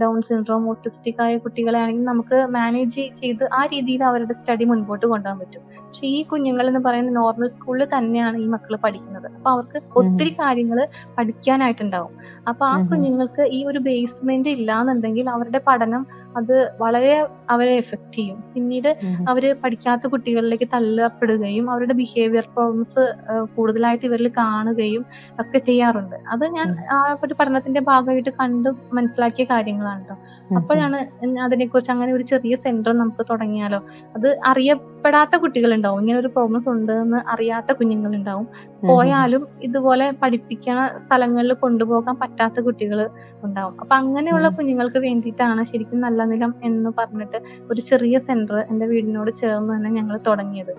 ഡൗൺ സിൻഡ്രോം, ഓട്ടിസ്റ്റിക് ആയ കുട്ടികളെ ആണെങ്കിലും നമുക്ക് മാനേജ് ചെയ്ത് ആ രീതിയിൽ അവരുടെ സ്റ്റഡി മുൻപോട്ട് കൊണ്ടുപോകാൻ പറ്റും. പക്ഷെ ഈ കുഞ്ഞുങ്ങൾ എന്ന് പറയുന്ന നോർമൽ സ്കൂളിൽ തന്നെയാണ് ഈ മക്കൾ പഠിക്കുന്നത്. അപ്പൊ അവർക്ക് ഒത്തിരി കാര്യങ്ങൾ പഠിക്കാനായിട്ടുണ്ടാവും. അപ്പൊ ആ കുഞ്ഞുങ്ങൾക്ക് ഈ ഒരു ബേസ്മെന്റ് ഇല്ലാന്നുണ്ടെങ്കിൽ അവരുടെ പഠനം അത് വളരെ അവരെ എഫക്ട് ചെയ്യും. പിന്നീട് അവര് പഠിക്കാത്ത കുട്ടികളിലേക്ക് തള്ളപ്പെടുകയും അവരുടെ ബിഹേവിയർ പ്രോബ്ലംസ് കൂടുതലായിട്ട് ഇവരിൽ കാണുകയും ഒക്കെ ചെയ്യാറുണ്ട്. അത് ഞാൻ ആ ഒരു പഠനത്തിന്റെ ഭാഗമായിട്ട് കണ്ട് മനസ്സിലാക്കിയ പറ്റിയ കാര്യങ്ങളാണ് കേട്ടോ. അപ്പോഴാണ് അതിനെക്കുറിച്ച് അങ്ങനെ ഒരു ചെറിയ സെന്റർ നമുക്ക് തുടങ്ങിയാലോ, അത് അറിയപ്പെടാത്ത കുട്ടികളുണ്ടാവും, ഇങ്ങനെ ഒരു പ്രോബ്ലംസ് ഉണ്ട് എന്ന് അറിയാത്ത കുഞ്ഞുങ്ങളുണ്ടാവും, പോയാലും ഇതുപോലെ പഠിപ്പിക്കണ സ്ഥലങ്ങളിൽ കൊണ്ടുപോകാൻ പറ്റാത്ത കുട്ടികൾ ഉണ്ടാവും. അപ്പൊ അങ്ങനെയുള്ള കുഞ്ഞുങ്ങൾക്ക് വേണ്ടിയിട്ടാണ് ശരിക്കും നല്ല നിലം എന്ന് പറഞ്ഞിട്ട് ഒരു ചെറിയ സെന്റർ എന്റെ വീടിനോട് ചേർന്ന് തന്നെ ഞങ്ങൾ തുടങ്ങിയത്.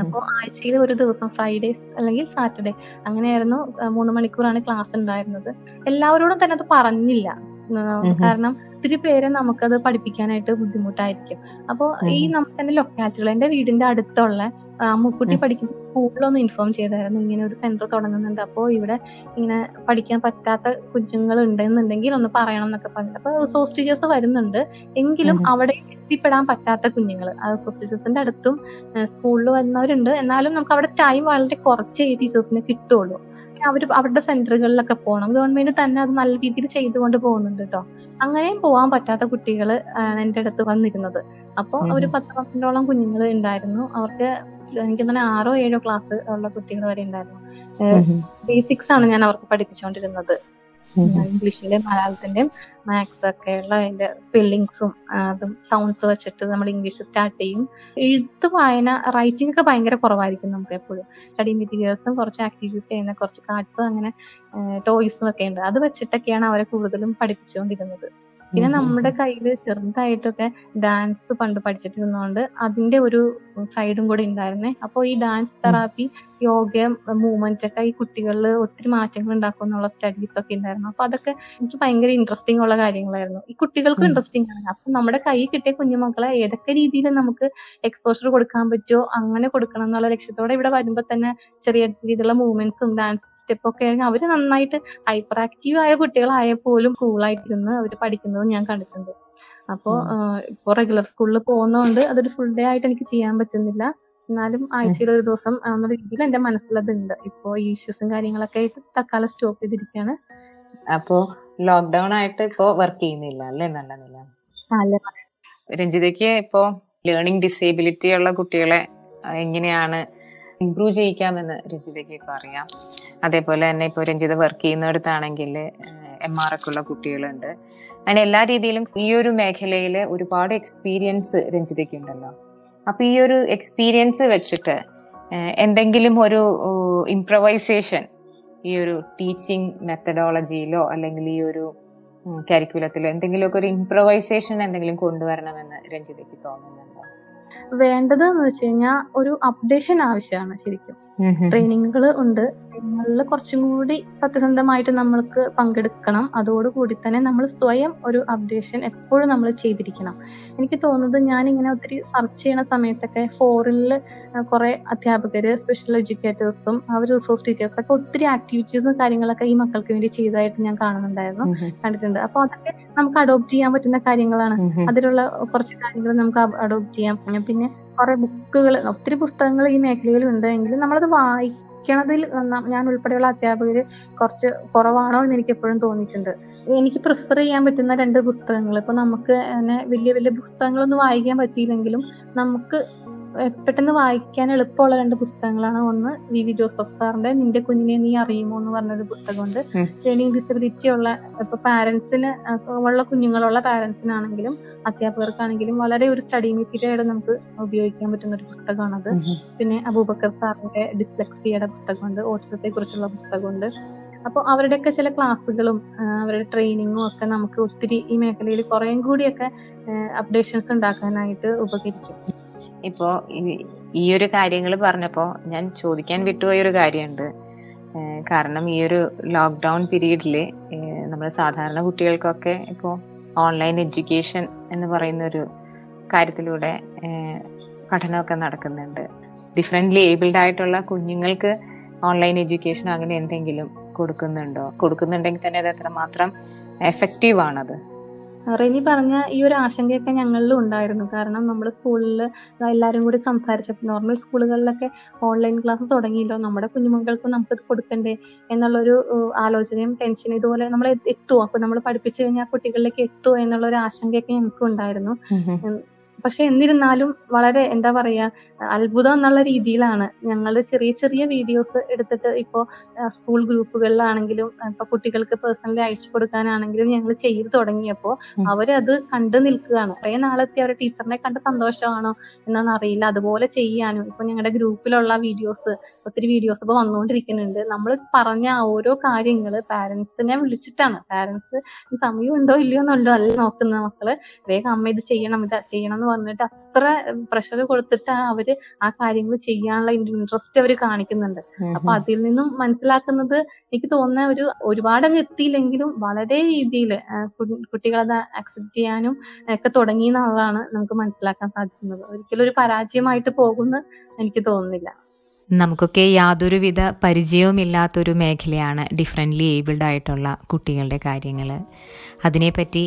അപ്പോൾ ആഴ്ചയിൽ ഒരു ദിവസം ഫ്രൈഡേസ് അല്ലെങ്കിൽ സാറ്റർഡേ അങ്ങനെയായിരുന്നു. മൂന്ന് മണിക്കൂറാണ് ക്ലാസ് ഉണ്ടായിരുന്നത്. എല്ലാവരോടും തന്നെ അത് പറഞ്ഞില്ല, കാരണം ഒത്തിരി പേരെ നമുക്കത് പഠിപ്പിക്കാനായിട്ട് ബുദ്ധിമുട്ടായിരിക്കും. അപ്പോൾ ഈ നമുക്ക് തന്നെ ലൊക്കാലിറ്റികൾ, എന്റെ വീടിന്റെ അടുത്തുള്ള അമ്മുക്കുട്ടി പഠിക്കുന്ന സ്കൂളിലൊന്ന് ഇൻഫോം ചെയ്തായിരുന്നു ഇങ്ങനെ ഒരു സെന്റർ തുടങ്ങുന്നുണ്ട്, അപ്പോൾ ഇവിടെ ഇങ്ങനെ പഠിക്കാൻ പറ്റാത്ത കുഞ്ഞുങ്ങൾ ഉണ്ടെന്നുണ്ടെങ്കിൽ ഒന്ന് പറയണം എന്നൊക്കെ പറഞ്ഞിട്ട്. അപ്പോൾ റിസോഴ്സ് ടീച്ചേഴ്സ് വരുന്നുണ്ട്, എങ്കിലും അവിടെ എത്തിപ്പെടാൻ പറ്റാത്ത കുഞ്ഞുങ്ങൾ, റിസോഴ്സ് ടീച്ചേഴ്സിന്റെ അടുത്തും സ്കൂളിൽ വരുന്നവരുണ്ട്, എന്നാലും നമുക്ക് അവിടെ ടൈം വളരെ കുറച്ച് ഈ ടീച്ചേഴ്സിന് കിട്ടുള്ളൂ. അവർ അവരുടെ സെന്ററുകളിലൊക്കെ പോകണം. ഗവൺമെന്റ് തന്നെ അത് നല്ല രീതിയിൽ ചെയ്തുകൊണ്ട് പോകുന്നുണ്ട് കേട്ടോ. അങ്ങനെയും പോകാൻ പറ്റാത്ത കുട്ടികൾ എൻ്റെ അടുത്ത് വന്നിരുന്നത്. അപ്പോൾ ഒരു പത്ത് പന്ത്രണ്ടോളം കുഞ്ഞുങ്ങൾ ഉണ്ടായിരുന്നു. അവർക്ക് എനിക്ക് തന്നെ ആറോ ഏഴോ ക്ലാസ് ഉള്ള കുട്ടികൾ വരെ ഉണ്ടായിരുന്നു. ബേസിക്സ് ആണ് ഞാൻ അവർക്ക് പഠിപ്പിച്ചുകൊണ്ടിരുന്നത്, ഇംഗ്ലീഷിന്റെയും മലയാളത്തിന്റെയും മാത്സ് ഒക്കെ ഉള്ള അതിന്റെ സ്പെല്ലിങ്സും അതും സൗണ്ട്സ് വെച്ചിട്ട് നമ്മൾ ഇംഗ്ലീഷ് സ്റ്റാർട്ട് ചെയ്യും. എഴുത്ത് വായന റൈറ്റിംഗ് ഒക്കെ ഭയങ്കര കുറവായിരിക്കും നമുക്ക് എപ്പോഴും. സ്റ്റഡി മെറ്റീരിയൽസും കുറച്ച് ആക്ടിവിറ്റീസ് ചെയ്യുന്ന കുറച്ച് കാർഡ്സും അങ്ങനെ ടോയ്സും ഒക്കെ ഉണ്ട്, അത് വെച്ചിട്ടൊക്കെയാണ് അവരെ കൂടുതലും പഠിപ്പിച്ചുകൊണ്ടിരുന്നത്. പിന്നെ നമ്മുടെ കയ്യിൽ ചെറുതായിട്ടൊക്കെ ഡാൻസ് പണ്ട് പഠിച്ചിട്ടിരുന്നോണ്ട് അതിന്റെ ഒരു സൈഡും കൂടെ ഉണ്ടായിരുന്നേ. അപ്പോൾ ഈ ഡാൻസ് തെറാപ്പി, യോഗ, മൂവ്മെന്റ് ഒക്കെ ഈ കുട്ടികളിൽ ഒത്തിരി മാറ്റങ്ങൾ ഉണ്ടാക്കുന്നുള്ള സ്റ്റഡീസ് ഒക്കെ ഉണ്ടായിരുന്നു. അപ്പൊ അതൊക്കെ എനിക്ക് ഭയങ്കര ഇൻട്രസ്റ്റിംഗ് ഉള്ള കാര്യങ്ങളായിരുന്നു. ഈ കുട്ടികൾക്കും ഇൻട്രസ്റ്റിംഗ് ആണ്. അപ്പൊ നമ്മുടെ കയ്യിൽ കിട്ടിയ കുഞ്ഞുമക്കളെ ഏതൊക്കെ രീതിയിൽ നമുക്ക് എക്സ്പോഷർ കൊടുക്കാൻ പറ്റുമോ അങ്ങനെ കൊടുക്കണം എന്നുള്ള ലക്ഷ്യത്തോടെ ഇവിടെ വരുമ്പോ തന്നെ ചെറിയ രീതിയിലുള്ള മൂവ്മെന്റ്സും ഡാൻസ് സ്റ്റെപ്പ് ഒക്കെ ആയിരുന്നു. അവര് നന്നായിട്ട് ഹൈപ്പർ ആക്റ്റീവ് ആയ കുട്ടികളായാൽ പോലും കൂളായിട്ടിരുന്ന് അവര് പഠിക്കുന്നതും ഞാൻ കണ്ടിട്ടുണ്ട്. അപ്പോ ഇപ്പൊ റെഗുലർ സ്കൂളിൽ പോകുന്നതുകൊണ്ട് അതൊരു ഫുൾ ഡേ ആയിട്ട് എനിക്ക് ചെയ്യാൻ പറ്റുന്നില്ല, എന്നാലും ആഴ്ചയിൽ ഒരു ദിവസം എന്നുള്ള രീതിയിൽ എന്റെ മനസ്സിലതുണ്ട്. ഇപ്പോ ഈ ഇഷ്യൂസും കാര്യങ്ങളൊക്കെ ആയിട്ട് തൽക്കാലം സ്റ്റോപ്പ് ചെയ്തിരിക്കുകയാണ്. അപ്പോ ലോക്ക്ഡൌൺ ആയിട്ട് ഇപ്പോ വർക്ക് ചെയ്യുന്നില്ല അല്ലേ? നല്ല നല്ല രഞ്ജിതയ്ക്ക് ഇപ്പോ ലേണിംഗ് ഡിസേബിലിറ്റി ഉള്ള കുട്ടികളെ എങ്ങനെയാണ് ഇംപ്രൂവ് ചെയ്യിക്കാമെന്ന് രഞ്ജിതയ്ക്ക് ഇപ്പൊ അറിയാം. അതേപോലെ തന്നെ ഇപ്പൊ രഞ്ജിത വർക്ക് ചെയ്യുന്നിടത്താണെങ്കിൽ എം ആർ ഒക്കെ ഉള്ള കുട്ടികളുണ്ട്. അങ്ങനെ എല്ലാ രീതിയിലും ഈ ഒരു മേഖലയില് ഒരുപാട് എക്സ്പീരിയൻസ് രഞ്ജിതയ്ക്ക് ഉണ്ടല്ലോ. അപ്പൊ ഈ ഒരു എക്സ്പീരിയൻസ് വെച്ചിട്ട് എന്തെങ്കിലും ഒരു ഇംപ്രവൈസേഷൻ ഈ ഒരു ടീച്ചിങ് മെത്തഡോളജിയിലോ അല്ലെങ്കിൽ ഈ ഒരു കരിക്കുലത്തിലോ എന്തെങ്കിലുമൊക്കെ ഒരു ഇംപ്രവൈസേഷൻ എന്തെങ്കിലും കൊണ്ടുവരണമെന്ന് രഞ്ജിതയ്ക്ക് തോന്നുന്നുണ്ടോ? വേണ്ടതെന്ന് വെച്ച് കഴിഞ്ഞാൽ ഒരു അപ്ഡേഷൻ ആവശ്യമാണ്. ശരിക്കും ട്രെയിനിങ്ങുകൾ ഉണ്ട്, ട്രെയിനിങ്ങുകളിൽ കുറച്ചും കൂടി സത്യസന്ധമായിട്ട് നമ്മൾക്ക് പങ്കെടുക്കണം. അതോടുകൂടി തന്നെ നമ്മൾ സ്വയം ഒരു അപ്ഡേഷൻ എപ്പോഴും നമ്മൾ ചെയ്തിരിക്കണം. എനിക്ക് തോന്നുന്നത് ഞാനിങ്ങനെ ഒത്തിരി സെർച്ച് ചെയ്യണ സമയത്തൊക്കെ ഫോറിനിൽ കുറെ അധ്യാപകർ, സ്പെഷ്യൽ എഡ്യൂക്കേറ്റേഴ്സും അവർ റിസോഴ്സ് ടീച്ചേഴ്സൊക്കെ ഒത്തിരി ആക്ടിവിറ്റീസും കാര്യങ്ങളൊക്കെ ഈ മക്കൾക്ക് വേണ്ടി ചെയ്തതായിട്ട് ഞാൻ കാണുന്നുണ്ടായിരുന്നു, കണ്ടിട്ടുണ്ട്. അപ്പോൾ അതൊക്കെ നമുക്ക് അഡോപ്റ്റ് ചെയ്യാൻ പറ്റുന്ന കാര്യങ്ങളാണ്. അതിലുള്ള കുറച്ച് കാര്യങ്ങൾ നമുക്ക് അഡോപ്റ്റ് ചെയ്യാം. പിന്നെ കുറെ ബുക്കുകൾ, ഒത്തിരി പുസ്തകങ്ങൾ ഈ മേഖലയിൽ ഉണ്ട്, എങ്കിലും നമ്മളത് വായിക്കണതിൽ ഞാൻ ഉൾപ്പെടെയുള്ള അധ്യാപകർ കുറച്ച് കുറവാണോ എന്ന് എനിക്ക് എപ്പോഴും തോന്നിയിട്ടുണ്ട്. എനിക്ക് പ്രിഫർ ചെയ്യാൻ പറ്റുന്ന രണ്ട് പുസ്തകങ്ങൾ, ഇപ്പൊ നമുക്ക് തന്നെ വലിയ വലിയ പുസ്തകങ്ങളൊന്നും വായിക്കാൻ പറ്റിയില്ലെങ്കിലും നമുക്ക് പെട്ടെന്ന് വായിക്കാൻ എളുപ്പമുള്ള രണ്ട് പുസ്തകങ്ങളാണ്. ഒന്ന് വി വി ജോസഫ് സാറിന്റെ നിന്റെ കുഞ്ഞിനെ നീ അറിയുമോ എന്ന് പറഞ്ഞൊരു പുസ്തകമുണ്ട്. ലേണിംഗ് ഡിസബിലിറ്റി ഉള്ള ഇപ്പൊ പാരന്റ്സിന് ഉള്ള കുഞ്ഞുങ്ങളുള്ള പാരന്റ്സിനാണെങ്കിലും അധ്യാപകർക്കാണെങ്കിലും വളരെ ഒരു സ്റ്റഡി മെറ്റീരിയൽ ആയിട്ട് നമുക്ക് ഉപയോഗിക്കാൻ പറ്റുന്ന ഒരു പുസ്തകമാണത്. പിന്നെ അബൂബക്കർ സാറിന്റെ ഡിസ്ലെക്സിയയുടെ പുസ്തകമുണ്ട്, ഓട്ടിസത്തെ കുറിച്ചുള്ള പുസ്തകമുണ്ട്. അപ്പോൾ അവരുടെയൊക്കെ ചില ക്ലാസ്സുകളും അവരുടെ ട്രെയിനിങ്ങും ഒക്കെ നമുക്ക് ഒത്തിരി ഈ മേഖലയിൽ കുറേ കൂടിയൊക്കെ അപ്ഡേഷൻസ് ഉണ്ടാക്കാനായിട്ട് ഉപകരിക്കും. ഇപ്പോൾ ഈ ഒരു കാര്യങ്ങൾ പറഞ്ഞപ്പോൾ ഞാൻ ചോദിക്കാൻ വിട്ടുപോയൊരു കാര്യമുണ്ട്. കാരണം ഈ ഒരു ലോക്ക്ഡൗൺ പീരീഡിൽ നമ്മൾ സാധാരണ കുട്ടികൾക്കൊക്കെ ഇപ്പോൾ ഓൺലൈൻ എഡ്യൂക്കേഷൻ എന്ന് പറയുന്നൊരു കാര്യത്തിലൂടെ പഠനമൊക്കെ നടക്കുന്നുണ്ട്. ഡിഫറൻ്റ്ലി ഏബിൾഡ് ആയിട്ടുള്ള കുഞ്ഞുങ്ങൾക്ക് ഓൺലൈൻ എഡ്യൂക്കേഷൻ അങ്ങനെ എന്തെങ്കിലും കൊടുക്കുന്നുണ്ടോ? കൊടുക്കുന്നുണ്ടെങ്കിൽ തന്നെ അത് എത്രമാത്രം എഫക്റ്റീവ് ആണത്? റെനി പറഞ്ഞ ഈ ഒരു ആശങ്കയൊക്കെ ഞങ്ങളിലും ഉണ്ടായിരുന്നു. കാരണം നമ്മൾ സ്കൂളിൽ എല്ലാവരും കൂടി സംസാരിച്ചപ്പോൾ നോർമൽ സ്കൂളുകളിലൊക്കെ ഓൺലൈൻ ക്ലാസ് തുടങ്ങിയില്ലോ, നമ്മുടെ കുഞ്ഞുമക്കൾക്കും നമുക്കിത് കൊടുക്കണ്ടേ എന്നുള്ളൊരു ആലോചനയും ടെൻഷനും, ഇതുപോലെ നമ്മൾ എത്തുമോ, അപ്പോൾ നമ്മൾ പഠിപ്പിച്ചു കഴിഞ്ഞാൽ കുട്ടികളിലേക്ക് എത്തുമോ എന്നുള്ളൊരു ആശങ്കയൊക്കെ ഞങ്ങൾക്കും ഉണ്ടായിരുന്നു. പക്ഷെ എന്നിരുന്നാലും വളരെ എന്താ പറയുക, അത്ഭുതം എന്നുള്ള രീതിയിലാണ് ഞങ്ങളുടെ ചെറിയ ചെറിയ വീഡിയോസ് എടുത്തിട്ട് ഇപ്പോൾ സ്കൂൾ ഗ്രൂപ്പുകളിലാണെങ്കിലും ഇപ്പോൾ കുട്ടികൾക്ക് പേഴ്സണലി അയച്ചു കൊടുക്കാനാണെങ്കിലും ഞങ്ങൾ ചെയ്തു തുടങ്ങിയപ്പോൾ അവരത് കണ്ടു നിൽക്കുകയാണ്. കുറേ നാളെത്തി അവരുടെ ടീച്ചറിനെ കണ്ട് സന്തോഷമാണോ എന്നാണ് അറിയില്ല, അതുപോലെ ചെയ്യാനും ഇപ്പോൾ ഞങ്ങളുടെ ഗ്രൂപ്പിലുള്ള വീഡിയോസ് ഒത്തിരി വീഡിയോസ് ഇപ്പോൾ വന്നുകൊണ്ടിരിക്കുന്നുണ്ട്. നമ്മൾ പറഞ്ഞ ഓരോ കാര്യങ്ങൾ പാരൻസിനെ വിളിച്ചിട്ടാണ്, പാരൻസ് സമയം ഉണ്ടോ ഇല്ലയോ എന്നുള്ളൂ അല്ല നോക്കുന്ന, മക്കള് വേഗം അമ്മ ഇത് ചെയ്യണം ഇത് ചെയ്യണം എന്ന് പറഞ്ഞിട്ട് അത്ര പ്രഷർ കൊടുത്തിട്ടാണ് അവര് ആ കാര്യങ്ങൾ ചെയ്യാനുള്ള ഇൻട്രസ്റ്റ് അവർ കാണിക്കുന്നുണ്ട്. അപ്പൊ അതിൽ നിന്നും മനസ്സിലാക്കുന്നത് എനിക്ക് തോന്നുന്ന ഒരു ഒരുപാടങ്ങ് എത്തിയില്ലെങ്കിലും വളരെ രീതിയിൽ കുട്ടികളത് അക്സെപ്റ്റ് ചെയ്യാനും ഒക്കെ തുടങ്ങി എന്നുള്ളതാണ് നമുക്ക് മനസ്സിലാക്കാൻ സാധിക്കുന്നത്. ഒരിക്കലും ഒരു പരാജയമായിട്ട് പോകുന്ന എനിക്ക് തോന്നുന്നില്ല. നമുക്കൊക്കെ യാതൊരുവിധ പരിചയവുമില്ലാത്തൊരു മേഖലയാണ് ഡിഫറൻ്റ്ലി ഏബിൾഡ് ആയിട്ടുള്ള കുട്ടികളുടെ കാര്യങ്ങൾ. അതിനെപ്പറ്റി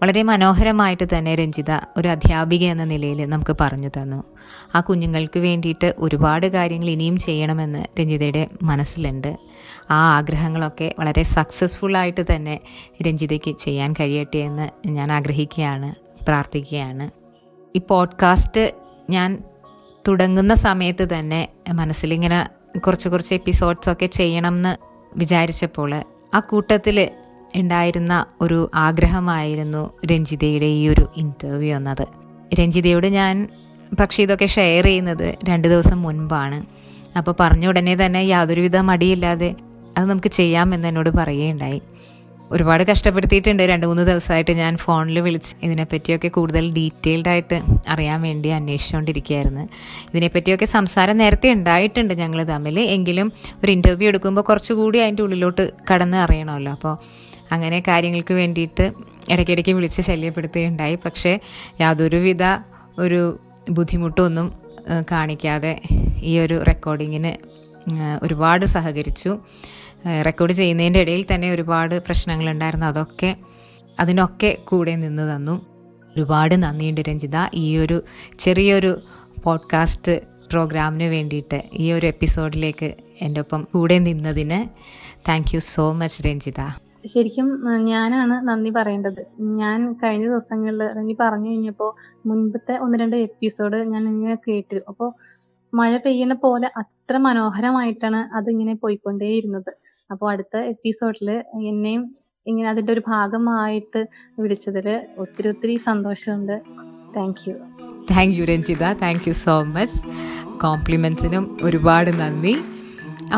വളരെ മനോഹരമായിട്ട് തന്നെ രഞ്ജിത ഒരു അധ്യാപിക എന്ന നിലയിൽ നമുക്ക് പറഞ്ഞു തന്നു. ആ കുഞ്ഞുങ്ങൾക്ക് വേണ്ടിയിട്ട് ഒരുപാട് കാര്യങ്ങൾ ഇനിയും ചെയ്യണമെന്ന് രഞ്ജിതയുടെ മനസ്സിലുണ്ട്. ആ ആഗ്രഹങ്ങളൊക്കെ വളരെ സക്സസ്ഫുള്ളായിട്ട് തന്നെ രഞ്ജിതയ്ക്ക് ചെയ്യാൻ കഴിയട്ടെ എന്ന് ഞാൻ ആഗ്രഹിക്കുകയാണ്, പ്രാർത്ഥിക്കുകയാണ്. ഈ പോഡ്കാസ്റ്റ് ഞാൻ തുടങ്ങുന്ന സമയത്ത് തന്നെ മനസ്സിലിങ്ങനെ കുറച്ച് കുറച്ച് എപ്പിസോഡ്സൊക്കെ ചെയ്യണം എന്ന് വിചാരിച്ചപ്പോൾ ആ കൂട്ടത്തിൽ ഉണ്ടായിരുന്ന ഒരു ആഗ്രഹമായിരുന്നു രഞ്ജിതയുടെ ഈ ഒരു ഇൻ്റർവ്യൂ എന്നത്. രഞ്ജിതയോട് ഞാൻ പക്ഷേ ഇതൊക്കെ ഷെയർ ചെയ്യുന്നത് രണ്ട് ദിവസം മുൻപാണ്. അപ്പോൾ പറഞ്ഞ ഉടനെ തന്നെ യാതൊരുവിധ മടിയില്ലാതെ അത് നമുക്ക് ചെയ്യാമെന്ന് എന്നോട് പറയുകയുണ്ടായി. ഒരുപാട് കഷ്ടപ്പെടുത്തിയിട്ടുണ്ട്. രണ്ട് മൂന്ന് ദിവസമായിട്ട് ഞാൻ ഫോണിൽ വിളിച്ച് ഇതിനെപ്പറ്റിയൊക്കെ കൂടുതൽ ഡീറ്റെയിൽഡായിട്ട് അറിയാൻ വേണ്ടി അന്വേഷിച്ചുകൊണ്ടിരിക്കുകയായിരുന്നു. ഇതിനെപ്പറ്റിയൊക്കെ സംസാരം നേരത്തെ ഉണ്ടായിട്ടുണ്ട് ഞങ്ങൾ തമ്മിൽ, എങ്കിലും ഒരു ഇൻ്റർവ്യൂ എടുക്കുമ്പോൾ കുറച്ചുകൂടി അതിൻ്റെ ഉള്ളിലോട്ട് കടന്ന് അറിയണമല്ലോ. അപ്പോൾ അങ്ങനെ കാര്യങ്ങൾക്ക് വേണ്ടിയിട്ട് ഇടയ്ക്കിടയ്ക്ക് വിളിച്ച് ശല്യപ്പെടുത്തുകയുണ്ടായി. പക്ഷേ യാതൊരുവിധ ഒരു ബുദ്ധിമുട്ടൊന്നും കാണിക്കാതെ ഈ ഒരു റെക്കോർഡിങ്ങിന് ഒരുപാട് സഹകരിച്ചു. റെക്കോർഡ് ചെയ്യുന്നതിൻ്റെ ഇടയിൽ തന്നെ ഒരുപാട് പ്രശ്നങ്ങളുണ്ടായിരുന്നു, അതൊക്കെ അതിനൊക്കെ കൂടെ നിന്ന് തന്നു. ഒരുപാട് നന്ദിയുണ്ട് രഞ്ജിത, ഈ ഒരു ചെറിയൊരു പോഡ്കാസ്റ്റ് പ്രോഗ്രാമിന് വേണ്ടിയിട്ട് ഈ ഒരു എപ്പിസോഡിലേക്ക് എൻ്റെ ഒപ്പം കൂടെ നിന്നതിന് thank you so much Ranjitha. ശരിക്കും ഞാനാണ് നന്ദി പറയേണ്ടത്. ഞാൻ കഴിഞ്ഞ ദിവസങ്ങളിൽ റനി പറഞ്ഞു കഴിഞ്ഞപ്പോൾ മുൻപത്തെ ഒന്ന് രണ്ട് എപ്പിസോഡ് ഞാൻ ഇങ്ങനെ കേട്ടു. അപ്പോൾ മഴ പെയ്യണ പോലെ അത്ര മനോഹരമായിട്ടാണ് അതിങ്ങനെ പോയിക്കൊണ്ടേയിരുന്നത്. അപ്പോൾ അടുത്ത എപ്പിസോഡിൽ എന്നെയും ഇങ്ങനെ അതിൻ്റെ ഒരു ഭാഗമായിട്ട് വിളിച്ചതിൽ ഒത്തിരി ഒത്തിരി സന്തോഷമുണ്ട്. Thank you. Thank you Ranjitha, thank you so much. കോംപ്ലിമെൻസിനും ഒരുപാട് നന്ദി.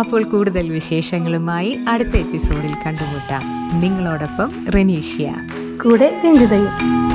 അപ്പോൾ കൂടുതൽ വിശേഷങ്ങളുമായി അടുത്ത എപ്പിസോഡിൽ കണ്ടുമുട്ടാം. നിങ്ങളോടൊപ്പം റനീഷ്യ, കൂടെ രഞ്ജിതയും.